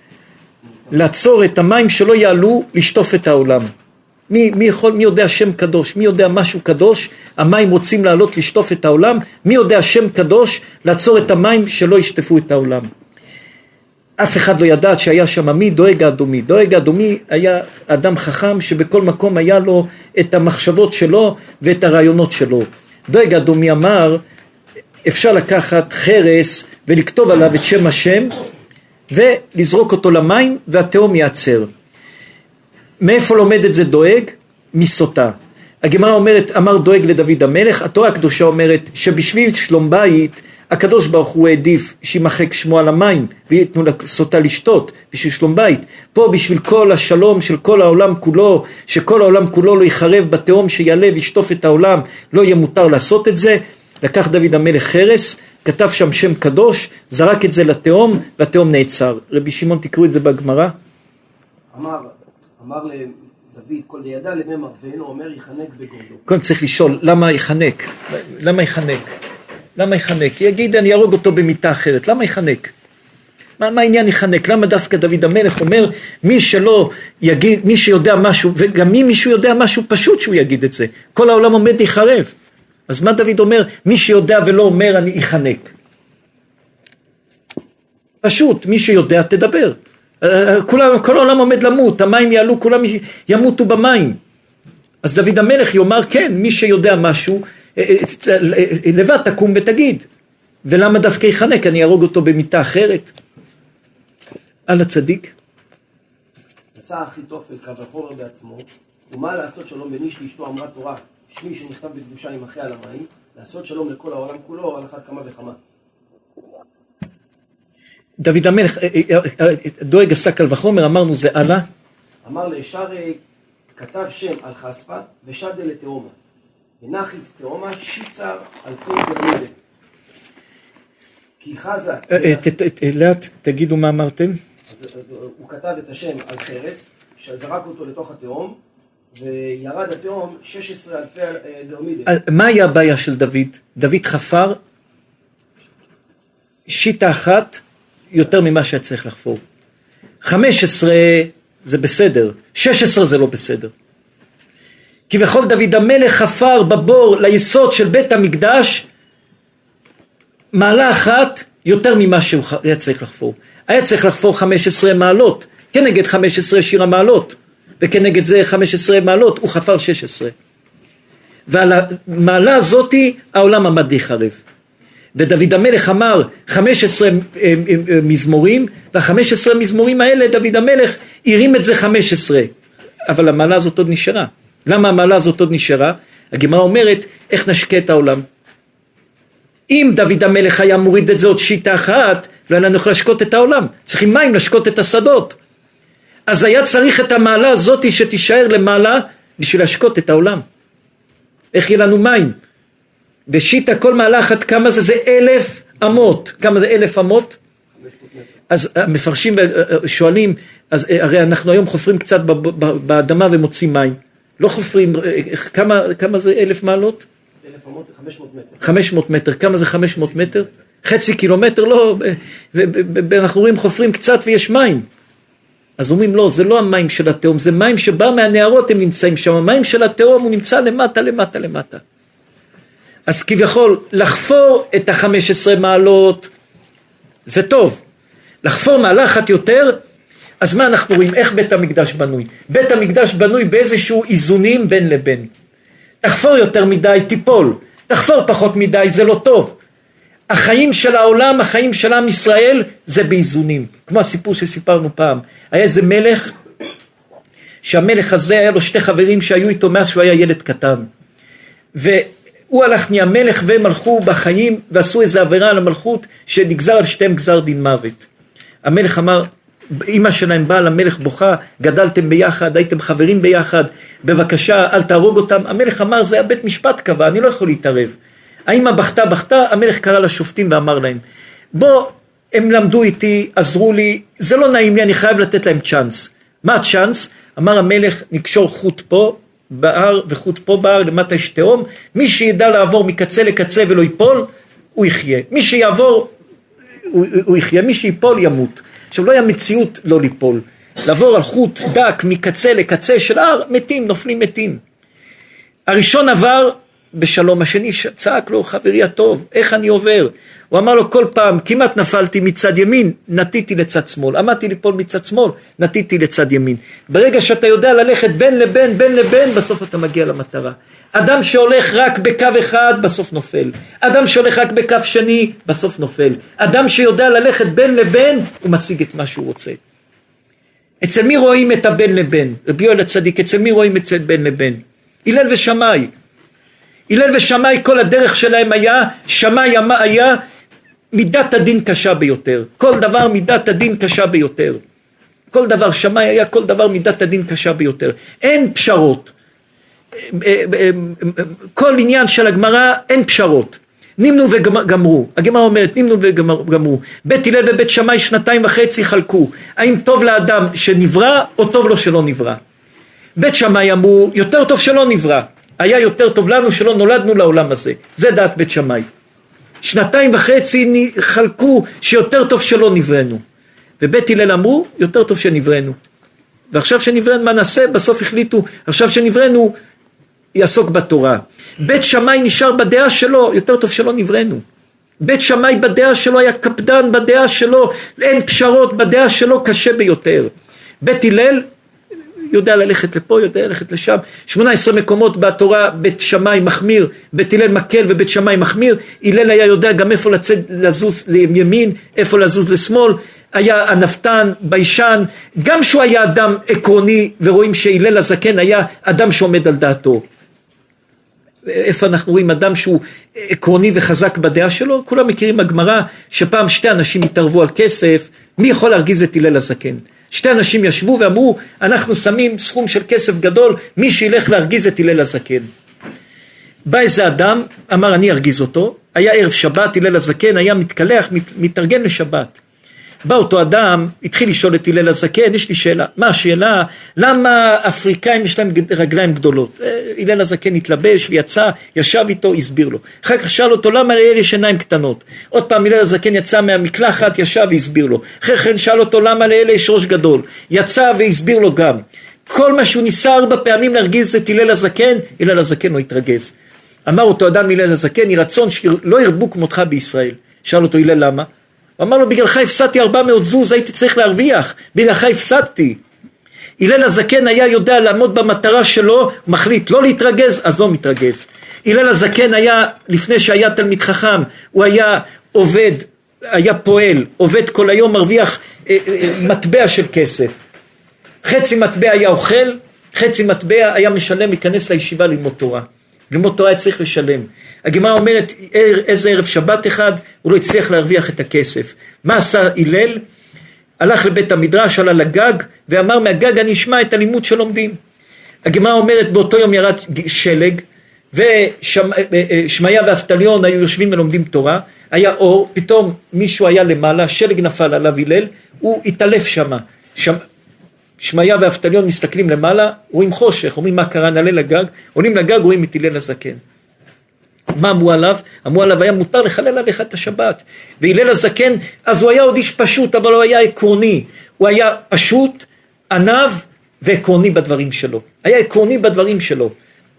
לעצור את המים שלא יעלו, לשטוף את העולם. מי יודע שם קדוש, מי יודע משהו קדוש, המים רוצים לעלות לשטוף את העולם, מי יודע שם קדוש, לעצור את המים שלא ישטפו את העולם. אף אחד לא ידע שהיה שם מי דואג האדומי. דואג האדומי היה אדם חכם שבכל מקום היה לו את המחשבות שלו ואת הרעיונות שלו. דואג האדומי אמר, אפשר לקחת חרס ולכתוב עליו את שם השם ולזרוק אותו למים והתהום יעצר. מאיפה לומד את זה דואג? מסוטה. הגמרא אומרת, אמר דואג לדוד המלך, התורה הקדושה אומרת שבשביל שלום בית, הקדוש ברוך הוא העדיף שימחק שמו על המים, ויתנו לסוטה לשתות בשביל שלום בית. פה בשביל כל השלום של כל העולם כולו, שכל העולם כולו לא יחרב בתהום שיעלה וישטוף את העולם, לא יהיה מותר לעשות את זה. לקח דוד המלך חרס, כתב שם שם קדוש, זרק את זה לתהום, והתהום נעצר. רבי שמעון, תקראו את זה בגמרא. אמר להם, דוד, כל לידע לממר, ואינו אומר יחנק בגורדו. קודם צריך לשאול, למה יחנק? למה יחנק? יגיד, אני ארוג אותו במיטה אחרת. למה יחנק? מה העניין יחנק? למה דווקא דוד המלך אומר, מי שלא יגיד, מי שיודע משהו, וגם אם מישהו יודע משהו פשוט שהוא יגיד את זה, כל העולם עומד להיחרב. אז מה דוד אומר? מי שיודע ולא אומר, אני יחנק. פשוט, מי שיודע תדבר. כל העולם עומד למות, המים יעלו, כולם ימותו במים. אז דוד המלך יאמר, כן, מי שיודע משהו, לבד תקום ותגיד. ולמה דווקא יחנק? אני ארוג אותו במיטה אחרת. על הצדיק. עשה אחיתופל כבחור בעצמו, ומה לעשות שלום בין איש לאשתו אמרה תורה, שמי שנכתב בקדושה עם אחיה על המים, לעשות שלום לכל העולם כולו, על אחת כמה וכמה. דוד המלך, דואג עשה קל וחומר, אמרנו זה עלה. אמר לישר כתב שם על חספה ושדה לתאומה. ונחית תאומה שיצר אלפי תרמידה. כי חזה... לאט, תגידו מה אמרתם. הוא כתב את השם על חרס, שזרק אותו לתוך התאום, וירד התאום 16 אלפי תרמידה. מה היה הבעיה של דוד? דוד חפר שיטה אחת, יותר ממה שצריך לחפור. 15 זה בסדר, 16 זה לא בסדר. כי בכל דוד המלך חפר בבור ליסוד של בית המקדש, מעלה אחת יותר ממה שהיה צריך לחפור. היה צריך לחפור 15 מעלות, כנגד 15 שיר המעלות, וכנגד זה 15 מעלות, הוא חפר 16. ועל המעלה הזאת העולם עמד להיחרב. ודוד המלך אמר 15 מזמורים, וה-15 מזמורים האלה דוד המלך הרים את זה 15, אבל המעלה הזאת עוד נשארה. למה המעלה הזאת עוד נשארה? הגמרא אומרת, איך נשקה את העולם? אם דוד המלך היה מוריד את זה עוד שיטה אחת, לא היה נוכל לשקות את העולם, צריכים מים לשקות את השדות. אז היה צריך את המעלה הזאת שתישאר למעלה בשביל לשקות את העולם. איך יהיה לנו מים? ושיטה כל מעלה אחת, כמה זה? זה 1,000 אמות. כמה זה 1,000 אמות? אז מפרשים ושואלים, אז הרי אנחנו היום חופרים קצת באדמה ומוצאים מים. לא חופרים, כמה זה 1,000 מעלות? 500 מטר, כמה זה 500 מטר? חצי קילומטר, לא, אנחנו רואים חופרים קצת ויש מים. אז אומרים לא, זה לא המים של התאום, זה מים שבא מהנערות הם נמצאים שם, המים של התאום הוא נמצא למטה. אז כביכול, לחפור את ה-15 מעלות, זה טוב. לחפור מעלה אחת יותר, אז מה אנחנו רואים? איך בית המקדש בנוי? בית המקדש בנוי באיזשהו איזונים בין לבין. תחפור יותר מדי, תיפול. תחפור פחות מדי, זה לא טוב. החיים של העולם, החיים של עם ישראל, זה באיזונים. כמו הסיפור שסיפרנו פעם. היה איזה מלך, שהמלך הזה היה לו 2 חברים שהיו איתו מאז שהוא היה ילד קטן. והוא הלך נהיה מלך והם הלכו בחיים ועשו איזה עבירה על המלכות שנגזר על 2 גזר דין מוות. המלך אמר, אמא שלהם באה למלך בוכה, גדלתם ביחד, הייתם חברים ביחד, בבקשה אל תהרוג אותם. המלך אמר, זה הבית משפט קבע, אני לא יכול להתערב. האמא בכתה, המלך קרא לשופטים ואמר להם, בוא, הם למדו איתי, עזרו לי, זה לא נעים לי, אני חייב לתת להם צ'אנס. מה הצ'אנס? אמר המלך, נקשור חוט פה בער וחוט פה בער, למטה יש תהום, מי שידע לעבור מקצה לקצה ולא ייפול, הוא יחיה. מי שיעבור, הוא יחיה, מי שיפול ימות. עכשיו לא היה מציאות לא ליפול, לעבור על חוט דק מקצה לקצה של ער, מתים, נופלים מתים. הראשון עבר בשלום, השני צעק לו, חברי הטוב, איך אני עובר? הוא אמר לו כל פעם, כמעט נפלתי מצד ימין, נטיתי לצד שמאל, עמדתי ליפול מצד שמאל, נטיתי לצד ימין. ברגע שאתה יודע ללכת בין לבין, בסוף אתה מגיע למטרה. אדם שהולך רק בקו אחד, בסוף נופל. אדם שהולך רק בקו שני, בסוף נופל. אדם שיודע ללכת בין לבין, הוא משיג את מה שהוא רוצה. אצל מי רואים את הבין לבין? רבי יואל הצדיק, אצל מי רואים את בין לבין? הלל ושמאי. הלל ושמאי, כל הדרך שלהם היה, שמאי היה מידת הדין קשה ביותר. כל דבר מידת הדין קשה ביותר. כל דבר שמאי היה, כל דבר מידת הדין קשה ביותר. אין פשרות. כל עניין של הגמרא אין פשרות. נימנו וגמרו. הגמרא אומרת, נימנו וגמרו. בית הלל ובית שמאי 2.5 חלקו. האם טוב לאדם שנברא, או טוב לו שלא נברא? בית שמאי אמרו, יותר טוב שלא נברא. היה יותר טוב לנו שלא נולדנו לעולם הזה. זה דעת בית שמאי. 2.5 חלקו שיותר טוב שלא נבראנו. ובית הלל אמרו, יותר טוב שנבראנו. ועכשיו שנבראנו, מה נעשה? בסוף החליטו, עכשיו שנבראנו, יעסוק בתורה. בית שמאי נשאר בדעה שלו, יותר טוב שלא נבראנו. בית שמאי בדעה שלו היה קפדן, בדעה שלו אין פשרות, בדעה שלו קשה ביותר. בית הלל יודע ללכת לפה, יודע ללכת לשם. 18 מקומות בתורה, בית שמאי מחמיר, בית הלל מקל ובית שמאי מחמיר. הלל היה יודע גם איפה לצד, לזוז לימין, איפה לזוז לשמאל. היה ענפתן, ביישן, גם שהוא היה אדם עקרוני, ורואים שהלל הזקן היה אדם שעומד על דעתו. איפה אנחנו רואים אדם שהוא עקרוני וחזק בדעה שלו? כולם מכירים הגמרא שפעם 2 אנשים התערבו על כסף, מי יכול להרגיז את הלל הזקן? 2 אנשים ישבו ואמרו, אנחנו שמים סכום של כסף גדול, מי שילך להרגיז את הלל הזקן. בא איזה אדם, אמר אני ארגיז אותו, היה ערב שבת, הלל הזקן היה מתקלח, מתארגן לשבת. בא אותו אדם, התחיל לשאול את הלל הזקן, יש לי שאלה, מה השאלה? למה אפריקאים יש להם רגליים גדולות? הלל הזקן התלבש ויצא, ישב איתו, הסביר לו. אחר כך שאל אותו, למה לאלה יש עיניים קטנות? עוד פעם הלל הזקן יצא מהמקלחת, ישב והסביר לו. אחר כך שאל אותו, למה לאלה יש ראש גדול? יצא והסביר לו גם. כל מה שהוא ניסה 4 פעמים להרגיז את הלל הזקן, הלל הזקן לא התרגז. אמר אותו אדם הלל הזקן, יהי רצון שלא ירבו כמותך בישראל. שאל אותו הלל למה? הוא אמר לו, בגללך הפסדתי 400 זוז, הייתי צריך להרוויח, בגללך הפסדתי. הלל הזקן היה יודע לעמוד במטרה שלו, מחליט לא להתרגז, אז לא מתרגז. הלל הזקן היה, לפני שהיה תלמיד חכם, הוא היה עובד, היה פועל, עובד כל היום, מרוויח מטבע של כסף. חצי מטבע היה אוכל, חצי מטבע היה משלם, להיכנס לישיבה ללמוד תורה. ללמוד תורה צריך לשלם. הגמרא אומרת, איזה ערב שבת אחד, הוא לא הצליח להרוויח את הכסף. מה עשה הלל? הלך לבית המדרש, עלה לגג, ואמר מהגג אני אשמע את הלימוד שלומדים. הגמרא אומרת, באותו יום ירד שלג, ושמעיה ואבטליון היו יושבים ולומדים תורה, היה אור, פתאום מישהו היה למעלה, שלג נפל עליו הלל, הוא התעלף שמה. שמעיה ואבטליון מסתכלים למעלה, רואים חושך, אומרים מה קרה, נעלה לגג, עולים לגג, רואים את הלל הזקן. מה אמרו עליו? אמרו עליו, היה מותר לחלל עליך את השבת. והלל הזקן, אז הוא היה עוד איש פשוט, אבל הוא היה עקרוני. הוא היה פשוט, ענב ועקרוני בדברים שלו. היה עקרוני בדברים שלו.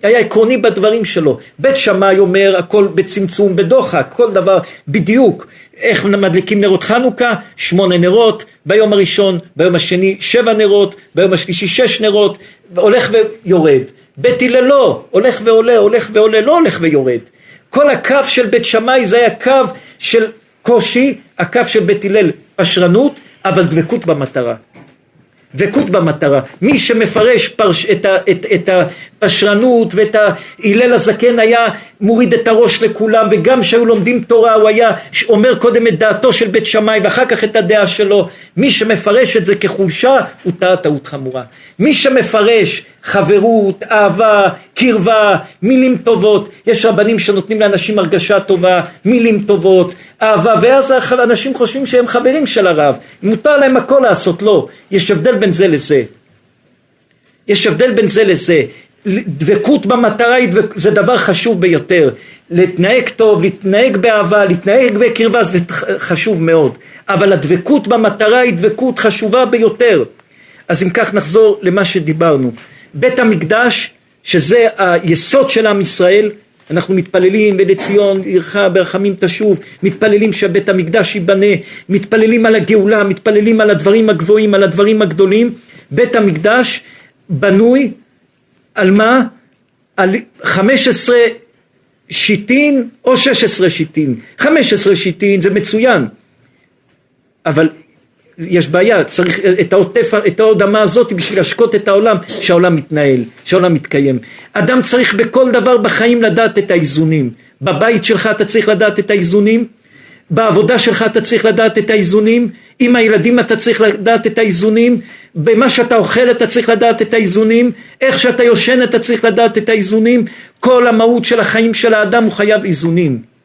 היה עקרוני בדברים שלו. בית שמאי אומר, הכל בצמצום, בדוחק, כל דבר בדיוק. איך מדליקים נרות חנוכה? 8 נרות, ביום הראשון, ביום השני 7 נרות, ביום השלישי 6 נרות, הולך ויורד. בית הלל לא, הולך ועולה, הולך ועולה, לא הולך ויורד. כל הקו של בית שמאי זה היה קו של קושי, הקו של בית הלל פשרנות, אבל דבקות במטרה. דבקות במטרה. מי שמפרש את הפשרנות ואת ההלל הזקן היה מוריד את הראש לכולם, וגם שהיו לומדים תורה הוא היה אומר קודם את דעתו של בית שמאי ואחר כך את הדעה שלו. מי שמפרש את זה כחולשה הוא טעה טעות חמורה. מי שמפרש חברות, אהבה, קרבה, מילים טובות, יש רבנים שנותנים לאנשים הרגשה טובה, מילים טובות, אהבה, ואז אנשים חושבים שהם חברים של הרב, מותר להם הכל לעשות, לא, יש הבדל בין זה לזה, יש הבדל בין זה לזה, דבקות במטרה זה דבר חשוב ביותר, להתנהג טוב, להתנהג באהבה, להתנהג בקרבה זה חשוב מאוד, אבל הדבקות במטרה היא דבקות חשובה ביותר. אז אם כך נחזור למה שדיברנו, בית המקדש, שזה היסוד של עם ישראל, אנחנו מתפללים ולציון עירך ברחמים תשוב, מתפללים שבית המקדש ייבנה, מתפללים על הגאולה, מתפללים על הדברים הגבוהים, על הדברים הגדולים. בית המקדש בנוי על מה? על 15 שיטין או 16 שיטין. 15 שיטין זה מצוין, אבל יש בעיה, צריך את העוטף, את האדמה הזאת בשביל לשקוט את העולם, שהעולם מתנהל, שהעולם מתקיים. אדם צריך בכל דבר בחיים לדעת את האיזונים. בבית שלך אתה צריך לדעת את האיזונים, בעבודה שלך אתה צריך לדעת את האיזונים, עם הילדים אתה צריך לדעת את האיזונים, במה שאתה אוכל אתה צריך לדעת את האיזונים, איך שאתה יושן אתה צריך לדעת את האיזונים. כל המהות של החיים של האדם הוא חייב איזונים.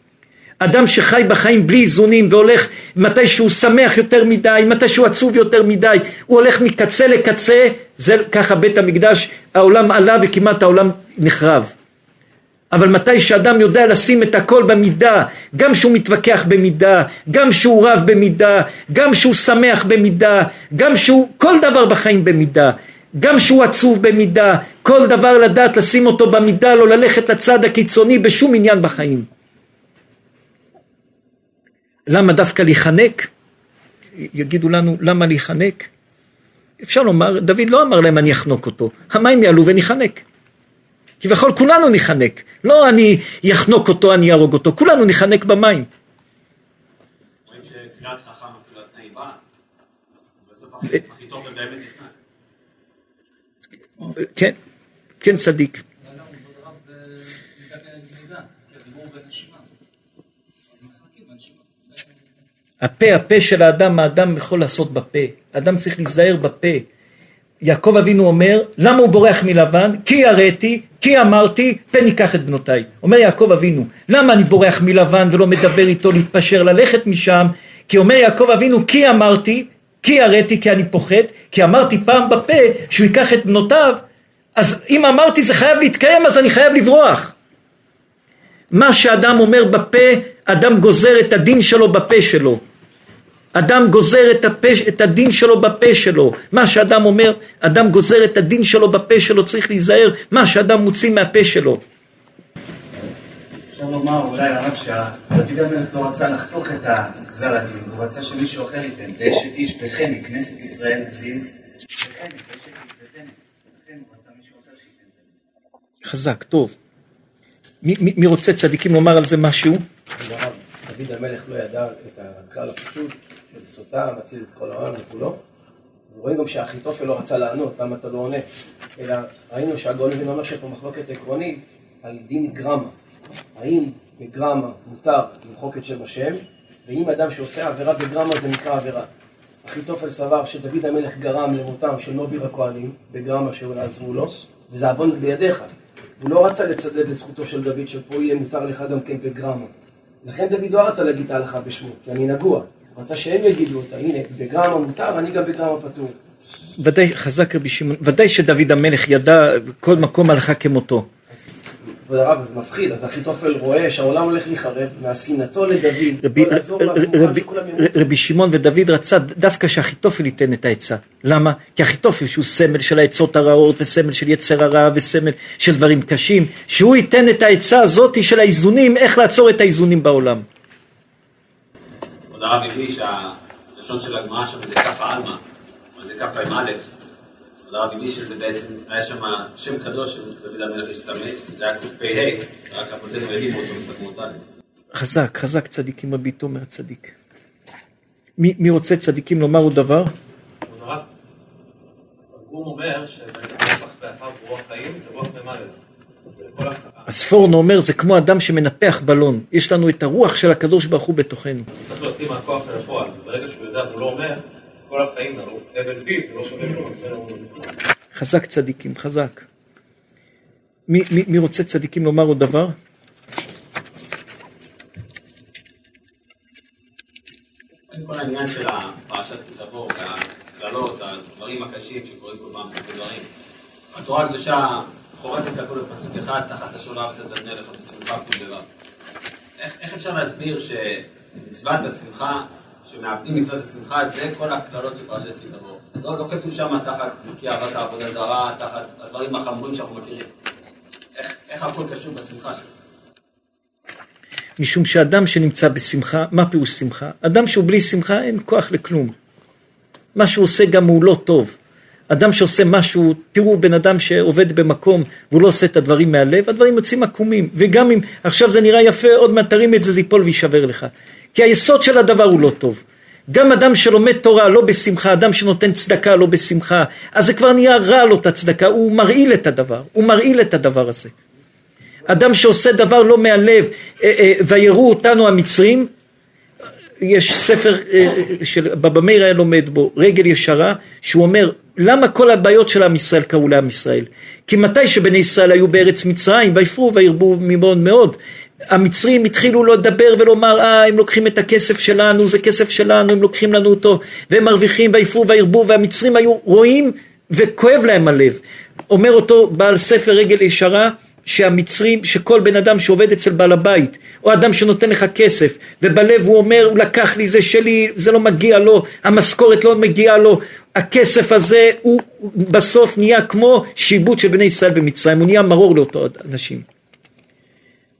אדם שחי בחיים בלי איזונים והולך מתי שהוא שמח יותר מדי, מתי שהוא עצוב יותר מדי, הוא הולך מקצה לקצה, זה ככה בית המקדש, העולם עלה וכמעט העולם נחרב. אבל מתי שאדם יודע לשים את הכל במידה, גם שהוא מתווכח במידה, גם שהוא רב במידה, גם שהוא שמח במידה, גם שהוא כל דבר בחיים במידה, גם שהוא עצוב במידה, כל דבר לדעת לשים אותו במידה, לא ללכת לצד הקיצוני בשום עניין בחיים. למה דווקא להיחנק? יגידו לנו, למה להיחנק? אפשר לומר, דוד לא אמר להם אני אחנוק אותו, המים יעלו וניחנק. כביכול כולנו ניחנק, לא אני יחנוק אותו, אני ירוג אותו, כולנו ניחנק במים. אומרים שקריאת חכם וקריאת נאיבה, בסוף הכי טוב ובאמת ניחנק. כן, כן צדיק. הפה של האדם, האדם יכול לעשות בפה. האדם צריך להיזהר בפה. יעקב אבינו אומר, למה הוא בורח מלבן? כי הראתי, כי אמרתי, פן ייקח את בנותיי. אומר יעקב אבינו, למה אני בורח מלבן ולא מדבר איתו, להתפשר, ללכת משם? כי אומר יעקב אבינו, כי אמרתי, כי הראתי, כי אני פוחד, כי אמרתי פעם בפה שהוא ייקח את בנותיו, אז אם אמרתי זה חייב להתקיים, אז אני חייב לברוח. מה שאדם אומר בפה, אדם גוזר את הדין שלו בפה שלו. אדם גוזר את הדין שלו בפה שלו. מה שאדם אומר, אדם גוזר את הדין שלו בפה שלו, צריך להיזהר מה שאדם מוציא מהפה שלו. אפשר לומר אולי הרב שהדוד המלך לא רצה לחתוך את הגזר הדין, הוא רצה שמישהו אחר ייתן, ויש את איש בחנק, כנסת ישראל דין, בחנק, ויש את איש בחנק, לכן הוא רצה מישהו אחר שייתן. חזק, טוב. מי רוצה צדיקים לומר על זה משהו? דוד המלך לא ידע את הכלל הפשוט. סוטה, מציל את כל העולם וכולו. רואים גם שהאחיתופל לא רצה לענות, למה אתה לא עונה? אלא ראינו שהגאון אומר שפה מחלוקת עקרונית על דין גרמה. האם בגרמה מותר למחוק את שם השם, ואם אדם שעושה עבירה בגרמה זה נקרא עבירה. אחיתופל סבר שדוד המלך גרם למותם של נובי הכהנים בגרמה שאולי עזרו לו, וזה עוון בידיך. הוא לא רצה לצדד לזכותו של דוד שפה יהיה מותר לך גם כן בגרמה. לכן דוד לא רצה להגיד את ההלכה בשמו, כי אני נגוע. רצה שהם יגידו אותה, הנה, בגרמה מותר, אני גם בגרמה פטור. ודאי חזק רבי שמעון, ודאי שדוד המלך ידע כל מקום הלכה כמותו. הרב, זה מפחיד, אז אחיתופל רואה שהעולם הולך להיחרב מהשנאתו לדוד. רבי שמעון ודוד רצה דווקא שאחיתופל ייתן את העצה. למה? כי אחיתופל שהוא סמל של העצות הרעות וסמל של יצר הרע וסמל של דברים קשים, שהוא ייתן את העצה הזאת של האיזונים, איך לעצור את האיזונים בעולם. עוד הרב הביא שהלשון של הגמרא שם זה כף העלמא, או זה כף עם א', הרב הביא שזה בעצם, היה שם שם קדוש שדוד המלך השתמש, זה היה קפ"ה, רק הפותנו הרימו אותו מסכמו אותנו. חזק, חזק צדיקים, הביט אומר צדיק. מי רוצה צדיקים לומר עוד דבר? הרב, הוא אומר שנפח באפיו רוח חיים זה רוח ממלא. הספורנו אומר זה כמו אדם שמנפח בלון, יש לנו את הרוח של הקדוש ברוך הוא בתוכנו. צריך להוציא מהכוח אל הפועל, ברגע שהוא יודע והוא לא אומר, כל החיים הלו, אבל בי, זה לא שווה לו. חזק צדיקים, חזק. מי רוצה צדיקים לומר עוד דבר? כל העניין של הפרשת כתבו, הקללות, הדברים הקשים שקוראים כל פעם, זה דברים. התורה הקדושה חורטת הכל לפסוק אחד, תחת השולחת את המלך, בשמחה כל דבר. איך אפשר להסביר שמצוות השמחה, שמעבדים מצוות השמחה, זה כל הכללות שפרשת כתבו. לא כתוב שם תחת כאהבת העבודה זרה, תחת הדברים החמורים שאנחנו מכירים. איך הכל קשור בשמחה שלו? משום שאדם שנמצא בשמחה, מה פירוש שמחה? אדם שהוא בלי שמחה אין כוח לכלום. מה שהוא עושה גם הוא לא טוב. אדם שעושה משהו, תראו בן אדם שעובד במקום והוא לא עושה את הדברים מהלב, הדברים יוצאים עקומים. וגם אם עכשיו זה נראה יפה, עוד מטרים את זה, זה ייפול וישבר לך. כי היסוד של הדבר הוא לא טוב. גם אדם שלומד תורה לא בשמחה, אדם שנותן צדקה לא בשמחה, אז זה כבר נהיה רע על אותה צדקה, הוא מרעיל את הדבר, הוא מרעיל את הדבר הזה. אדם שעושה דבר לא מהלב, ויראו אותנו המצרים, יש ספר של בבא מאיר היה לומד בו, רגל ישרה, שהוא אומר, למה כל הבעיות של עם ישראל קראו לעם ישראל? כי מתי שבני ישראל היו בארץ מצרים, ויפרו וירבו מאוד מאוד, המצרים התחילו לא לדבר ולומר, הם לוקחים את הכסף שלנו, זה כסף שלנו, הם לוקחים לנו אותו, והם מרוויחים ויפרו וירבו, והמצרים היו רואים וכואב להם הלב. אומר אותו בעל ספר רגל ישרה, שהמצרים, שכל בן אדם שעובד אצל בעל הבית, או אדם שנותן לך כסף, ובלב הוא אומר, הוא לקח לי, זה שלי, זה לא מגיע לו, המשכורת לא מגיעה לו, הכסף הזה הוא בסוף נהיה כמו שיבוד של בני ישראל במצרים, הוא נהיה מרור לאותו אנשים.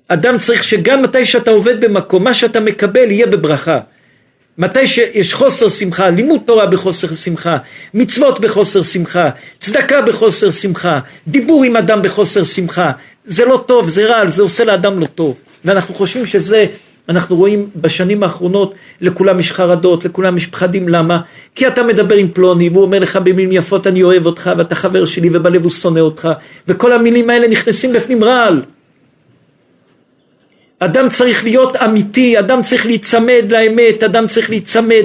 אדם צריך שגם מתי שאתה עובד במקום, מה שאתה מקבל יהיה בברכה. מתי שיש חוסר שמחה, לימוד תורה בחוסר שמחה, מצוות בחוסר שמחה, צדקה בחוסר שמחה, דיבור עם אדם בחוסר שמחה, זה לא טוב, זה רע, זה עושה לאדם לא טוב. ואנחנו חושבים שזה, אנחנו רואים בשנים האחרונות, לכולם יש חרדות, לכולם יש פחדים, למה? כי אתה מדבר עם פלוני, והוא אומר לך במילים יפות, אני אוהב אותך, ואתה חבר שלי, ובלב הוא שונא אותך, וכל המילים האלה נכנסים לפנים רעל. אדם צריך להיות אמיתי, אדם צריך להיצמד לאמת, אדם צריך להיצמד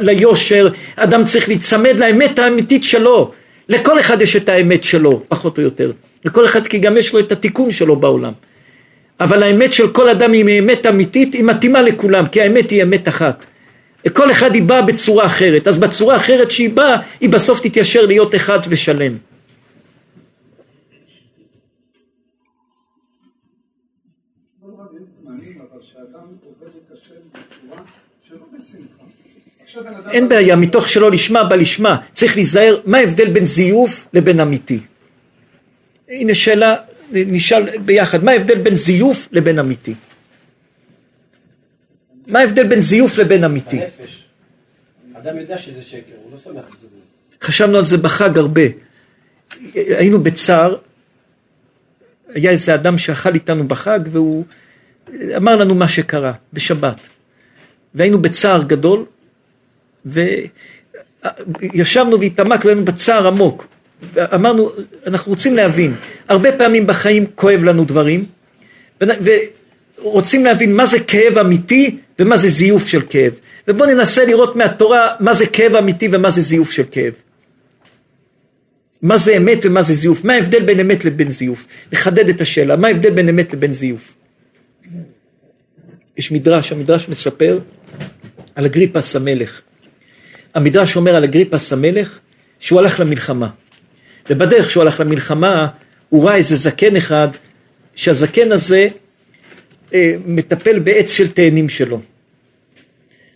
ליושר, אדם צריך להיצמד לאמת האמיתית שלו. לכל אחד יש את האמת שלו, פחות או יותר. לכל אחד, כי גם יש לו את התיקון שלו בעולם. אבל האמת של כל אדם היא אמת אמיתית, היא מתאימה לכולם, כי האמת היא אמת אחת. כל אחד היא באה בצורה אחרת, אז בצורה אחרת שהיא באה, היא בסוף תתיישר להיות אחד ושלם. אין בעיה, מתוך שלא לשמה בא לשמה. צריך להיזהר מה ההבדל בין זיוף לבין אמיתי. הנה שאלה, נשאל ביחד, מה ההבדל בין זיוף לבין אמיתי? מה ההבדל בין זיוף לבין אמיתי? הנפש. אדם יודע שזה שקר, הוא לא שמח את זה. חשבנו על זה בחג הרבה. היינו בצער, היה איזה אדם שאכל איתנו בחג והוא אמר לנו מה שקרה בשבת. והיינו בצער גדול, וישבנו והתעמקנו לנו בצער עמוק. אמרנו, אנחנו רוצים להבין, הרבה פעמים בחיים כואב לנו דברים, ורוצים להבין מה זה כאב אמיתי ומה זה זיוף של כאב. ובוא ננסה לראות מהתורה מה זה כאב אמיתי ומה זה זיוף של כאב. מה זה אמת ומה זה זיוף? מה ההבדל בין אמת לבין זיוף? נחדד את השאלה, מה ההבדל בין אמת לבין זיוף? יש מדרש, המדרש מספר על אגריפס המלך. המדרש אומר על אגריפס המלך שהוא הלך למלחמה. ובדרך שהוא הלך למלחמה, הוא ראה איזה זקן אחד, שהזקן הזה מטפל בעץ של תאנים שלו.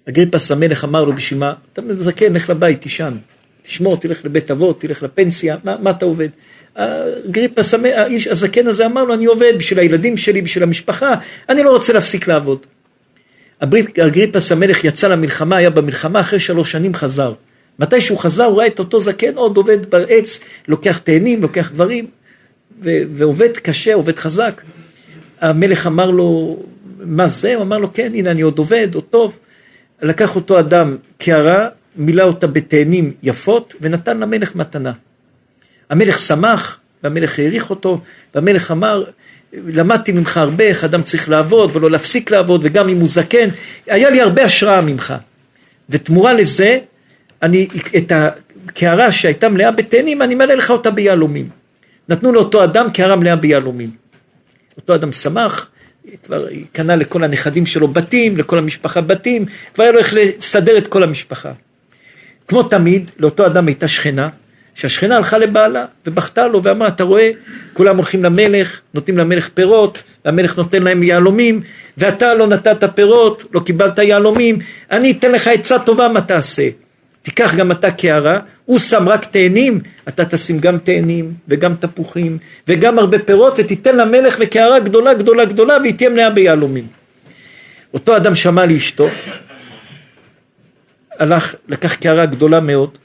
אגריפס המלך אמר לו, בשביל מה? אתה זקן, לך לבית, תישן. תשמור, תלך לבית אבות, תלך לפנסיה, מה אתה עובד? אגריפס, האיש הזקן הזה אמר לו, אני עובד בשביל הילדים שלי, בשביל המשפחה, אני לא רוצה להפסיק לעבוד. אגריפס המלך יצא למלחמה, היה במלחמה, אחרי 3 שנים חזר. מתי שהוא חזר, הוא ראה את אותו זקן, עוד עובד בעץ, לוקח תאנים, לוקח דברים, ועובד קשה, עובד חזק. המלך אמר לו, מה זה? הוא אמר לו, כן, הנה אני עוד עובד, עוד טוב. לקח אותו אדם קערה, מילא אותה בתאנים יפות, ונתן למלך מתנה. המלך שמח, והמלך העריך אותו, והמלך אמר, למדתי ממך הרבה, איך אדם צריך לעבוד, ולא להפסיק לעבוד, וגם אם הוא זקן, היה לי הרבה השראה ממך. ותמורה לזה, את הקערה שהייתה מלאה בתאנים, אני מלא לך אותה ביהלומים. נתנו לאותו אדם קערה מלאה ביהלומים. אותו אדם שמח, כבר קנה לכל הנכדים שלו בתים, לכל המשפחה בתים, כבר היה לו איך לסדר את כל המשפחה. כמו תמיד, לאותו אדם הייתה שכנה, שהשכנה הלכה לבעלה, ובכתה לו ואמרה, אתה רואה, כולם הולכים למלך, נותנים למלך פירות, והמלך נותן להם יהלומים, ואתה לא נתת פירות, לא קיבלת יהלומים, אני אתן לך עצה טובה מה תעשה. תיקח גם אתה קערה, הוא שם רק תאנים, אתה תשים גם תאנים, וגם תפוחים, וגם הרבה פירות, ותיתן למלך וקערה גדולה, גדולה, גדולה, והיא תהיה מלאה ביהלומים. אותו אדם שמע לאשתו, הלך, לקח קערה גדולה מאוד,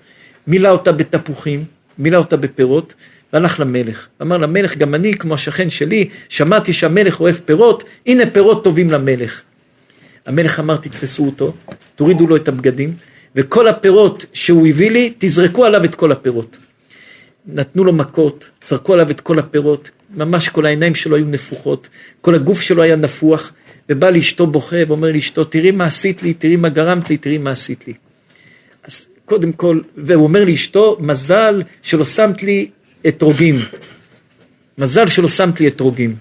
מילא אותה בתפוחים, מילא אותה בפירות, והלך למלך. אמר למלך, גם אני, כמו השכן שלי, שמעתי שהמלך אוהב פירות, הנה פירות טובים למלך. המלך אמר, תתפסו אותו, תורידו לו את הבגדים, וכל הפירות שהוא הביא לי, תזרקו עליו את כל הפירות. נתנו לו מכות, זרקו עליו את כל הפירות, ממש כל העיניים שלו היו נפוחות, כל הגוף שלו היה נפוח, ובא לאשתו בוכה ואומר לאשתו, תראי מה עשית לי, תראי מה גרמת לי, תראי מה עשית לי. אז קודם כל, והוא אומר לאשתו, מזל שלא שמת לי אתרוגים. מזל שלא שמת לי אתרוגים.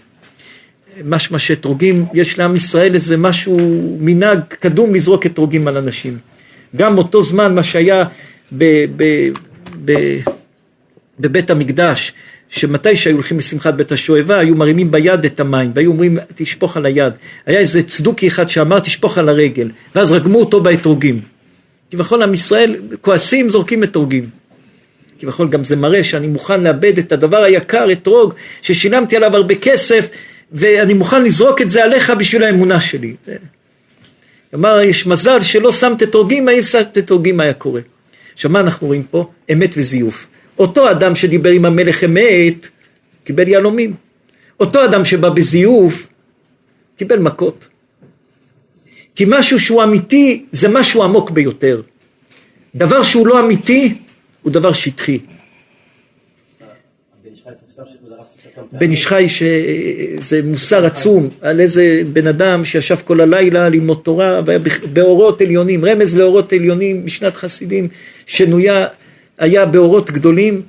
משמע שאתרוגים, יש לעם ישראל איזה משהו מנהג קדום לזרוק אתרוגים על אנשים. גם אותו זמן מה שהיה בבית המקדש, שמתי שהיו הולכים לשמחת בית השואבה, היו מרימים ביד את המים, והיו אומרים תשפוך על היד. היה איזה צדוקי אחד שאמר תשפוך על הרגל, ואז רגמו אותו באתרוגים. כבכל עם ישראל כועסים זורקים אתרוגים. כבכל גם זה מראה שאני מוכן לאבד את הדבר היקר, אתרוג, ששילמתי עליו הרבה כסף, ואני מוכן לזרוק את זה עליך בשביל האמונה שלי. אמר, יש מזל שלא שמת אתרוגים, האם שמת אתרוגים, מה היה קורה? עכשיו, מה אנחנו רואים פה? אמת וזיוף. אותו אדם שדיבר עם המלך אמת, קיבל יהלומים. אותו אדם שבא בזיוף, קיבל מכות. כי משהו שהוא אמיתי, זה משהו עמוק ביותר. דבר שהוא לא אמיתי, הוא דבר שטחי. בן איש חי שזה מוסר עצום על איזה בן אדם שישב כל הלילה ללמוד תורה והיה באורות עליונים, רמז לאורות עליונים משנת חסידים שנויה היה באורות גדולים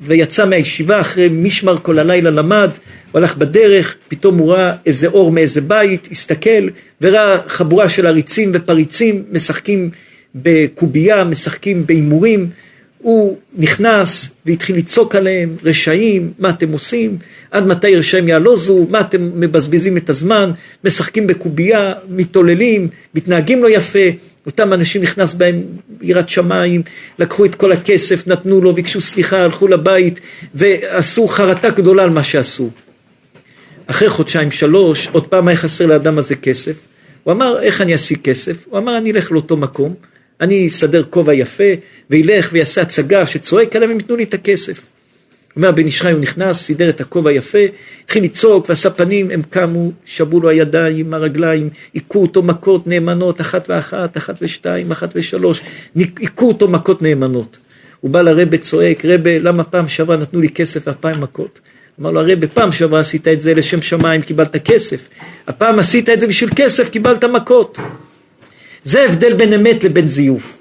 ויצא מהישיבה אחרי משמר כל הלילה למד, הוא הלך בדרך, פתאום הוא ראה איזה אור מאיזה בית, הסתכל וראה חבורה של עריצים ופריצים משחקים בקובייה, משחקים באימורים, הוא נכנס והתחיל לצוק עליהם, רשעים, מה אתם עושים, עד מתי רשעים יעלוזו, מה אתם מבזבזים את הזמן, משחקים בקובייה, מתעוללים, מתנהגים לא יפה, אותם אנשים נכנס בהם יראת שמיים, לקחו את כל הכסף, נתנו לו, ביקשו סליחה, הלכו לבית, ועשו חרטה גדולה על מה שעשו. אחרי 2-3, עוד פעם היה חסר לאדם הזה כסף, הוא אמר, איך אני אעשי כסף? הוא אמר, אני אלך לאותו מקום, אני אסדר כובע יפה, וילך ויעשה הצגה שצועק עליהם, הם יתנו לי את הכסף. הוא אומר, בן איש חי הוא נכנס, סידר את הכובע יפה, התחיל לצעוק ועשה פנים, הם קמו, שבו לו הידיים, הרגליים, עיקו אותו מכות נאמנות, 1 ואחת, 1 ו2, 1 ו3, עיקו אותו מכות נאמנות. הוא בא לרבא צועק, רבא, למה פעם שעברה נתנו לי כסף והפעם מכות? אמר לו, הרבא, פעם שעברה עשית את זה לשם שמיים, קיבלת כסף. הפעם עשית את זה בשביל כסף, קיבלת מכות. זה הבדל בין אמת לבין זיוף.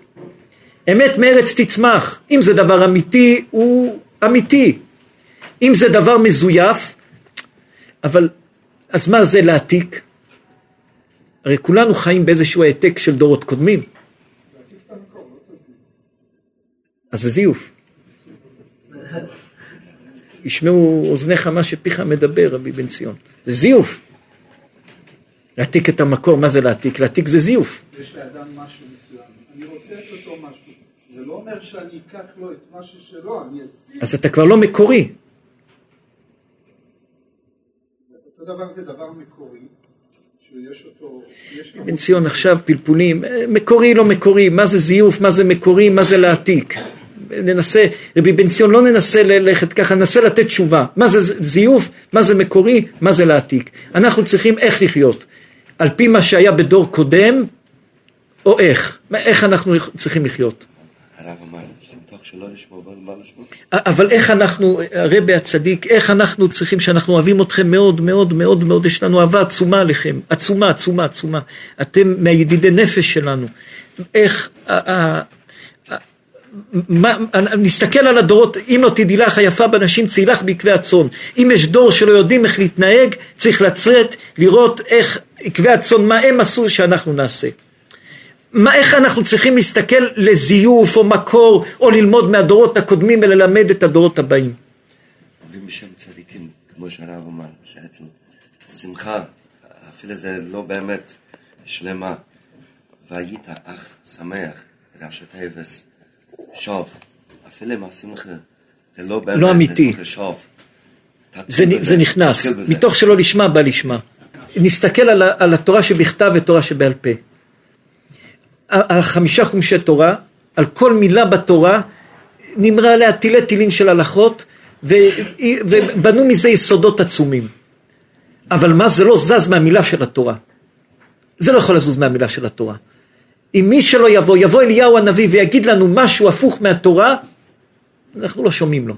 אמת מארץ תצמח. אם זה דבר אמיתי, הוא אמיתי. אם זה דבר מזויף, אבל אז מה זה להעתיק? הרי כולנו חיים באיזשהו העתק של דורות קודמים. אז זה זיוף. ישמעו אוזניך מה שפיך מדבר, רבי בן ציון. זה זיוף. להעתיק את המקור, מה זה להעתיק? להעתיק זה זיוף. יש לאדם משהו מסוים. אני רוצה את אותו משהו. זה לא אומר שאני אקח לו את משהו שלו, אני אסיף. אז אתה כבר לא מקורי. אותו דבר זה דבר מקורי, שיש אותו... בן ציון עכשיו פלפולים, מקורי לא מקורי, מה זה זיוף, מה זה מקורי, מה זה להעתיק. ננסה, רבי בן ציון לא ננסה ללכת ככה, ננסה לתת תשובה. מה זה זיוף, מה זה מקורי, מה זה להעתיק. אנחנו צריכים איך לחיות. על פי מה שהיה בדור קודם, או איך. איך אנחנו צריכים לחיות. הרב אמר, שמתוך שלא לשמוע, מה לשמוע? אבל איך אנחנו, הרבי הצדיק, איך אנחנו צריכים, שאנחנו אוהבים אתכם מאוד מאוד מאוד מאוד, יש לנו אהבה עצומה עליכם, עצומה, עצומה, עצומה. אתם מהידידי נפש שלנו. איך... מה, נסתכל על הדורות, אם לא תדילך היפה בנשים צילך בעקבי הצאן. אם יש דור שלא יודעים איך להתנהג, צריך לצאת, לראות איך עקבי הצאן, מה הם עשו שאנחנו נעשה. מה, איך אנחנו צריכים להסתכל לזיוף או מקור, או ללמוד מהדורות הקודמים וללמד את הדורות הבאים. אומרים בשם צדיקים, כמו שהרב אמר, שאצל שמחה, אפילו זה לא באמת שלמה. והיית אך שמח, רשת היבס. שוב, אפילו מעשים לך, זה לא באמת, לא אמיתי, זה נכנס, מתוך שלא לשמה בא לשמה, נסתכל על התורה שבכתב ותורה שבעל פה, החמישה חומשי תורה, על כל מילה בתורה, נמרה עליה תילי תילין של הלכות, ובנו מזה יסודות עצומים, אבל מה זה לא זז מהמילה של התורה, זה לא יכול לזוז מהמילה של התורה, אם מי שלא יבוא, יבוא אליהו הנביא ויגיד לנו משהו הפוך מהתורה, אנחנו לא שומעים לו.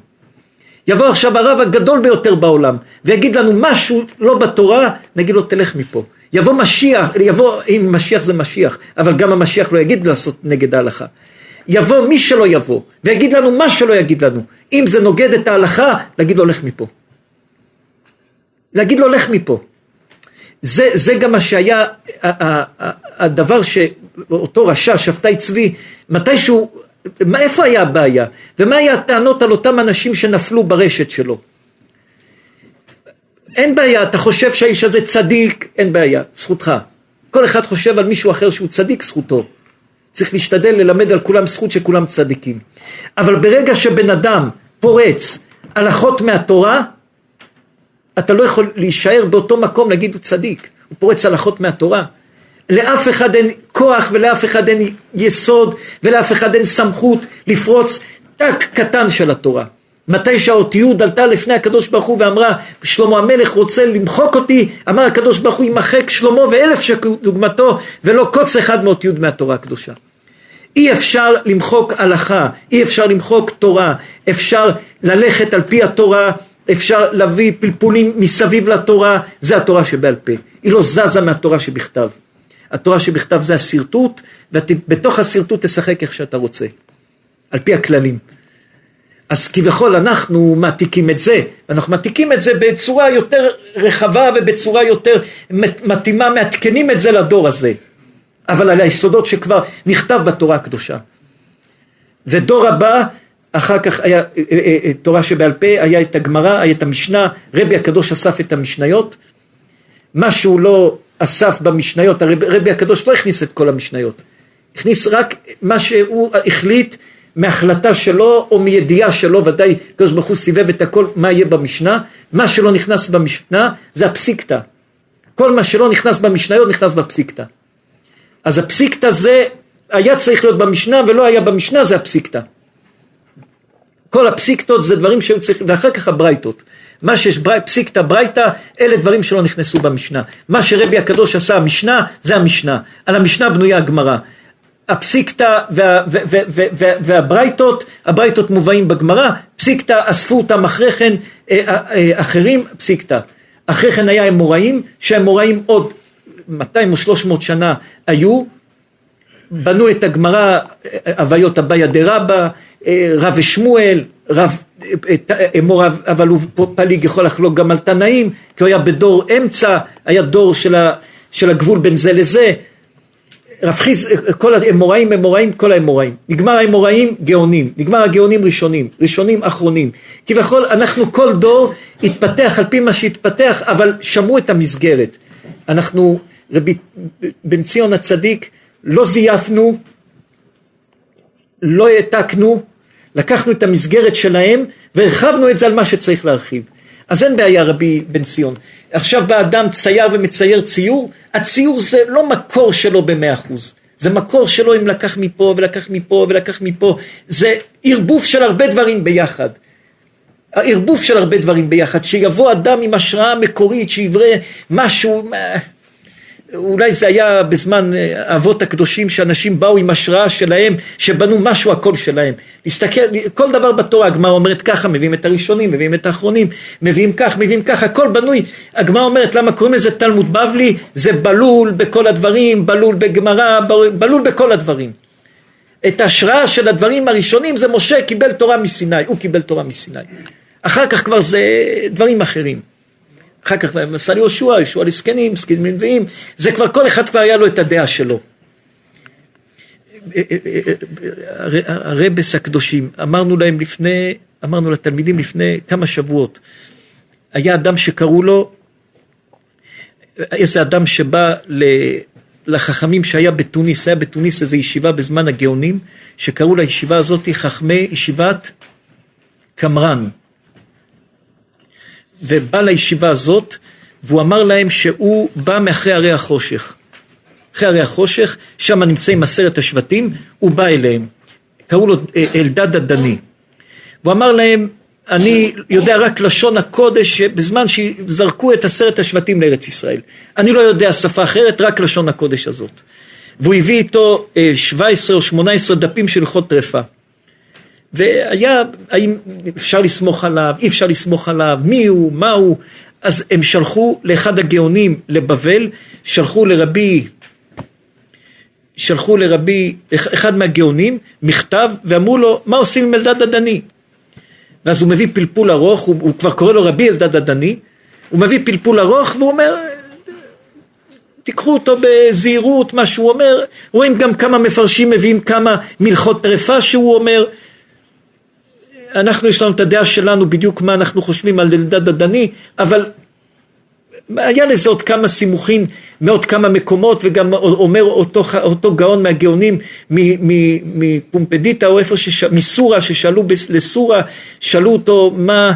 יבוא עכשיו הרב הגדול ביותר בעולם, ויגיד לנו משהו לא בתורה, נגיד לו תלך מפה. יבוא משיח, יבוא, אם משיח זה משיח, אבל גם המשיח לא יגיד לעשות נגד ההלכה. יבוא מי שלא יבוא, ויגיד לנו מה שלא יגיד לנו. אם זה נוגד את ההלכה, להגיד לו לך מפה. להגיד לו לך מפה. זה גם מה שהיה הדבר שאותו רשע שבתאי צבי, מתישהו, איפה היה הבעיה? ומה היה הטענות על אותם אנשים שנפלו ברשת שלו? אין בעיה, אתה חושב שהאיש הזה צדיק, אין בעיה, זכותך. כל אחד חושב על מישהו אחר שהוא צדיק, זכותו. צריך להשתדל ללמד על כולם זכות שכולם צדיקים. אבל ברגע שבן אדם פורץ הלכות מהתורה, אתה לא יכול להישאר באותו מקום, להגיד הוא צדיק, הוא פורץ הלכות מהתורה. לאף אחד אין כוח ולאף אחד אין יסוד ולאף אחד אין סמכות לפרוץ תק קטן של התורה. מתי שהאות י' עלתה לפני הקדוש ברוך הוא ואמרה, שלמה המלך רוצה למחוק אותי, אמר הקדוש ברוך הוא ימחק שלמה ואלף שדוגמתו ולא קוץ אחד מאות י' מהתורה הקדושה. אי אפשר למחוק הלכה, אי אפשר למחוק תורה, אפשר ללכת על פי התורה, אפשר להביא פלפולים מסביב לתורה, זה התורה שבעל פה. היא לא זזה מהתורה שבכתב. התורה שבכתב זה הסרטוט, ובתוך הסרטוט תשחק איך שאתה רוצה. על פי הכללים. אז כבכל אנחנו מעתיקים את זה. אנחנו מעתיקים את זה בצורה יותר רחבה, ובצורה יותר מתאימה, מעתקנים את זה לדור הזה. אבל על היסודות שכבר נכתב בתורה הקדושה. ודור הבא, אחר כך היה תורה שבעל פה, היה את הגמרא, היה את המשנה, רבי הקדוש אסף את המשניות, מה שהוא לא אסף במשניות, רבי הקדוש לא הכניס את כל המשניות, הכניס רק מה שהוא החליט מהחלטה שלו, או מידיעה שלו, ודאי הקדוש ברוך הוא סיבב את הכל, מה יהיה במשנה, מה שלא נכנס במשנה, זה הפסיקתא, כל מה שלא נכנס במשניות, נכנס בפסיקתא, אז הפסיקתא זה, היה צריך להיות במשנה, ולא היה במשנה, זה הפסיקתא, כל הפסיקתות זה דברים שהיו צריכים, ואחר כך הברייתות. מה שיש פסיקתא ברייתא, אלה דברים שלא נכנסו במשנה. מה שרבי הקדוש עשה המשנה, זה המשנה. על המשנה בנויה הגמרא. הפסיקתא והברייתות, הברייתות מובאים בגמרא, פסיקתא אספו אותם אחרי כן, אחרים, פסיקתא. אחרי כן היה אמוראים, שהאמוראים עוד 200 או 300 שנה היו, בנו את הגמרא, הוויות הבאיה דרבא, רב שמואל, רב אמור, אבל הוא פליג יכול לחלוק גם על תנאים, כי הוא היה בדור אמצע, היה דור של הגבול בין זה לזה, רפחיס, כל האמוראים, כל האמוראים. נגמר האמוראים, גאונים. נגמר הגאונים ראשונים, אחרונים. כבכל אנחנו כל דור התפתח על פי מה שהתפתח, אבל שמרו את המסגרת. אנחנו, רבי בן ציון הצדיק, לא זייפנו, לא העתקנו, לקחנו את המסגרת שלהם, והרחבנו את זה על מה שצריך להרחיב. אז אין בעיה רבי בן ציון. עכשיו באדם צייר ומצייר ציור, הציור זה לא מקור שלו ב100%. זה מקור שלו אם לקח מפה ולקח מפה ולקח מפה. זה ערבוף של הרבה דברים ביחד. הערבוף של הרבה דברים ביחד. שיבוא אדם עם השראה מקורית, שיברא משהו... אולי זה היה בזמן האבות הקדושים שאנשים באו עם השראה שלהם, שבנו משהו הכל שלהם. להסתכל, כל דבר בתורה, הגמרא אומרת ככה, מביאים את הראשונים, מביאים את האחרונים, מביאים כך, מביאים כך, הכל בנוי. הגמרא אומרת, למה קוראים לזה תלמוד בבלי? זה בלול בכל הדברים, בלול בגמרא, בלול בכל הדברים. את ההשראה של הדברים הראשונים זה משה קיבל תורה מסיני, הוא קיבל תורה מסיני. אחר כך כבר זה דברים אחרים. אחר כך עשה לי יהושע, יהושע לזקנים, זקנים לנביאים, זה כבר כל אחד כבר היה לו את הדעה שלו. הרבס הקדושים, אמרנו להם לפני, אמרנו לתלמידים לפני כמה שבועות, היה אדם שקראו לו, איזה אדם שבא לחכמים שהיה בתוניס, היה בתוניס איזו ישיבה בזמן הגאונים, שקראו לישיבה הזאת חכמי ישיבת קמרן. ובא לישיבה הזאת, והוא אמר להם שהוא בא מאחרי הרי החושך. אחרי הרי החושך, שם נמצאים 10 השבטים, הוא בא אליהם. קראו לו אלדד הדני. והוא אמר להם, אני יודע רק לשון הקודש, בזמן שזרקו את 10 השבטים לארץ ישראל. אני לא יודע שפה אחרת, רק לשון הקודש הזאת. והוא הביא איתו 17 או 18 דפים של הלכות טרפה. והיה, האם אפשר לסמוך עליו, אי אפשר לסמוך עליו, מי הוא, מה הוא, אז הם שלחו לאחד הגאונים לבבל, שלחו לרבי, אחד מהגאונים, מכתב, ואמרו לו, מה עושים עם אלדד הדני? ואז הוא מביא פלפול ארוך, הוא כבר קורא לו רבי אלדד הדני, הוא מביא פלפול ארוך, והוא אומר, תקחו אותו בזהירות, מה שהוא אומר, רואים גם כמה מפרשים מביאים, כמה מלכות טרפה שהוא אומר, אנחנו יש לנו את הדעה שלנו בדיוק מה אנחנו חושבים על אלדד הדני, אבל היה לזה עוד כמה סימוכין מעוד כמה מקומות, וגם אומר אותו גאון מהגאונים מפומפדיטה או איפה מסורה, ששאלו לסורה, שאלו אותו מה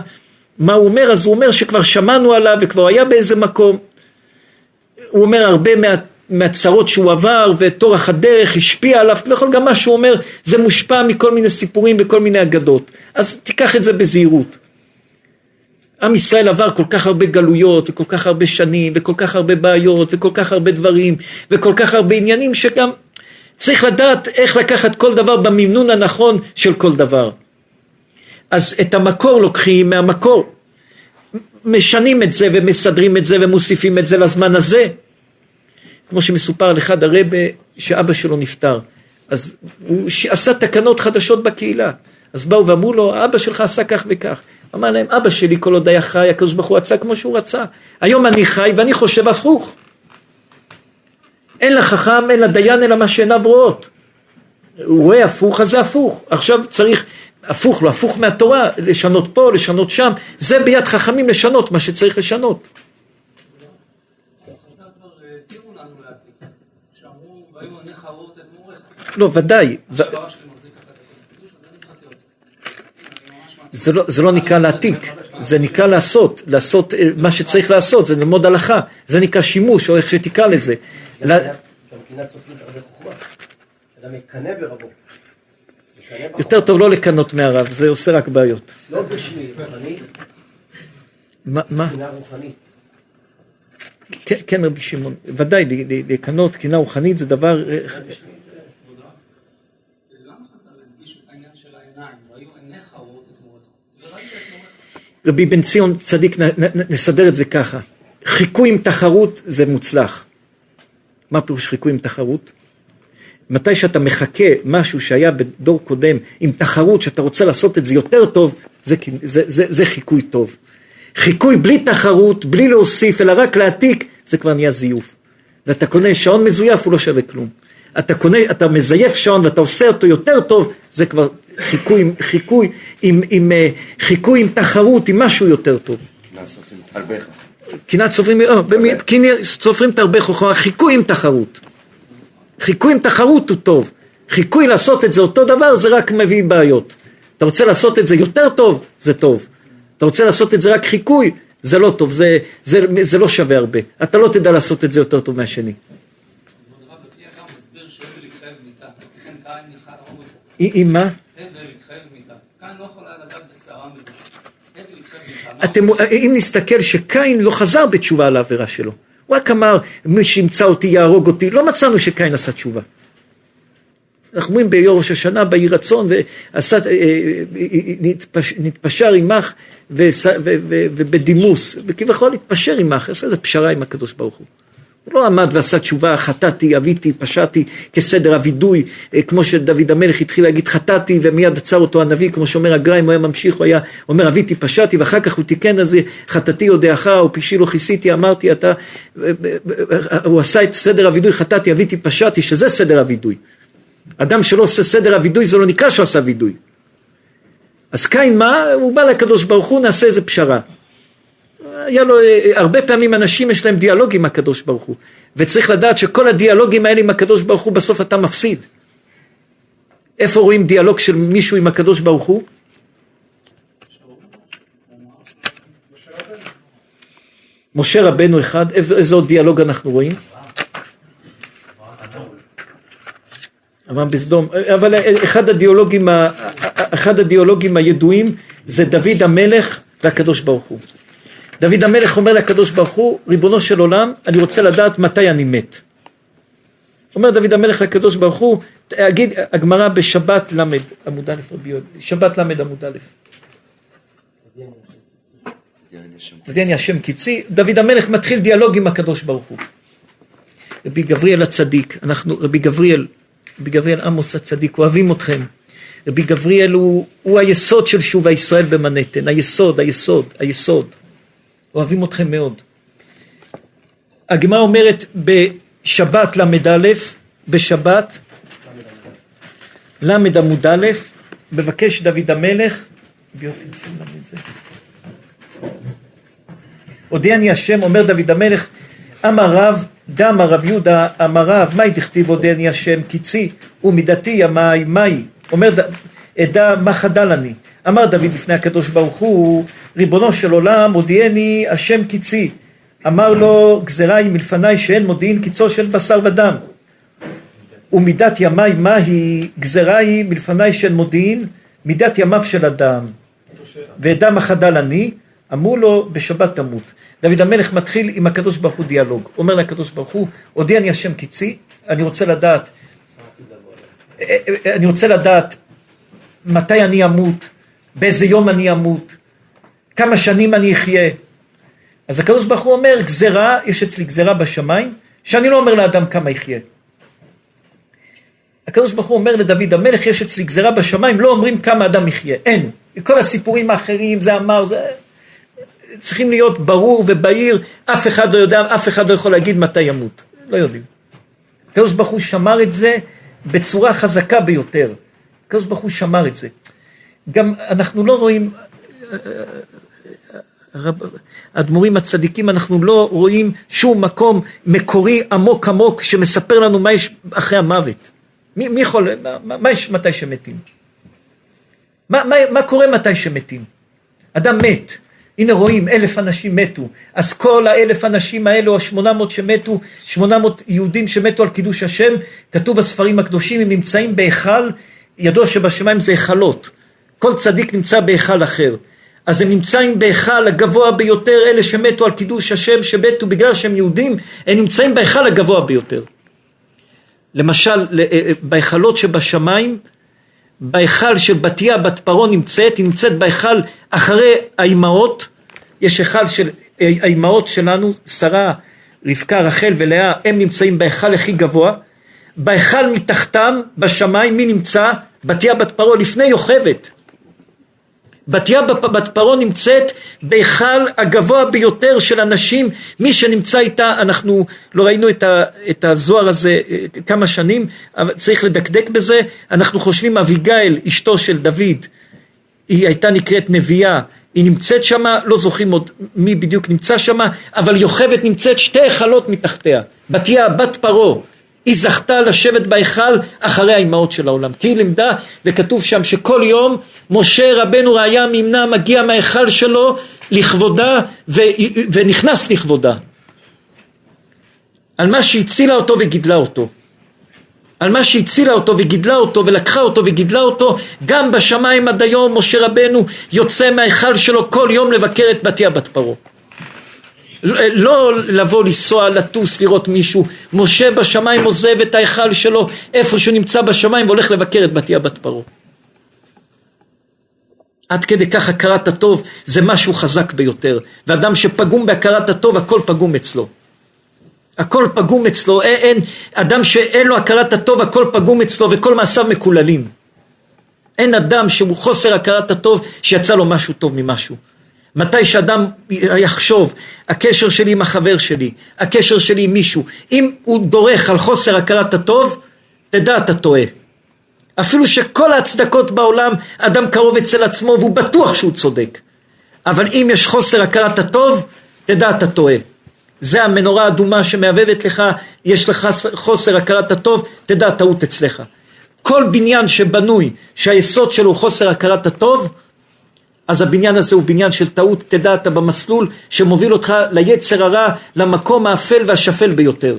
הוא אומר, אז הוא אומר שכבר שמענו עליו וכבר היה באיזה מקום, הוא אומר הרבה מהצרות שהוא עבר ותורך הדרך השפיע עליו, וכל גם מה שהוא אומר זה מושפע מכל מיני סיפורים וכל מיני אגדות, אז תיקח את זה בזהירות. עם ישראל עבר כל כך הרבה גלויות וכל כך הרבה שנים וכל כך הרבה בעיות וכל כך הרבה דברים וכל כך הרבה עניינים, שגם צריך לדעת איך לקחת כל דבר בממנון הנכון של כל דבר. אז את המקור לוקחים, מהמקור משנים את זה ומסדרים את זה ומוסיפים את זה לזמן הזה. כמו שמסופר על אחד הרב שאבא שלו נפטר, אז הוא עשה תקנות חדשות בקהילה, אז באו ואמרו לו, אבא שלך עשה כך וכך. אמר להם, אבא שלי כל עוד היה חי, הקדוש ברוך הוא עשה כמו שהוא רצה, היום אני חי ואני חושב הפוך. אין לחכם, אין לדיין, אלא מה שעיניו רואות. הוא רואה הפוך, אז זה הפוך. עכשיו צריך, הפוך לא, הפוך מהתורה, לשנות פה, לשנות שם, זה ביד חכמים לשנות מה שצריך לשנות. לא, ודאי. זה לא נקרא להעתיק, זה נקרא לעשות, לעשות מה שצריך לעשות, זה ללמוד הלכה, זה נקרא שימוש, או איך שתקרא לזה. גם קנאת סופית הרבה חוכמה, אדם יקנה ברבו. יותר טוב לא לקנות מהרב, זה עושה רק בעיות. לא בשמי, רוחנית. מה? קנאה רוחנית. כן, רבי שמעון, ודאי, לקנות קנאה רוחנית זה דבר... רבי בן ציון צדיק, נסדר את זה ככה, חיקוי עם תחרות זה מוצלח. מה פירוש חיקוי עם תחרות? מתי שאתה מחכה משהו שהיה בדור קודם עם תחרות, שאתה רוצה לעשות את זה יותר טוב, זה חיקוי טוב. חיקוי בלי תחרות, בלי להוסיף אלא רק להעתיק, זה כבר נהיה זיוף. ואתה קונה שעון מזויף, הוא לא שווה כלום. אתה קונה, אתה מזייף שעון ואתה עושה אותו יותר טוב, זה כבר חיקוי עם תחרות, עם משהו יותר טוב. קנאת סופרים תרבה חוכמה, חיקוי עם תחרות. חיקוי עם תחרות הוא טוב. חיקוי לעשות את זה אותו דבר, זה רק מביא בעיות. אתה רוצה לעשות את זה יותר טוב, זה טוב. אתה רוצה לעשות את זה רק חיקוי, זה לא טוב, זה לא שווה הרבה. אתה לא תדע לעשות את זה יותר טוב מהשני. היא מה? אם נסתכל שקין לא חזר בתשובה על העבירה שלו, הוא רק אמר מי שימצא אותי יהרוג אותי, לא מצאנו שקין עשה תשובה. אנחנו אומרים ביום ראש השנה באי רצון נתפשר עמך ובדימוס, וכביכול התפשר עמך, עשה איזה פשרה עם הקדוש ברוך הוא. הוא לא עמד ועשה תשובה, חטאתי, אביתי, פשעתי, כסדר הוידוי, כמו שדוד המלך התחיל להגיד חטאתי, ומיד עצר אותו הנביא, כמו שאומר הגריים, הוא היה ממשיך, הוא היה אומר אביתי, פשעתי, ואחר כך הוא תיקן הזה, חטאתי יודעך, או פשעי לא כיסיתי, אמרתי, אתה, הוא עשה את סדר הוידוי, חטאתי, אביתי, פשעתי, שזה סדר הוידוי. אדם שלא עושה סדר הוידוי, זה לא נקרא שהוא עשה וידוי. אז קין מה? הוא בא לקדוש ברוך הוא, נעשה איזה פשרה. היה לו, הרבה פעמים אנשים יש להם דיאלוג עם הקדוש ברוך הוא, וצריך לדעת שכל הדיאלוגים האלה עם הקדוש ברוך הוא, בסוף אתה מפסיד. איפה רואים דיאלוג של מישהו עם הקדוש ברוך הוא? משה רבנו אחד, איזה עוד דיאלוג אנחנו רואים? אברהם בסדום, אבל אחד הדיאלוגים הידועים זה דוד המלך והקדוש ברוך הוא. דוד המלך אומר לקדוש ברוך הוא, ריבונו של עולם, אני רוצה לדעת מתי אני מת. אומר דוד המלך לקדוש ברוך הוא, אגיד הגמרא בשבת למד עמוד א', שבת למד עמוד א'. עדיין ישם קיצי, דוד המלך מתחיל דיאלוג עם הקדוש ברוך הוא. רבי גבריאל הצדיק, רבי גבריאל עמוס הצדיק, אוהבים אתכם. רבי גבריאל הוא היסוד של שובה ישראל במנתן, היסוד. אוהבים אתכם מאוד. הגמרא אומרת בשבת למד א', בשבת למד עמוד א', מבקש דוד המלך, הודיעני השם, אומר דוד המלך, אמר רב, דאמר רב יהודה, אמר רב, מהי דכתיב הודיעני השם, קיצי ומידתי ימי, מהי? אומר אדע מה חדל אני. אמר דוד לפני הקדוש ברוך הוא, ריבונו של עולם, מודיעני השם קיצי. אמר לו, גזירי מלפני שאין מודיעין קיצו של בשר ודם. ומידת ימי מהי, גזירי מלפני שאין מודיעין, מידת ימיו של אדם. ואדע מה חדל אני, אמרו לו בשבת תמות. דוד המלך מתחיל עם הקדוש ברוך הוא דיאלוג. אומר לקדוש ברוך הוא, הודיעני השם קיצי, אני רוצה לדעת מתי אני אמות, באיזה יום אני אמות, כמה שנים אני אחיה. אז הקדוש ברוך הוא אומר, גזרה, יש אצלי גזרה בשמיים, שאני לא אומר לאדם כמה יחיה. הקדוש ברוך הוא אומר לדוד המלך, יש אצלי גזרה בשמיים, לא אומרים כמה אדם יחיה, אין. כל הסיפורים האחרים, צריכים להיות ברור ובהיר, אף אחד לא יודע, אף אחד לא יכול להגיד מתי ימות, לא יודעים. הקדוש ברוך הוא שמר את זה בצורה חזקה ביותר. הקדוש ברוך הוא שמר את זה. גם אנחנו לא רואים, האדמו"רים הצדיקים, אנחנו לא רואים שום מקום מקורי עמוק עמוק שמספר לנו מה יש אחרי המוות. מי יכול, מה יש מתי שמתים? מה קורה מתי שמתים? אדם מת. הנה רואים, 1,000 אנשים מתו. אז כל 1,000 אנשים האלו, 800 שמתו, 800 יהודים שמתו על קידוש השם, כתוב בספרים הקדושים, הם נמצאים בהיכל, ידוע שבשמיים זה היכלות. כל צדיק נמצא בהיכל אחר. אז הם נמצאים בהיכל הגבוה ביותר, אלה שמתו על קידוש השם, שמתו בגלל שהם יהודים, הם נמצאים בהיכל הגבוה ביותר. למשל, בהיכלות שבשמיים, בהיכל שבתיה בת פרעה נמצאת, היא נמצאת בהיכל אחרי האימהות, יש היכל של האימהות שלנו, שרה, רבקה, רחל ולאה, הם נמצאים בהיכל הכי גבוה, בהיכל מתחתם, בשמיים, מי נמצא? בתיה בת פרעה לפני יוכבד. בתיה בת פרעה נמצאת בהיכל הגבוה ביותר של אנשים, מי שנמצא איתה, אנחנו לא ראינו את הזוהר הזה כמה שנים, אבל צריך לדקדק בזה. אנחנו חושבים אביגיל, אשתו של דוד, היא הייתה נקראת נביאה, היא נמצאת שמה, לא זוכרים עוד מי בדיוק נמצא שמה, אבל יוכבת נמצאת שתי היכלות מתחתיה. בתיה בת פרעה, היא זכתה לשבת בהיכל אחרי האימהות של העולם, כי היא לימדה, וכתוב שם שכל יום משה רבנו ראיה ממנה מגיע מההיכל שלו לכבודה ונכנס לכבודה, על מה שהצילה אותו וגידלה אותו, על מה שהצילה אותו וגידלה אותו ולקחה אותו וגידלה אותו. גם בשמיים עד היום משה רבנו יוצא מההיכל שלו כל יום לבקר את בתיה בת פרעה, לא לבוא לנסוע לטוס לראות מישהו. משה בשמיים עוזב את ההיכל שלו איפה שהוא נמצא בשמיים והולך לבקר את בתיה בת פרעה. עד כדי כך הכרת הטוב זה משהו חזק ביותר, ואדם שפגום בהכרת הטוב הכל פגום אצלו, הכל פגום אצלו. אדם שאין לו הכרת הטוב הכל פגום אצלו וכל מעשיו מקוללים. אין אדם שהוא חוסר הכרת הטוב שיצא לו משהו טוב ממשהו. מתי שאדם יחשוב, הקשר שלי עם החבר שלי, הקשר שלי עם מישהו, אם הוא דורך על חוסר הכרת הטוב, תדע אתה טועה. אפילו שכל ההצדקות בעולם, אדם קרוב אצל עצמו והוא בטוח שהוא צודק, אבל אם יש חוסר הכרת הטוב, תדע אתה טועה. זה המנורה האדומה שמעבבת לך, יש לך חוסר הכרת הטוב, תדע טעות אצלך. כל בניין שבנוי שהיסוד שלו חוסר הכרת הטוב, אז הבניין הזה הוא בניין של טעות. תדע אתה במסלול שמוביל אותך ליצר הרע, למקום האפל והשפל ביותר.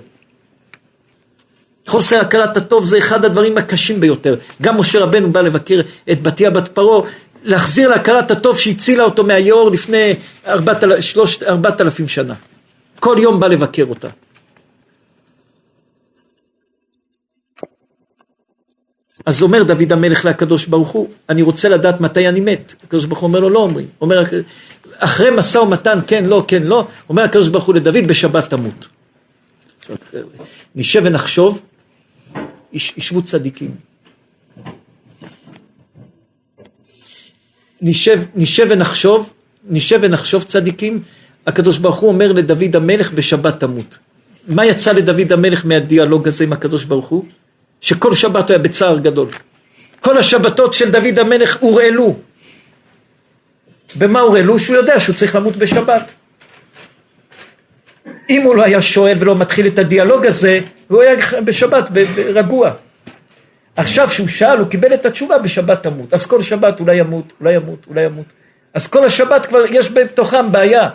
חוסר הכרת הטוב זה אחד הדברים הקשים ביותר. גם משה רבנו בא לבקר את בתיה בת פרעה, להחזיר להכרת הטוב שהצילה אותו מהיאור לפני 4,000 שנה. כל יום בא לבקר אותה. אז אומר דוד המלך לקדוש ברוך הוא, אני רוצה לדעת מתי אני מת. הקדוש ברוך הוא אומר לו, לא אומרים. אומר, אחרי משא ומתן, כן, לא, כן, לא. אומר הקדוש ברוך הוא לדוד, בשבת תמות. נשב ונחשוב, ישבו צדיקים. נשב ונחשוב צדיקים. הקדוש ברוך הוא אומר לדוד המלך, בשבת תמות. מה יצא לדוד המלך מהדיאלוג הזה עם הקדוש ברוך הוא? שכל שבת הוא היה בצער גדול. כל השבתות של דוד המלך הורעלו. במה הורעלו? שהוא יודע שהוא צריך למות בשבת. אם הוא לא היה שואל ולא מתחיל את הדיאלוג הזה, הוא היה בשבת רגוע. עכשיו שהוא שאל, הוא קיבל את התשובה, בשבת תמות. אז כל שבת אולי ימות, אולי ימות, אולי ימות. אז כל השבת כבר יש בתוכם בעיה.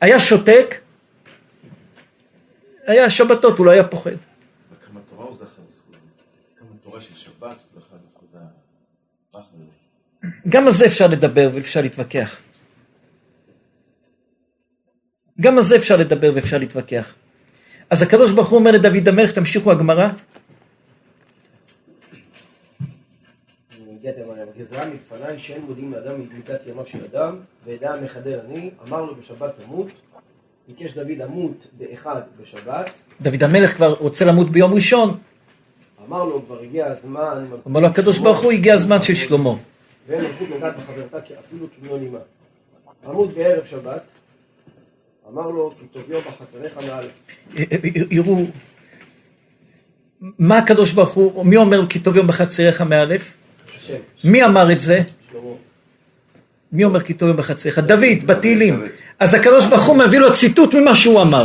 היה שותק, היה שבתות, הוא לא היה פוחד. גם על זה אפשר לדבר ואפשר להתווכח. אז הקדוש ברוך הוא אומר לדוד המלך, תמשיכו הגמרא. הגזרה מפני שאין מודיעים לאדם מגלידת ימיו של אדם, וידע מחדר אני, אמר לו בשבת תמות, ביקש דוד אמות באחד בשבת. דוד המלך כבר רוצה למות ביום ראשון. אמר לו כבר הגיע הזמן. אמר לו הקדוש ברוך הוא, הגיע הזמן של שלמה. ואין לזכות לדעת בחברתה כי אפילו כמיו נימה. עמוד בערב שבת, אמר לו כי טוב יום בחצריך מעל. יראו, מה הקדוש ברוך הוא, מי אומר כי טוב יום בחצריך מעל? מי אמר את זה? שלמה. מי אומר כי טוב יום בחצריך? דוד, בתהילים. אז הקדוש ברוך הוא מביא לו ציטוט ממה שהוא אמר.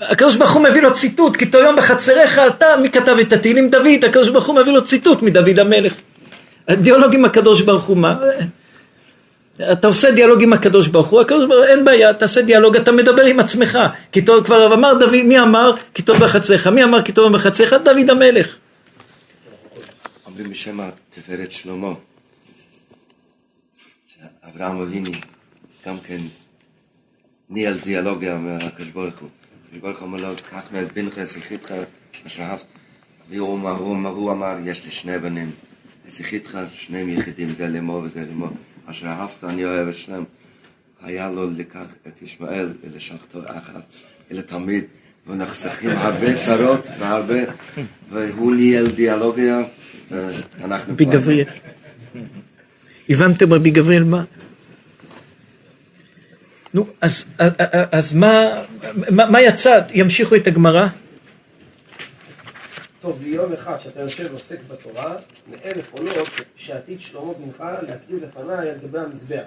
הקדוש ברוך הוא מביא לו ציטוט, כי תהיום בחצריך אתה, מי כתב את התהילים? דוד. הקדוש ברוך הוא מביא לו ציטוט מדוד המלך. הדיאלוג עם הקדוש ברוך הוא, מה? אתה עושה דיאלוג עם הקדוש ברוך הוא, אין בעיה, תעשה דיאלוג, אתה מדבר עם עצמך. כי תהיום כבר אמר דוד, מי אמר? כי תהיום בחצריך. מי אמר? כי תהיום בחצריך? דוד המלך. אומרים בשם התפארת שלמה, אברהם אבינו, גם כן, ניהל דיאלוג עם הקדוש ברוך הוא. וברוך אמר לו, קח מהזבינך, שיחיתך, השאהבת. והוא אמר, יש לי שני בנים. שיחיתך, שניהם יחידים, זה למו וזה למו. השאהבת, אני אוהב את שניהם. היה לו לקח את ישמעאל, ולשחתו אחת, אלא תמיד, ונחסכים הרבה צרות, והוא ניהל דיאלוגיה, ואנחנו... בגבריה. הבנתם רבי גבריאל מה? נו, אז מה יצא? ימשיכו את הגמרא? טוב, ליום אחד שאתה יושב ועוסק בתורה, מאלף עולות שעתיד שלמה בנך להקריב לפניי על גבי המזבח.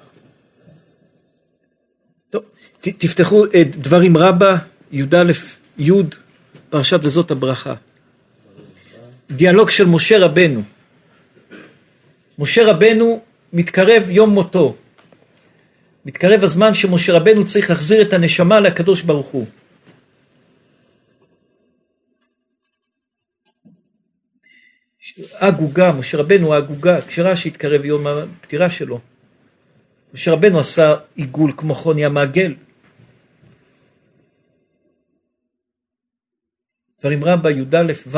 טוב, תפתחו את דברים רבה, י' פרשת וזאת הברכה. דיאלוג של משה רבנו. משה רבנו מתקרב יום מותו. מתקרב הזמן שמשה רבנו צריך להחזיר את הנשמה לקדוש ברוך הוא. אגוגה, משה רבנו האגוגה, כשראה שהתקרב יום הפטירה שלו. משה רבנו עשה עיגול כמו חוני המעגל. דברים רבה י' ו'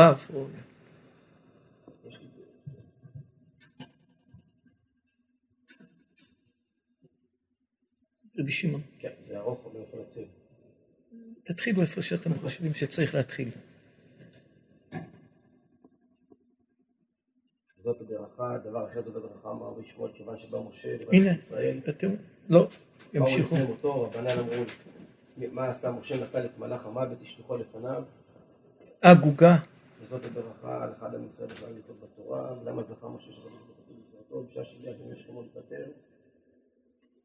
רבי שמעון. כן, זה ארוך או לא יכול להתחיל? תתחילו איפה שאתם חושבים שצריך להתחיל. זאת הדרכה, דבר אחרי זאת הדרכה, אמר רבי שמעון, כיוון שבא משה לבני ישראל. הנה, אתם, לא, ימשיכו. באו לפני מותו, רבנן אמרו, מה עשה משה נטל את מלאך המוות, תשלחו לפניו. אגוגה. וזאת הדרכה, הלכה אדם ישראל לבני לטוב בתורה, למה זכה משה שבא לבני ישראל, בשעה שגיעה בני שלמה להתפטר.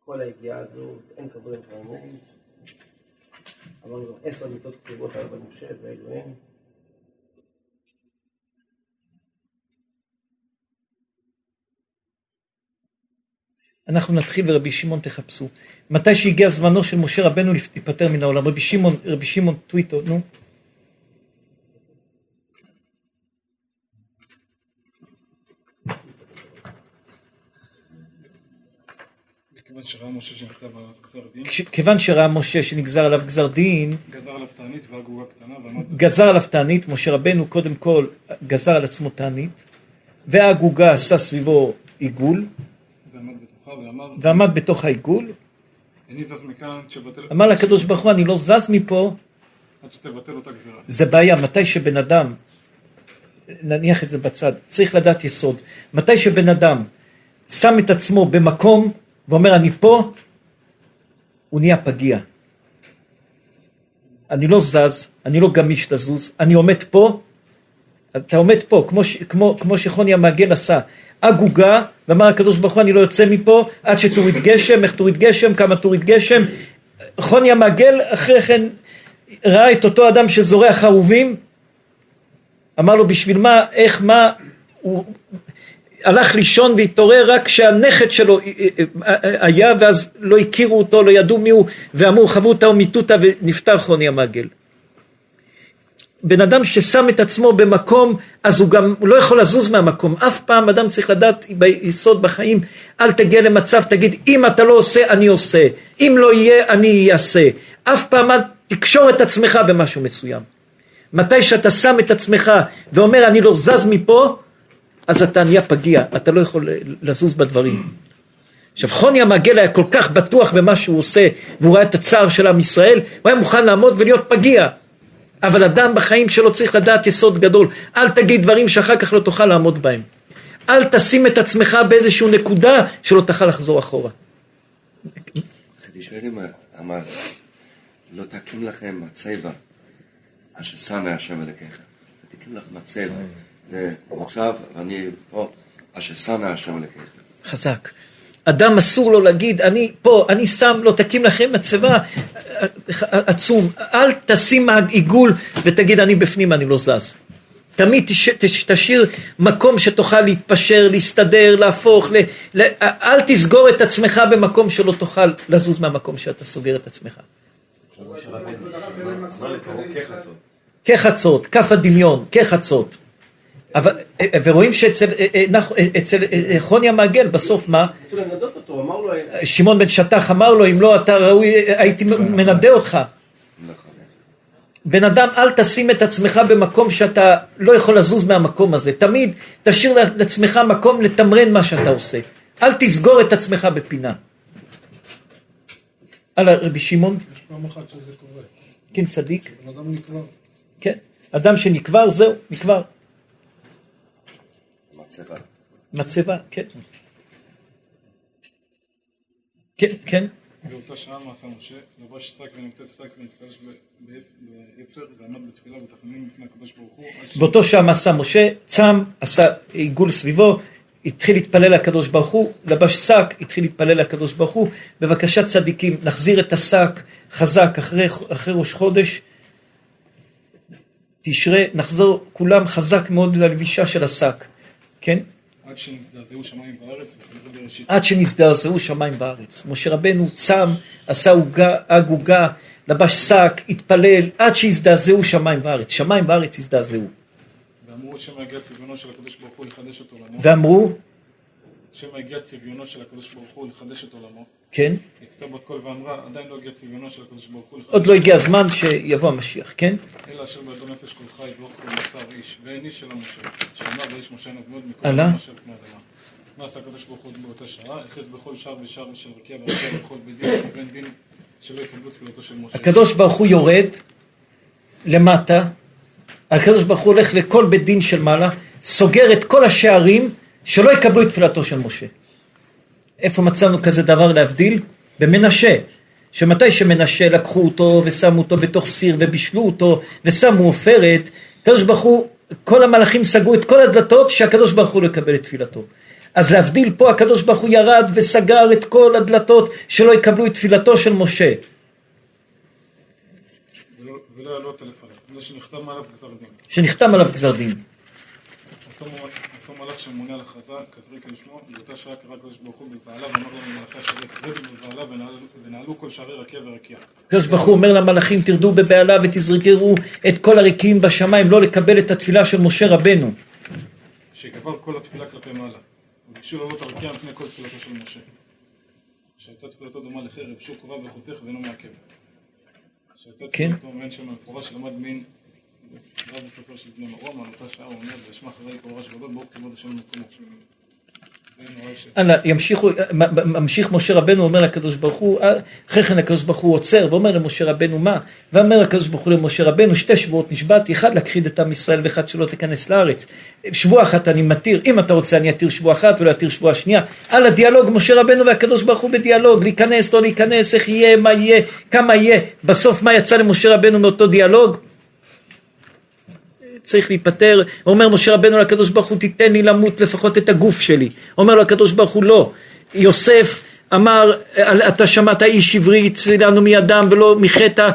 כל ההגיעה הזו, אין כבורים חרמורים, אמרנו 10 מיטות כתובות על בן משה ואלוהים. אנחנו נתחיל ורבי שמעון תחפשו. מתי שהגיע זמנו של משה רבנו להיפטר מן העולם? רבי שמעון טוויטו, נו. כיוון שראה משה שנגזר עליו גזר דין, גזר עליו תענית, משה רבנו קודם כל גזר על עצמו תענית, והאגוגה עשה סביבו עיגול, ועמד בתוך העיגול, אמר לקדוש ברוך הוא אני לא זז מפה, זה בעיה, מתי שבן אדם, נניח את זה בצד, צריך לדעת יסוד, מתי שבן אדם שם את עצמו במקום, ואומר אני פה, הוא נהיה פגיע. אני לא זז, אני לא גמיש לזוז, אני עומד פה, אתה עומד פה, כמו שחוני המעגל עשה, אגוגה, ואמר הקדוש ברוך הוא אני לא יוצא מפה, עד שתוריד גשם, איך תוריד גשם, כמה תוריד גשם, חוני המעגל אחרי כן ראה את אותו אדם שזורע חרובים, אמר לו בשביל מה, איך, מה, הוא... הלך לישון והתעורר רק שהנכד שלו היה, ואז לא הכירו אותו, לא ידעו מי הוא, ואמרו חברותא ומיתותא ונפטר חוני המעגל. בן אדם ששם את עצמו במקום, אז הוא גם לא יכול לזוז מהמקום. אף פעם אדם צריך לדעת ביסוד בחיים, אל תגיע למצב, תגיד אם אתה לא עושה, אני עושה. אם לא יהיה, אני אעשה. אף פעם אל תקשור את עצמך במשהו מסוים. מתי שאתה שם את עצמך ואומר אני לא זז מפה, אז אתה נהיה פגיע, אתה לא יכול לזוז בדברים. עכשיו, חוני המעגל היה כל כך בטוח במה שהוא עושה, והוא ראה את הצער של עם ישראל, הוא היה מוכן לעמוד ולהיות פגיע. אבל אדם בחיים שלו צריך לדעת יסוד גדול, אל תגיד דברים שאחר כך לא תוכל לעמוד בהם. אל תשים את עצמך באיזושהי נקודה שלא תוכל לחזור אחורה. חדי שואלים, אמר, לא תקים לכם מצבה, אשר שמה השם אלוקיכם. תקים לך מצבה. מוצב, אני פה, אשר שנה השם לכם. חזק. אדם אסור לו להגיד, אני פה, אני שם, לא תקים לכם מצבה עצום. אל תשים עיגול ותגיד, אני בפנים, אני לא זז. תמיד תשאיר מקום שתוכל להתפשר, להסתדר, להפוך. אל תסגור את עצמך במקום שלא תוכל לזוז מהמקום שאתה סוגר את עצמך. כחצות, כף הדמיון, כחצות. אבל ורואים שאצל חוני המעגל בסוף מה? שמעון בן שטח אמר לו אם לא אתה ראוי הייתי מנדה אותך. בן אדם אל תשים את עצמך במקום שאתה לא יכול לזוז מהמקום הזה. תמיד תשאיר לעצמך מקום לתמרן מה שאתה עושה. אל תסגור את עצמך בפינה. הלאה רבי שמעון. יש פעם אחת שזה קורה. כן צדיק. אדם נקבר. כן. אדם שנקבר זהו נקבר. מצבה, כן. כן. באותה שעה מעשה משה, לבש שק ונקטף שק ונתקדש באפר ועמד בתפילה ותחנונים לפני הקדוש ברוך הוא. באותו שעה מעשה משה, צם, עשה עיגול סביבו, התחיל להתפלל לקדוש ברוך הוא, לבש שק, התחיל להתפלל לקדוש ברוך הוא, בבקשה צדיקים, נחזיר את השק חזק אחרי ראש חודש, תשרה, נחזור כולם חזק מאוד ללבישה של השק, כן? עד שנזדעזעו שמיים בארץ, עד שנזדעזעו שמיים בארץ. משה רבנו צם, עשה עוגה, לבש שק, התפלל, עד שהזדעזעו שמיים בארץ. שמיים בארץ הזדעזעו. ואמרו שמא יגיע צביונו של הקדוש ברוך הוא לחדש את עולמו. ואמרו שמא יגיע צביונו של הקדוש ברוך הוא לחדש את עולמו. כן. יצתה בת קול ואמרה, עדיין לא יגיע צביונו של הקדוש ברוך הוא לחדש. עוד לא הגיע הזמן שיבוא המשיח, כן? אלא אשר בידו נפש כל חי יברך כל בשר איש, ואין איש אלא משה, שאמר ואיש משה נגמוד מכל משה על פני האדמה. מה עשה הקדוש ברוך הוא באותה שעה? החז בכל שער ושער של רקיע ורקיע בכל בדין ובין דין שלא יקבלו תפילתו של משה. הקדוש ברוך הוא יורד למטה, הקדוש ברוך הוא הולך לכל בית דין של מעלה, סוגר את כל השערים שלא יקבלו את תפילתו של משה. איפה מצאנו כזה דבר להבדיל? במנשה. שמתי שמנשה לקחו אותו ושמו אותו בתוך סיר ובישלו אותו ושמו עופרת, הקדוש ברוך הוא, כל המלאכים סגרו את כל הדלתות שהקדוש ברוך הוא יקבל את תפילתו. אז להבדיל פה, הקדוש ברוך הוא ירד וסגר את כל הדלתות שלא יקבלו את תפילתו של משה. ולא עלו הטלפון. שנחתם עליו גזר דין. שנחתם עליו גזר דין. אותו מלאך שמונה לחזה, כזרי כשמו, באותה שעה קרא הקדוש ברוך הוא בבעלה ואמר להם מלאכי השערי, תרדו בבעלה ונעלו כל שערי רקיע ורקיע. הקדוש ברוך הוא אומר למלאכים, תרדו בבעלה ותזרקרו את כל הרקיעים בשמיים, לא לקבל את התפילה של משה רבנו. שגבר כל התפילה כלפי מעלה, וביקשו לעלות הרקיע מפני כל תפילתו של משה. שהייתה תפילתו דומה לחרב, שוק רב וחותך ואינו מעכב. כן. אומן שם המפורש שלמד מן רב בסופר של בני מרום, על אותה שעה הוא עומד ושמח רעי כל ראש גדול, בואו כבוד השם מקומו. הלאה, ממשיך משה רבנו, אומר לקדוש ברוך הוא, אחרי כן הקדוש ברוך הוא עוצר ואומר למשה רבנו מה? ואומר הקדוש ברוך הוא למשה רבנו, 2 שבועות נשבעתי, 1 להכחיד את עם ישראל ו1 שלא תיכנס לארץ. 1 שבוע אני מתיר, אם אתה רוצה אני אתיר 1 שבוע ולא אתיר 1 שבוע. על הדיאלוג, משה רבנו והקדוש ברוך הוא בדיאלוג, להיכנס, לא להיכנס, איך יהיה, מה יהיה, כמה יהיה. בסוף מה יצא למשה רבנו מאותו דיאלוג? צריך להיפטר. אומר משה רבנו לקדוש ברוך הוא, תיתן לי למות לפחות את הגוף שלי. אומר לו הקדוש ברוך הוא, לא. יוסף אמר, אתה שמעת איש עברי הצילנו מידם ולא מחטא.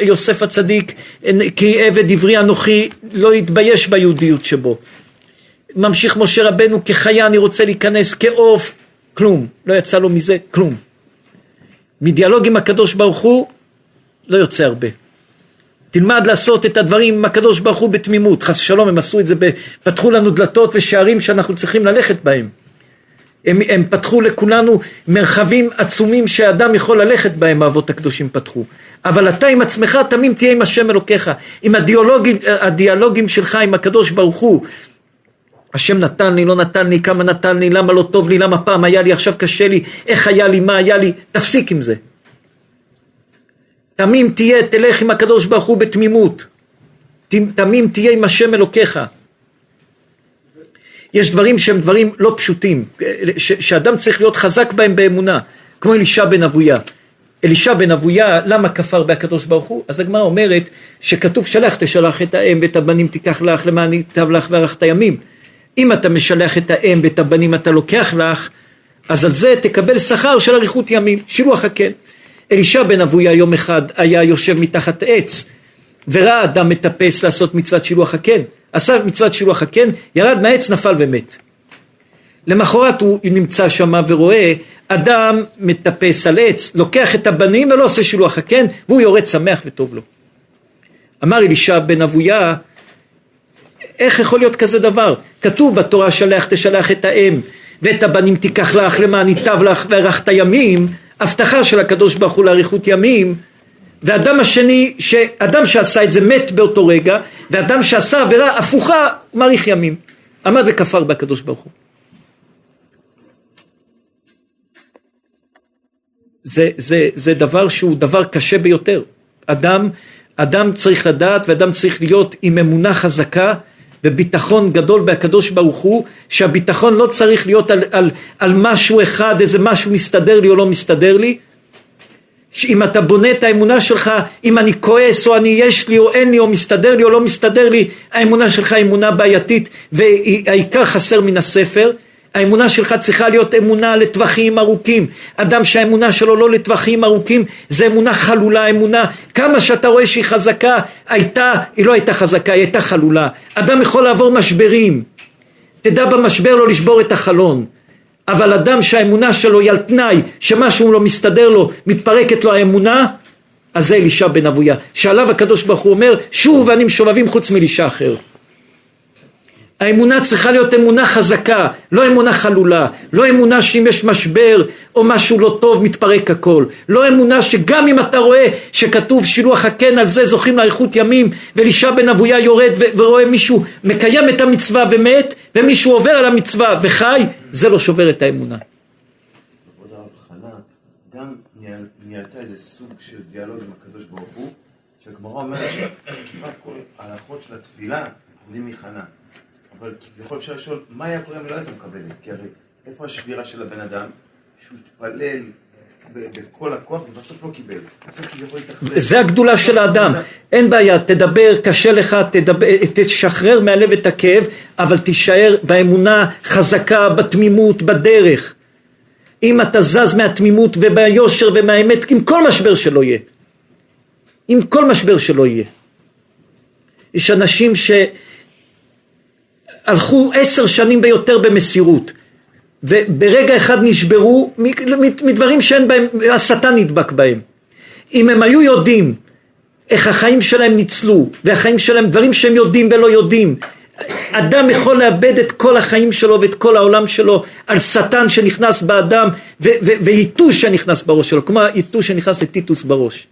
יוסף הצדיק, כי עבד עברי אנוכי, לא יתבייש ביהודיות שבו. ממשיך משה רבנו, כחיה אני רוצה להיכנס, כעוף, כלום. לא יצא לו מזה כלום. מדיאלוג עם הקדוש ברוך הוא לא יוצא הרבה. תלמד לעשות את הדברים עם הקדוש ברוך הוא בתמימות. חס ושלום, הם עשו את זה, פתחו לנו דלתות ושערים שאנחנו צריכים ללכת בהם. הם פתחו לכולנו מרחבים עצומים שאדם יכול ללכת בהם, האבות הקדושים פתחו. אבל אתה עם עצמך תמים תהיה עם השם אלוקיך, עם הדיאלוגים שלך עם הקדוש ברוך הוא. השם נתן לי, לא נתן לי, כמה נתן לי, למה לא טוב לי, למה פעם היה לי, עכשיו קשה לי, איך היה לי, מה היה לי, תפסיק עם זה. תמים תהיה, תלך עם הקדוש ברוך הוא בתמימות. תמים תהיה עם השם אלוקיך. יש דברים שהם דברים לא פשוטים, שאדם צריך להיות חזק בהם באמונה, כמו אלישע בן אבויה. אלישע בן אבויה, למה כפר בהקדוש ברוך הוא? אז הגמרא אומרת שכתוב שלח תשלח את האם ואת הבנים תיקח לך, למען ייטב לך וארכת ימים. אם אתה משלח את האם ואת הבנים אתה לוקח לך, אז על זה תקבל שכר של אריכות ימים, שילוח הקן. אלישע בן אבויה יום אחד היה יושב מתחת עץ, וראה אדם מטפס לעשות מצוות שילוח הקן. עשה מצוות שילוח הקן, ירד מהעץ, נפל ומת. למחרת הוא נמצא שם ורואה, אדם מטפס על עץ, לוקח את הבנים ולא עושה שילוח הקן, והוא יורד שמח וטוב לו. אמר אלישע בן אבויה, איך יכול להיות כזה דבר? כתוב בתורה שלח תשלח את האם, ואת הבנים תיקח לך למען ייטב לך וארכת ימים, הבטחה של הקדוש ברוך הוא לאריכות ימים. ואדם השני, שאדם שעשה את זה מת באותו רגע, ואדם שעשה עבירה הפוכה מאריך ימים. עמד וכפר בקדוש ברוך הוא. זה דבר שהוא דבר קשה ביותר. אדם צריך לדעת, ואדם צריך להיות עם אמונה חזקה וביטחון גדול בהקדוש ברוך הוא, שהביטחון לא צריך להיות על משהו אחד, איזה משהו מסתדר לי או לא מסתדר לי. אם אתה בונה את האמונה שלך, אם אני כועס או אני יש לי או אין לי או מסתדר לי או לא מסתדר לי, האמונה שלך היא אמונה בעייתית והעיקר חסר מן הספר. האמונה שלך צריכה להיות אמונה לטווחים ארוכים. אדם שהאמונה שלו לא לטווחים ארוכים, זה אמונה חלולה. אמונה, כמה שאתה רואה שהיא חזקה, היא לא הייתה חזקה, היא הייתה חלולה. אדם יכול לעבור משברים, תדע במשבר לא לשבור את החלון. אבל אדם שהאמונה שלו היא על תנאי, שמשהו לא מסתדר לו, מתפרקת לו האמונה, אז זה אלישע בן אבויה, שעליו הקדוש ברוך הוא אומר, שוב בנים שובבים חוץ מאלישע אחר. האמונה צריכה להיות אמונה חזקה, לא אמונה חלולה, לא אמונה שאם יש משבר או משהו לא טוב מתפרק הכל, לא אמונה שגם אם אתה רואה שכתוב שילוח הקן על זה זוכים לאריכות ימים, ואלישע בן אבויה יורד ורואה מישהו מקיים את המצווה ומת, ומישהו עובר על המצווה וחי, זה לא שובר את האמונה. כבוד הרב, חנה גם ניהלתה איזה סוג של דיאלוג עם הקדוש ברוך הוא, שהגמרא אומרת שכמעט כל ההלכות של התפילה עומדים מחנה. אבל יכול אפשר לשאול, מה היה קורה אם לא הייתה מקבלת? כי הרי איפה השבירה של הבן אדם שהוא התפלל בכל הכוח ובסוף לא קיבל? זה הגדולה של האדם. אין בעיה, תדבר, קשה לך, תשחרר מהלב את הכאב, אבל תישאר באמונה חזקה, בתמימות, בדרך. אם אתה זז מהתמימות וביושר ומהאמת, עם כל משבר שלא יהיה. עם כל משבר שלא יהיה. יש אנשים ש... הלכו 10 שנים ביותר במסירות, וברגע אחד נשברו מדברים שאין בהם, השטן נדבק בהם. אם הם היו יודעים איך החיים שלהם ניצלו, והחיים שלהם, דברים שהם יודעים ולא יודעים, אדם יכול לאבד את כל החיים שלו ואת כל העולם שלו על שטן שנכנס באדם, ואיתוש שנכנס בראש שלו, כמו איתוש שנכנס לטיטוס בראש.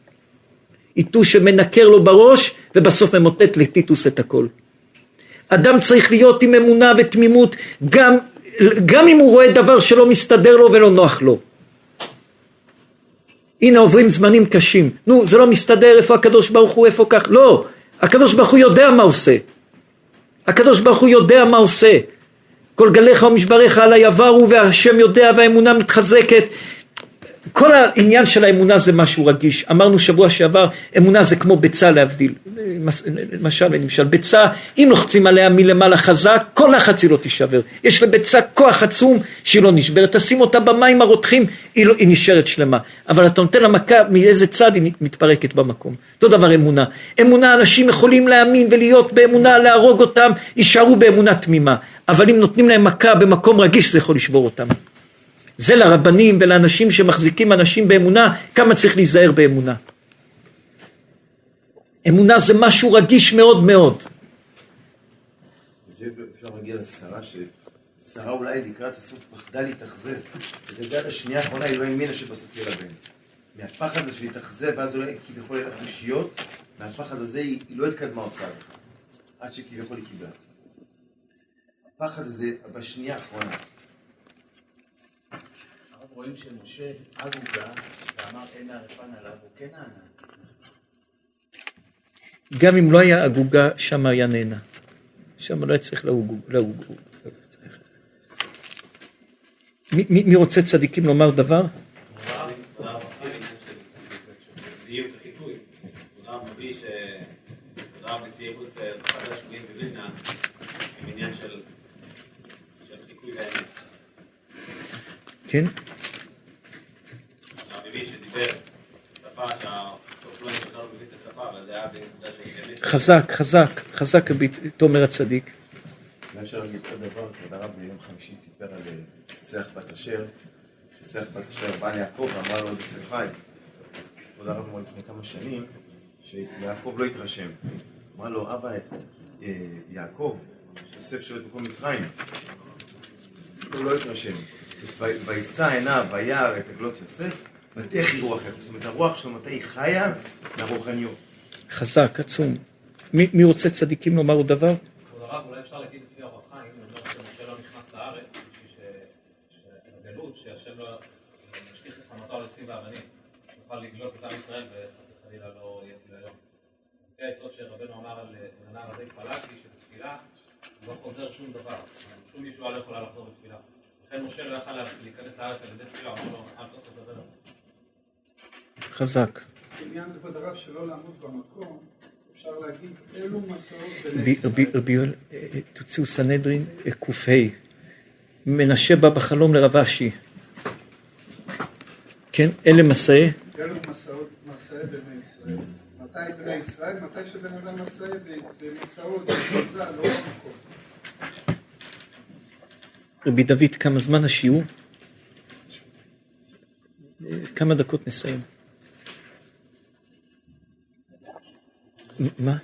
איתוש שמנקר לו בראש, ובסוף ממוטט לטיטוס את הכל. אדם צריך להיות עם אמונה ותמימות, גם אם הוא רואה דבר שלא מסתדר לו ולא נוח לו. הנה עוברים זמנים קשים. נו, זה לא מסתדר, איפה הקדוש ברוך הוא, איפה כך? לא, הקדוש ברוך הוא יודע מה עושה. הקדוש ברוך הוא יודע מה עושה. כל גליך ומשבריך עלי עברו, והשם יודע והאמונה מתחזקת. כל העניין של האמונה זה משהו רגיש. אמרנו שבוע שעבר, אמונה זה כמו ביצה להבדיל. למשל, ביצה, אם לוחצים עליה מלמעלה חזק, כל לחץ היא לא תישבר. יש לביצה כוח עצום שהיא לא נשברת. תשים אותה במים הרותחים, היא נשארת שלמה. אבל אתה נותן למכה, מאיזה צד היא מתפרקת במקום. אותו דבר אמונה. אמונה, אנשים יכולים להאמין ולהיות באמונה, להרוג אותם, יישארו באמונה תמימה. אבל אם נותנים להם מכה במקום רגיש, זה יכול לשבור אותם. זה לרבנים ולאנשים שמחזיקים אנשים באמונה, כמה צריך להיזהר באמונה. אמונה זה משהו רגיש מאוד מאוד. זה אפשר להגיע לשרה, ששרה אולי לקראת הסוף פחדה להתאכזב, וזה עד השנייה האחרונה היא לא האמינה שבסוף יהיה לבן. מהפחד הזה שהתאכזב, ואז אולי כביכול יהיה לך אישיות, מהפחד הזה היא לא התקדמה עוד צעד, עד שכביכול היא קיבלה. הפחד הזה בשנייה האחרונה. רואים שמשה אז הוגע ואמר אין הערפן עליו, הוא כן נענה. גם אם לא היה הגוגה, שם היה נענה. שם לא היה צריך להוגע. מי רוצה צדיקים לומר דבר? תודה רב ספירים, זהירות החיתוי. תודה רב מביא שתודה רב בצהירות חדש שמולים בבילנה, במניין של חיתוי והאמת. כן? חזק תומר הצדיק. לא אפשר להגיד עוד דבר, כבוד הרב ביום חמישי סיפר על שיח בת אשר, ששיח בת אשר בא ליעקב ואמרה לו בשחי. אז כבוד הרב אמר לפני כמה שנים שיעקב לא התרשם. אמרה לו, אבא, יעקב, יוסף שולט מקום מצרים. הוא לא התרשם. וישא עיניו וירא את עגלות יוסף, ותחי רוח יעקב. זאת אומרת, הרוח שלו מתי היא חיה מהרוחניות. חזק, עצום. מי רוצה צדיקים לומר עוד דבר? כבוד הרב, אולי אפשר להגיד לפי הרב חיים, אני אומר שמשה לא נכנס לארץ, שהגלות, שהשם לא ישליך את חמתו על עצים ואבנים, נוכל לגלות את עם ישראל וחס וחלילה לא יהיה אפילו היום. לפי היסוד שרבנו אמר על ענן הרבי פלאטי, שבתפילה לא חוזר שום דבר, שום ישועה לא יכולה לחזור בתפילה. לכן משה לא יכל להיכנס לארץ על ידי תפילה, אמר לו, אל תעשה את הדבר. חזק. עניין כבוד הרב שלא לעמוד במקום, אפשר להגיד אילו מסעות בלב. רבי יואל, תוציאו סנהדרין קופי. מנשה בא בחלום לרב אשי. כן, אלה מסעי. אילו מסעות, מסעי בני ישראל. מתי בני ישראל? מתי שבן אדם מסעי במסעות, זה לא במקום. רבי דוד, כמה זמן השיעור? כמה דקות נסיים. מה?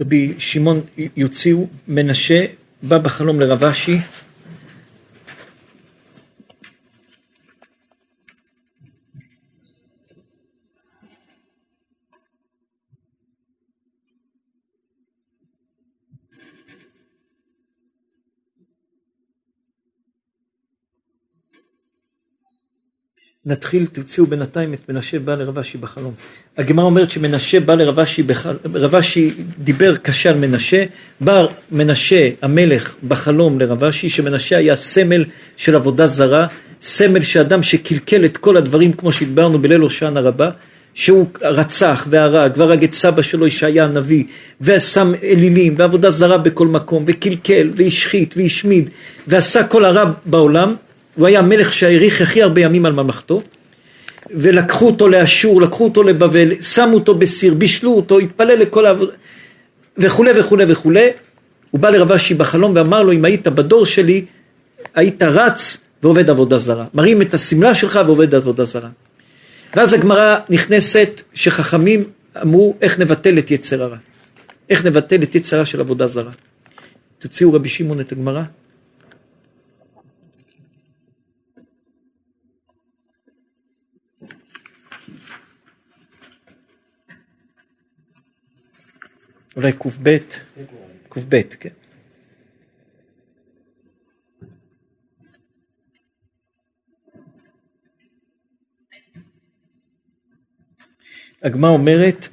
רבי שמעון יוציאו, מנשה בא בחלום לרב אשי. נתחיל, תוציאו בינתיים את מנשה בא לרב אשי בחלום. הגמרא אומרת שמנשה בא לרב אשי בחלום, רב אשי דיבר קשה על מנשה, בא מנשה המלך בחלום לרב אשי, שמנשה היה סמל של עבודה זרה, סמל שאדם שקלקל את כל הדברים כמו שהדברנו בליל הושענא הרבה, שהוא רצח והרג, והרג את סבא שלו ישעיה הנביא, ושם אלילים ועבודה זרה בכל מקום, וקלקל והשחית והשמיד, ועשה כל הרע בעולם, הוא היה מלך שהאריך הכי הרבה ימים על ממלכתו, ולקחו אותו לאשור, לקחו אותו לבבל, שמו אותו בסיר, בישלו אותו, התפלל לכל העבודה, וכו' וכו' וכו'. הוא בא לרב אשי בחלום ואמר לו, אם היית בדור שלי, היית רץ ועובד עבודה זרה. מרים את הסמלה שלך ועובד עבודה זרה. ואז הגמרא נכנסת שחכמים אמרו, איך נבטל את יצר הרע? איך נבטל את יצרה של עבודה זרה? תוציאו רבי שמעון את הגמרא. אולי קוף ב', כן. הגמרא אומרת,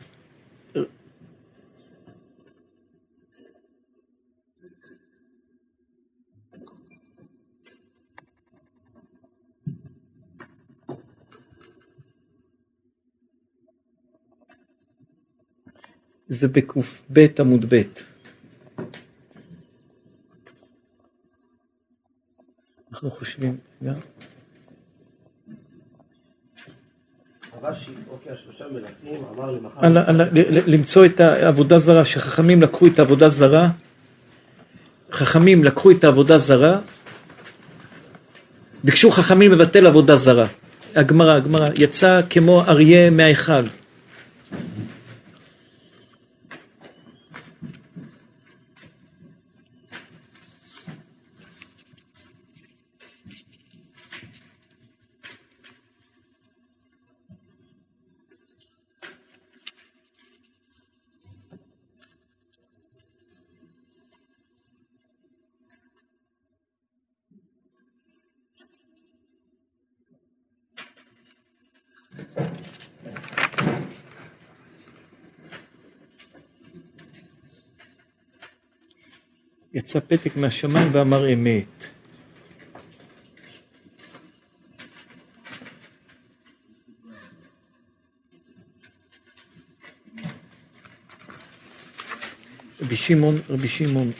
זה בקוף ב' עמוד ב'. אנחנו חושבים, גם? הרש"י, אוקיי, השלושה מלכים, אמר למחר... למצוא את העבודה זרה, שחכמים לקחו את העבודה זרה, ביקשו חכמים לבטל עבודה זרה. הגמרא, יצא כמו אריה מההיכל. יצא פתק מהשמיים ואמר אמת. רבי שמעון.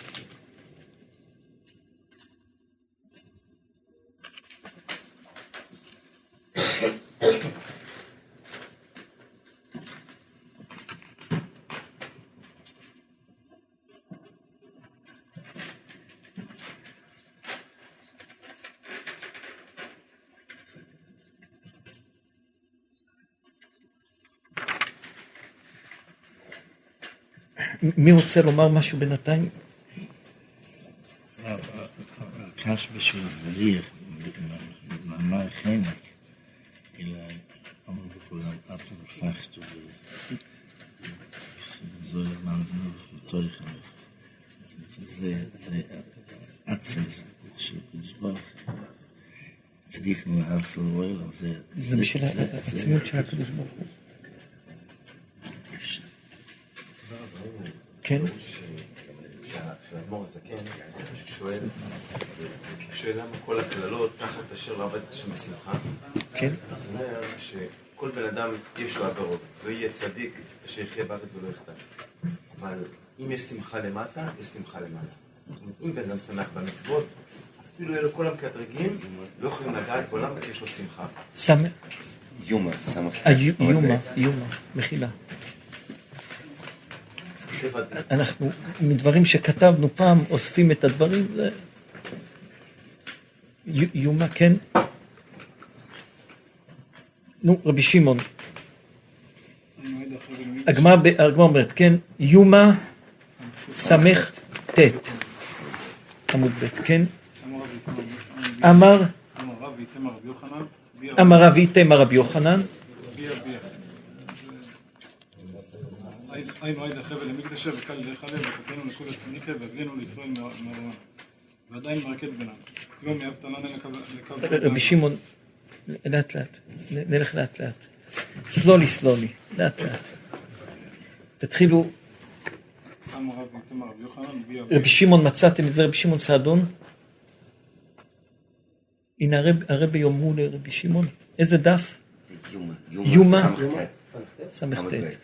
מי רוצה לומר משהו בינתיים? הקש בשביל זריר, מה החנק, אלא אמרו בכולם, אפשר לפחתו, זו ימנדנו וכותו יחנך. זה עצמי, זה שבשבח. צריך מהארץ לרועל, זה... זה בשביל העצמיות של הקדוש ברוך הוא. כן? כשהאדמו"ר הזקן שואל, למה כל הקללות תחת אשר לא עבד השם בשמחה? כן. זאת אומרת שכל בן אדם יש לו עבירות, לא יהיה צדיק שיחיה בארץ ולא יחטא. אבל אם יש שמחה למטה, יש שמחה למעלה. אם בן אדם שמח במצוות, אפילו יהיה לו כל המקטרגים, לא יכולים לגעת בעולם, כי יש לו שמחה. יומה, מחילה. אנחנו מדברים שכתבנו פעם אוספים את הדברים. יומה, כן? נו, רבי שמעון. הגמרא אומרת, כן, יומה סמך תת. עמוד ב', כן? אמר רבי תמר רבי יוחנן. היינו עד החבל למקדשה וקל לחלב וקפנו לכל הצניקה והגלינו לישראל מהרעון ועדיין מרקד בינם לא מאהבת ענן לקו רבי שמעון, לאט לאט סלולי לאט תתחילו. רבי שמעון, מצאתם את זה? רבי שמעון סעדון, הנה הרבי יאמרו לרבי שמעון, איזה דף? יומה סמכתת.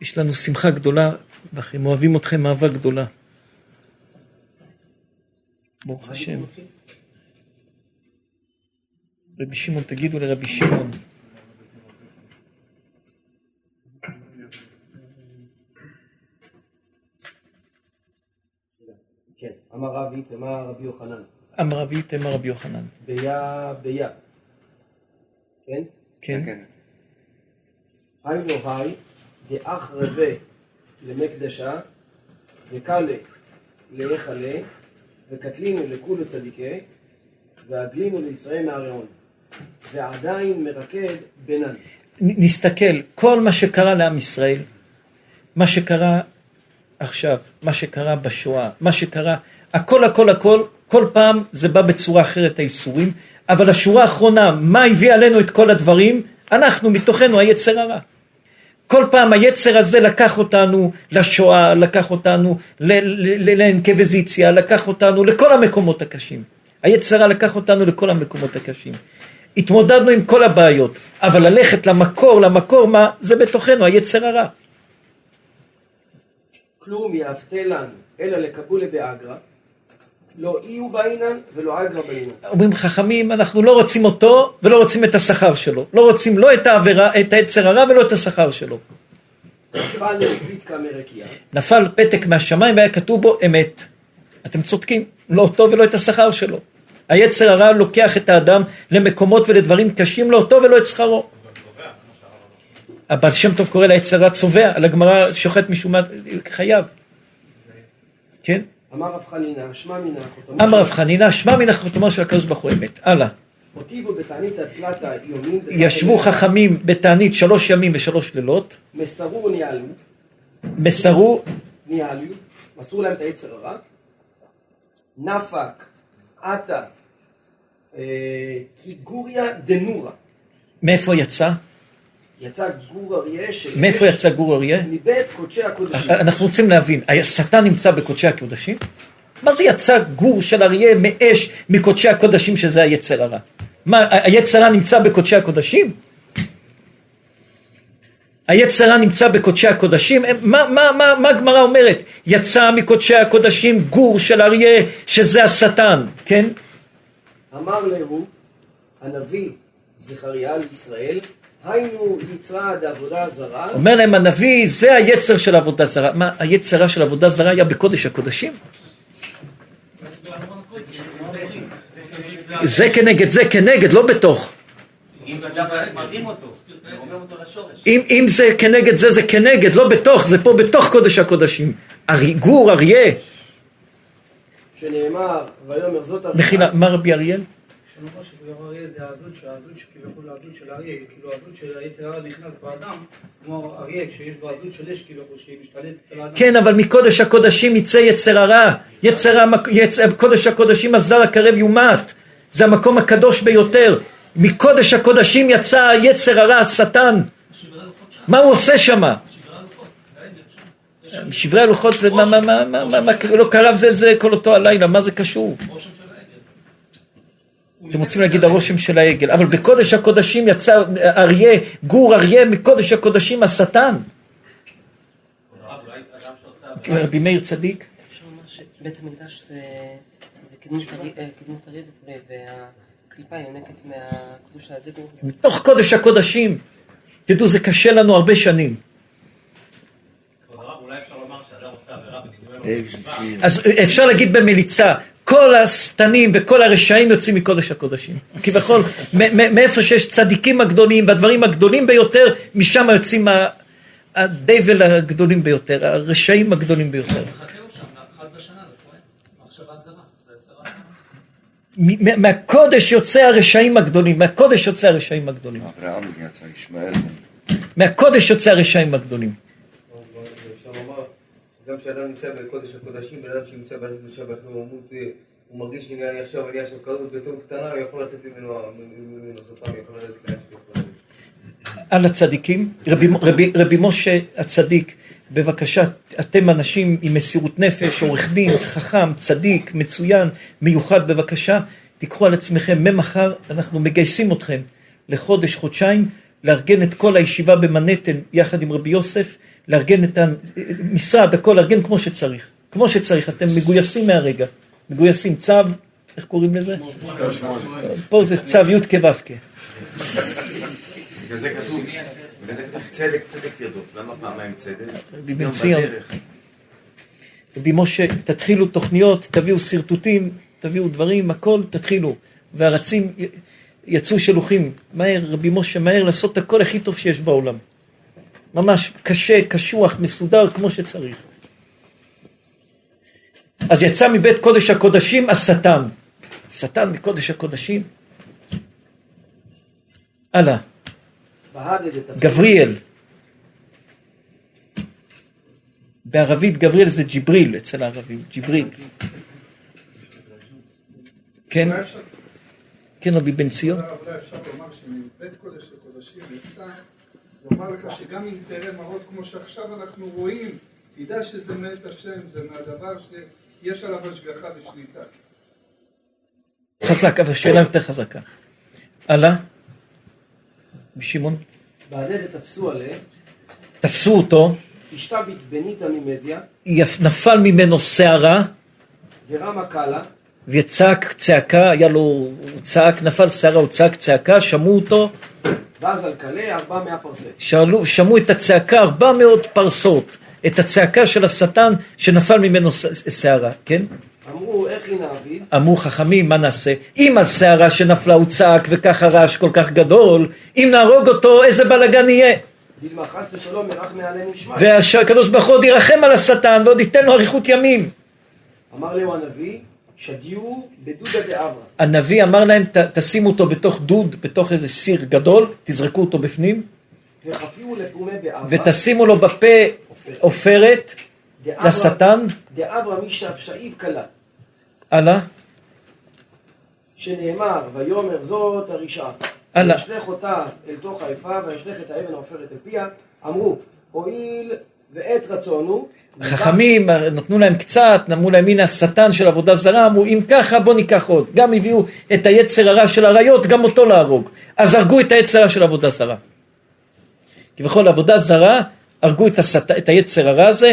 יש לנו שמחה גדולה ואנחנו אוהבים אתכם אהבה גדולה, ברוך השם. רבי שמעון, תגידו לרבי שמעון. כן, אמר רבי תמר רבי יוחנן. ביה. כן? כן. היי נוהי, דאח רבי למקדשה, וקלה להיחלה, וקטלינו לכולו צדיקי, והגלינו לישראל מהרעון. ועדיין מרקד בינן. נסתכל, כל מה שקרה לעם ישראל, מה שקרה עכשיו, מה שקרה בשואה, מה שקרה, הכל, כל פעם זה בא בצורה אחרת האיסורים, אבל השורה האחרונה, מה הביא עלינו את כל הדברים? אנחנו, מתוכנו, היצר הרע. כל פעם היצר הזה לקח אותנו לשואה, לקח אותנו לאינקוויזיציה, לקח אותנו לכל המקומות הקשים. היצר הרע לקח אותנו לכל המקומות הקשים. התמודדנו עם כל הבעיות, אבל ללכת למקור, מה? זה בתוכנו, היצר הרע. כלום יאהבת לנו, אלא לקבולה באגרה, לא אי הוא בעינן ולא אגרה בעינן. אומרים חכמים, אנחנו לא רוצים אותו ולא רוצים את השכר שלו. לא רוצים לא את העבירה, את היצר הרע ולא את השכר שלו. נפל פתק מהשמיים והיה כתוב בו אמת. אתם צודקים, לא אותו ולא את השכר שלו. היצר הרע לוקח את האדם למקומות ולדברים קשים, לא אותו ולא את שכרו. אבל שם טוב קורא ליצר הרע צובע, על הגמרא שוחט משום מה חייב. כן? אמר רב חנינה, שמע מן החותמו של הקדוש ברוך הוא אמת. הלאה. הוטיבו בתענית התלתה יומין. ישבו חכמים בתענית 3 ימים ו3 לילות. מסרו וניהלו. מסרו להם את היצר הרע. נפק, עתה, כיגוריה דנורה. מאיפה יצא? יצא גור אריה? מבית קודשי הקודשים. אנחנו רוצים להבין, השטן נמצא בקודשי הקודשים? מה זה יצא גור של אריה מאש מקודשי הקודשים שזה היצר הרע? מה, היצר הרע נמצא בקודשי הקודשים? היצר הרע נמצא בקודשי הקודשים? מה הגמרא אומרת? יצא מקודשי הקודשים גור של אריה שזה השטן, כן? אמר להו הנביא זכריה לישראל, היינו יצרה לעבודה זרה. אומר להם הנביא, זה היצר של עבודה זרה. מה, היצרה של עבודה זרה היה בקודש הקודשים? זה כנגד, לא בתוך. אם זה כנגד זה, זה כנגד, לא בתוך, זה פה בתוך קודש הקודשים. גור, אריה. שנאמר, ויאמר זאת אריה. מחילה, מה רבי אריאל? נאמר שגור אריה זה העזות, העזות של אריה, כאילו העזות של היצר נכנס באדם, כמו אריה, כשיש בו העזות של אש, כאילו שהיא משתלטת על האדם. כן, אבל מקודש הקודשים יצא יצר הרע, קודש הקודשים הזר הקרב יומת, זה המקום הקדוש ביותר, מקודש הקודשים יצא היצר הרע, השטן. מה הוא עושה שם? שברי הלוחות זה מה לא קרב זה כל אותו הלילה, מה זה קשור? אתם רוצים להגיד הרושם של העגל, אבל בקודש הקודשים יצא אריה, גור אריה, מקודש הקודשים השטן. רבי מאיר צדיק. אפשר לומר שבית המקדש זה קדמות אריה והקליפה יונקת מהקדוש הזה. מתוך קודש הקודשים, תדעו זה קשה לנו הרבה שנים. אולי אפשר לומר שאדם עושה עבירה בגלל המקדש. אז אפשר להגיד במליצה, כל הסתנים וכל הרשעים יוצאים מקודש הקודשים. כי בכל, מאיפה שיש צדיקים הגדולים והדברים הגדולים ביותר, משם יוצאים הדבל הגדולים ביותר, הרשעים הגדולים ביותר. מחכים שם, אחד בשנה, מחשבה זרה. מהקודש יוצא הרשעים הגדולים, מהקודש יוצא הרשעים הגדולים. אברהם יצא ישמעאל. מהקודש יוצא הרשעים הגדולים. גם כשאדם נמצא בקודש הקודשים, בן אדם שנמצא בקודש הקודשים, הוא מרגיש שאני עכשיו, אני עכשיו כזאת בתור קטנה, הוא יכול לצאת ממנו הסופם, יכול לדעת לאן שכוחה. על הצדיקים, רבי משה הצדיק, בבקשה, אתם אנשים עם מסירות נפש, עורך דין, חכם, צדיק, מצוין, מיוחד, בבקשה, תיקחו על עצמכם, ממחר אנחנו מגייסים אתכם לחודש, חודשיים, לארגן את כל הישיבה במנהטן, יחד עם רבי יוסף, לארגן את המשרד, הכל, לארגן כמו שצריך. כמו שצריך, אתם מגויסים מהרגע. מגויסים צו, איך קוראים לזה? פה זה צו י' כו'. וזה כתוב, צדק, צדק תרדוף. למה פעמיים צדק? רבי משה, תתחילו תוכניות, תביאו סרטוטים, תביאו דברים, הכל, תתחילו. והרצים יצאו שלוחים. מהר, רבי משה, מהר לעשות את הכל הכי טוב שיש בעולם. ממש קשה, קשוח, מסודר, כמו שצריך. אז יצא מבית קודש הקודשים, השטן. שטן מקודש הקודשים. הלאה. גבריאל. בערבית גבריאל זה ג'יבריל, אצל הערבים. ג'יבריל. כן? כן, רבי בן ציון. אולי אפשר לומר שמבית קודש הקודשים יצא... לומר לך שגם אם תראה מראות כמו שעכשיו אנחנו רואים, תדע שזה מאת השם, זה מהדבר שיש עליו השגחה ושליטה. חזק, אבל שאלה יותר חזקה. הלאה? בשמעון? בעדד תפסו עליה. תפסו אותו. השתבית בנית ממזיה. נפל ממנו שערה. ורמה קלה. ויצעק צעקה, היה לו צעק, נפל שערה, הוא צעק צעקה, שמעו אותו. ואז על קלה 400 פרסות. שמעו את הצעקה 400 פרסות, את הצעקה של השטן שנפל ממנו שערה, כן? אמרו איך נעביד? אמרו חכמים מה נעשה? אם השערה שנפלה הוא צעק וככה רעש כל כך גדול, אם נהרוג אותו איזה בלגן יהיה? דילמה חס ושלום ירחם עלינו נשמע. והקדוש ברוך הוא ירחם על השטן ועוד ייתן לו אריכות ימים. אמר להם הנביא שדיעו בדודה דאברה. הנביא אמר להם, תשימו אותו בתוך דוד, בתוך איזה סיר גדול, תזרקו אותו בפנים. וחפירו לפומי באברה. ותשימו לו בפה עופרת, לשטן. דאברה משאפשאיב קלה. הלאה. שנאמר, ויומר זאת הרשעה. הלאה. וישלח אותה אל תוך האפה, וישלח את האבן העופרת אל פיה. אמרו, הועיל... ואת רצונו. החכמים נתנו להם קצת, נאמרו להם הנה השטן של עבודה זרה, אמרו אם ככה בוא ניקח עוד. גם הביאו את היצר הרע של הריות, גם אותו להרוג. אז הרגו את היצר הרע של עבודה זרה. כי בכל עבודה זרה, הרגו את היצר הרע הזה,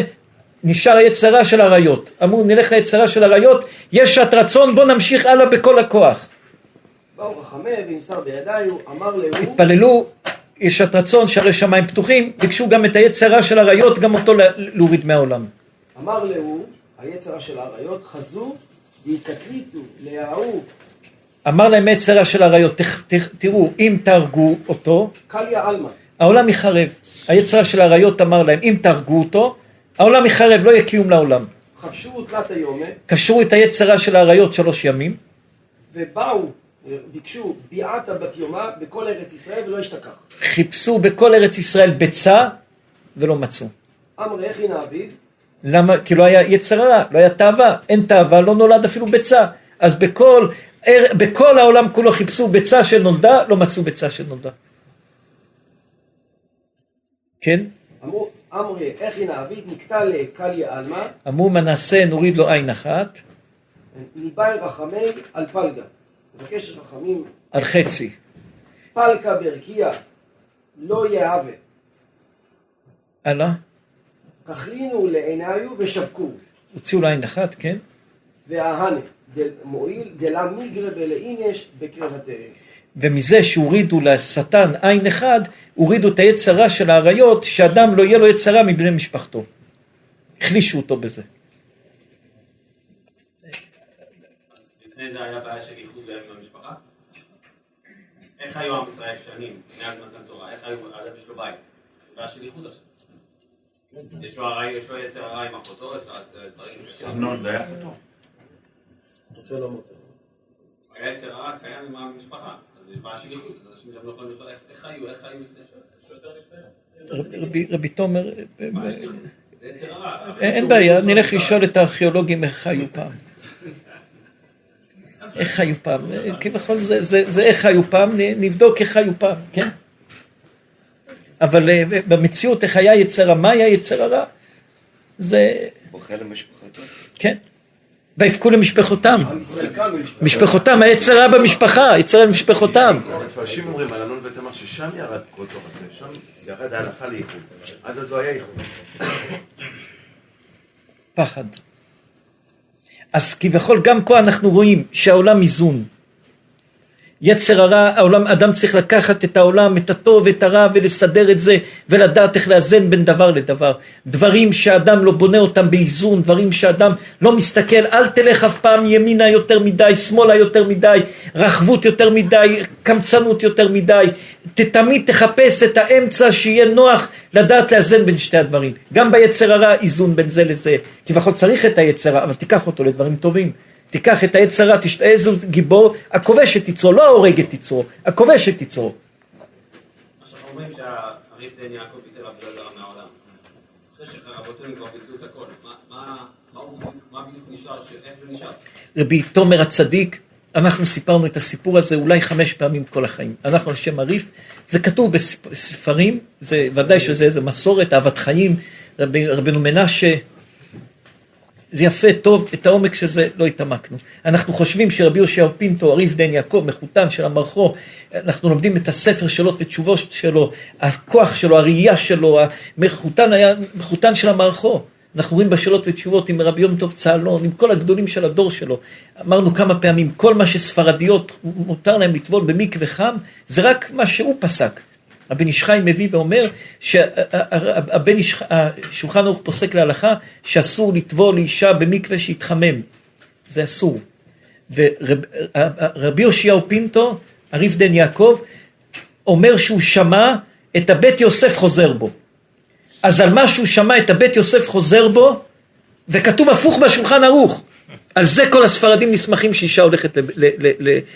נשאר היצר הרע של הריות. אמרו נלך ליצר הרע של הריות, יש שעת רצון, בוא נמשיך הלאה בכל הכוח. באו רחמי ומסר בידיו, אמר לו. התפללו. יש את רצון שהרי שמיים פתוחים, ביקשו גם את היצרה של הריות, גם אותו להוריד מהעולם. אמר לו, היצרה של הריות, חזו והתקליטו, להאו. אמר להם היצרה של הריות, תראו, אם תהרגו אותו, קליה אלמה. העולם יחרב. היצרה של הריות אמר להם, אם תהרגו אותו, העולם יחרב, לא יהיה קיום לעולם. חפשו תלת היומה. קשרו את היצרה של הריות 3 ימים. ובאו. ביקשו ביעת בת יומה בכל ארץ ישראל ולא השתכח. חיפשו בכל ארץ ישראל ביצה ולא מצאו. אמר איך הנה עביד? למה? כי לא היה יצרה, לא היה תאווה. אין תאווה, לא נולד אפילו ביצה. אז בכל בכל העולם כולו חיפשו ביצה שנולדה, לא מצאו ביצה שנולדה. כן? אמרו, אמרי, איך הנה אביד נקטע לקליה אלמה? אמרו, מנסה, נוריד לו עין אחת. ניבאי רחמי על פלגה. מבקש רחמים. על חצי. פלגה ברקיע, לא יאהבה. הלאה? כחלינו לעיניו ושבקו. הוציאו לעין אחת, כן? וההנה. מועיל דלה מיגרה ולאינש בקרבתיהם. ומזה שהורידו לשטן עין אחד, הורידו את היצרה של העריות, שאדם לא יהיה לו יצרה מבני משפחתו. החלישו אותו בזה. לפני זה היה בעיה של ייחוד להם במשפחה? איך היו עם ישראל שנים, מאז מתן תורה? איך היו, עד יש לו בית? בעיה של ייחוד עכשיו. יש לו יצר הרע עם אחותו, יש לו יצר הרע. זה היה אחותו. היה יצר הרע קיים עם המשפחה, אז יש בעיה של ייחוד, אז אנשים גם לא יכולים לכל איך היו לפני שעות? רבי תומר, אין בעיה, נלך לשאול את הארכיאולוגים איך היו פעם. איך היו פעם, כבכל זה איך היו פעם, נבדוק איך היו פעם, כן? אבל במציאות איך היה יצר הרע, מה היה יצר הרע? זה... בוכה למשפחתו. כן. ויפקו למשפחותם. משפחותם, היצר הרע במשפחה, יצר הרע במשפחותם. המפרשים אומרים על ענון ותמר ששם ירד כל תורת, שם ירד ההלכה לייחוד. עד אז לא היה ייחוד. פחד. אז כביכול גם פה אנחנו רואים שהעולם איזון. יצר הרע, העולם, אדם צריך לקחת את העולם, את הטוב ואת הרע ולסדר את זה ולדעת איך לאזן בין דבר לדבר. דברים שאדם לא בונה אותם באיזון, דברים שאדם לא מסתכל, אל תלך אף פעם ימינה יותר מדי, שמאלה יותר מדי, רחבות יותר מדי, קמצנות יותר מדי. תמיד תחפש את האמצע שיהיה נוח לדעת לאזן בין שתי הדברים. גם ביצר הרע איזון בין זה לזה. כי בכל צריך את היצר הרע, אבל תיקח אותו לדברים טובים. תיקח את היצרה, איזה גיבור, הכובש את יצרו, לא ההורג את יצרו, הכובש את יצרו. מה שאנחנו אומרים שהריב דן יעקב ביטל עבודה זרה מהעולם. אחרי שרבותינו כבר ביטלו את הכל, מה בדיוק נשאר, איך זה נשאר? רבי תומר הצדיק, אנחנו סיפרנו את הסיפור הזה אולי 5 פעמים כל החיים. אנחנו לשם הריף, זה כתוב בספרים, זה ודאי שזה איזה מסורת, אהבת חיים, רבנו מנשה, זה יפה, טוב, את העומק שזה לא התעמקנו. אנחנו חושבים שרבי יהושע פינטו, הרי"ף דן יעקב, מחותן של המרחו, אנחנו לומדים את הספר שלו ותשובות שלו, הכוח שלו, הראייה שלו, המחותן היה, מחותן של המרחו. אנחנו רואים בשאלות ותשובות עם רבי יום טוב צהלון, עם כל הגדולים של הדור שלו. אמרנו כמה פעמים, כל מה שספרדיות מותר להם לטבול במקווה חם, זה רק מה שהוא פסק. הבן איש חי מביא ואומר שהשולחן ערוך פוסק להלכה שאסור לטבול לאישה במקווה שהתחמם. זה אסור. ורבי יאשיהו פינטו, הרי"ף דן יעקב, אומר שהוא שמע את הבית יוסף חוזר בו. אז על מה שהוא שמע את הבית יוסף חוזר בו, וכתוב הפוך בשולחן ערוך. על זה כל הספרדים נסמכים שאישה הולכת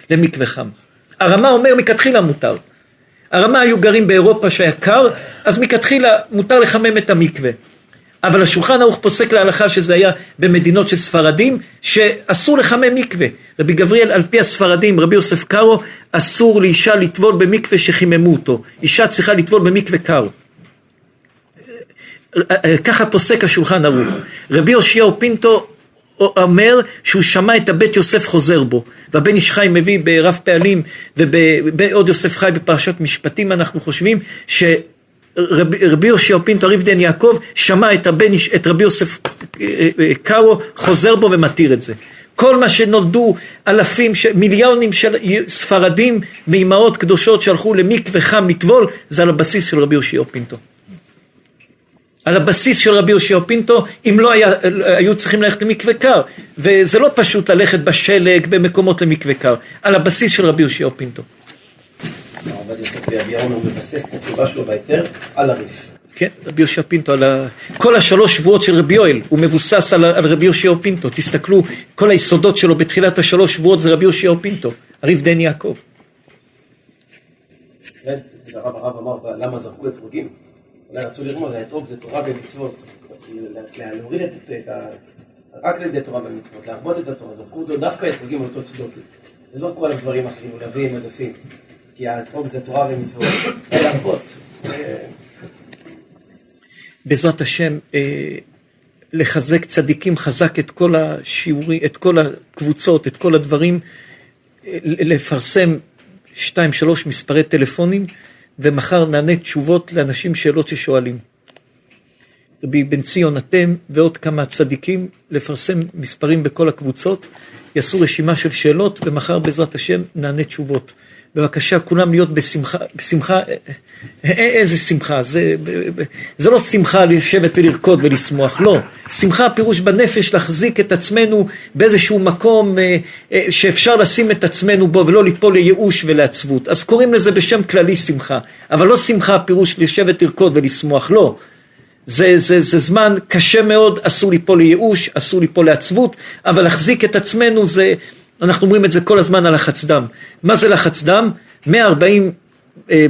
למקווה חם. הרמה אומר מכתחילה מותר. הרמה היו גרים באירופה שהיה קר, אז מכתחילה מותר לחמם את המקווה. אבל השולחן ערוך פוסק להלכה שזה היה במדינות של ספרדים, שאסור לחמם מקווה. רבי גבריאל, על פי הספרדים, רבי יוסף קארו, אסור לאישה לטבול במקווה שחיממו אותו. אישה צריכה לטבול במקווה קר. ככה פוסק השולחן ערוך. רבי יאשיהו פינטו אומר שהוא שמע את הבית יוסף חוזר בו, והבן איש חי מביא ברב פעלים ובעוד יוסף חי בפרשת משפטים, אנחנו חושבים שרבי יאשיהו פינטו הרי"ף דן יעקב שמע את רבי יוסף קארו חוזר בו ומתיר את זה. כל מה שנולדו אלפים, מיליונים של ספרדים מאימהות קדושות שהלכו למקווה חם לטבול, זה על הבסיס של רבי יאשיהו פינטו. על הבסיס של רבי יאשיהו פינטו, אם לא היו צריכים ללכת למקווה קר, וזה לא פשוט ללכת בשלג, במקומות למקווה קר, על הבסיס של רבי יאשיהו פינטו. אבל יוסף ואביהון הוא מבסס את התשובה שלו בהיתר על הרי"ף. כן, רבי יאשיהו פינטו, כל 3 שבועות של רבי יואל, הוא מבוסס על רבי יאשיהו פינטו, תסתכלו, כל היסודות שלו בתחילת 3 שבועות זה רבי יאשיהו פינטו, הרי"ף דן יעקב. הרב אמר, למה זרקו את רוגים? אולי רצו לרמוד, האתרוג זה תורה במצוות, להוריד את ה... רק לידי תורה במצוות, להרבות את התורה, זרקו אותו דווקא אתרוגים על אותו צדוקים. וזרקו על הדברים אחרים, גבים, מדפים, כי הטוב זה תורה ומצוות, להרפות. בעזרת השם, לחזק צדיקים חזק את כל השיעורי, את כל הקבוצות, את כל הדברים, לפרסם 2-3 מספרי טלפונים, ומחר נענה תשובות לאנשים שאלות ששואלים. רבי בן ציון אתם ועוד כמה צדיקים, לפרסם מספרים בכל הקבוצות, יעשו רשימה של שאלות, ומחר בעזרת השם נענה תשובות. בבקשה, כולם להיות בשמחה, בשמחה, איזה שמחה, זה לא שמחה לשבת ולרקוד ולשמוח, לא. שמחה פירוש בנפש להחזיק את עצמנו באיזשהו מקום שאפשר לשים את עצמנו בו ולא ליפול לייאוש ולעצבות. אז קוראים לזה בשם כללי שמחה, אבל לא שמחה פירוש לשבת לרקוד ולשמוח, לא. זה זמן קשה מאוד, אסור ליפול לייאוש, אסור ליפול לעצבות, אבל להחזיק את עצמנו זה... אנחנו אומרים את זה כל הזמן על לחץ דם. מה זה לחץ דם? 140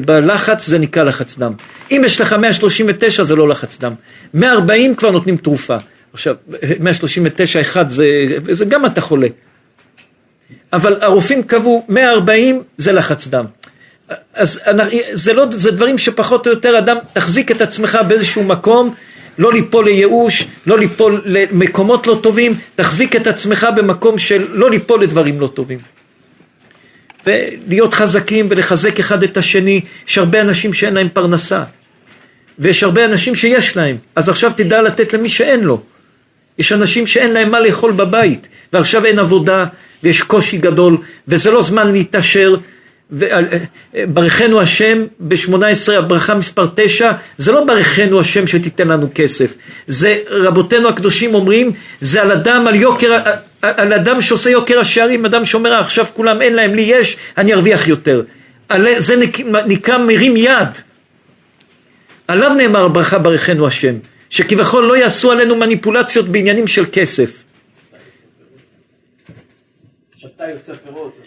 בלחץ זה נקרא לחץ דם. אם יש לך 139 זה לא לחץ דם. 140 כבר נותנים תרופה. עכשיו, 139 אחד זה גם אתה חולה. אבל הרופאים קבעו 140 זה לחץ דם. אז זה דברים שפחות או יותר אדם תחזיק את עצמך באיזשהו מקום, לא ליפול לייאוש, לא ליפול למקומות לא טובים, תחזיק את עצמך במקום של לא ליפול לדברים לא טובים. ולהיות חזקים ולחזק אחד את השני, יש הרבה אנשים שאין להם פרנסה, ויש הרבה אנשים שיש להם, אז עכשיו תדע לתת למי שאין לו. יש אנשים שאין להם מה לאכול בבית, ועכשיו אין עבודה, ויש קושי גדול, וזה לא זמן להתאשר, ברכנו השם ב-18 הברכה מספר 9 זה לא ברכנו השם שתיתן לנו כסף, זה רבותינו הקדושים אומרים זה על אדם, על יוקר, על אדם שעושה יוקר השערים, אדם שאומר עכשיו כולם אין להם, לי יש, אני ארוויח יותר, זה נקרא מרים יד, עליו נאמר ברכה ברכנו השם, שכביכול לא יעשו עלינו מניפולציות בעניינים של כסף, שאתה יוצא פירות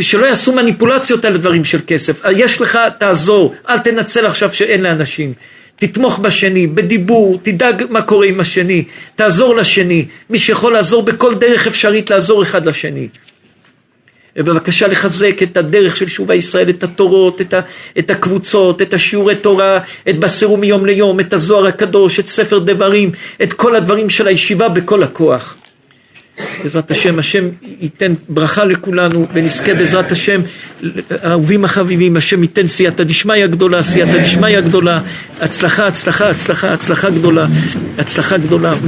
שלא יעשו מניפולציות על דברים של כסף. יש לך, תעזור, אל תנצל עכשיו שאין לאנשים. תתמוך בשני, בדיבור, תדאג מה קורה עם השני, תעזור לשני, מי שיכול לעזור בכל דרך אפשרית לעזור אחד לשני. בבקשה לחזק את הדרך של שובה ישראל, את התורות, את הקבוצות, את השיעורי תורה, את בסירו מיום ליום, את הזוהר הקדוש, את ספר דברים, את כל הדברים של הישיבה בכל הכוח. בעזרת השם, השם ייתן ברכה לכולנו, ונזכה בעזרת השם, אהובים החביבים, השם ייתן סייעתא דשמיא גדולה, סייעתא דשמיא גדולה, הצלחה, הצלחה, הצלחה, הצלחה גדולה, הצלחה גדולה.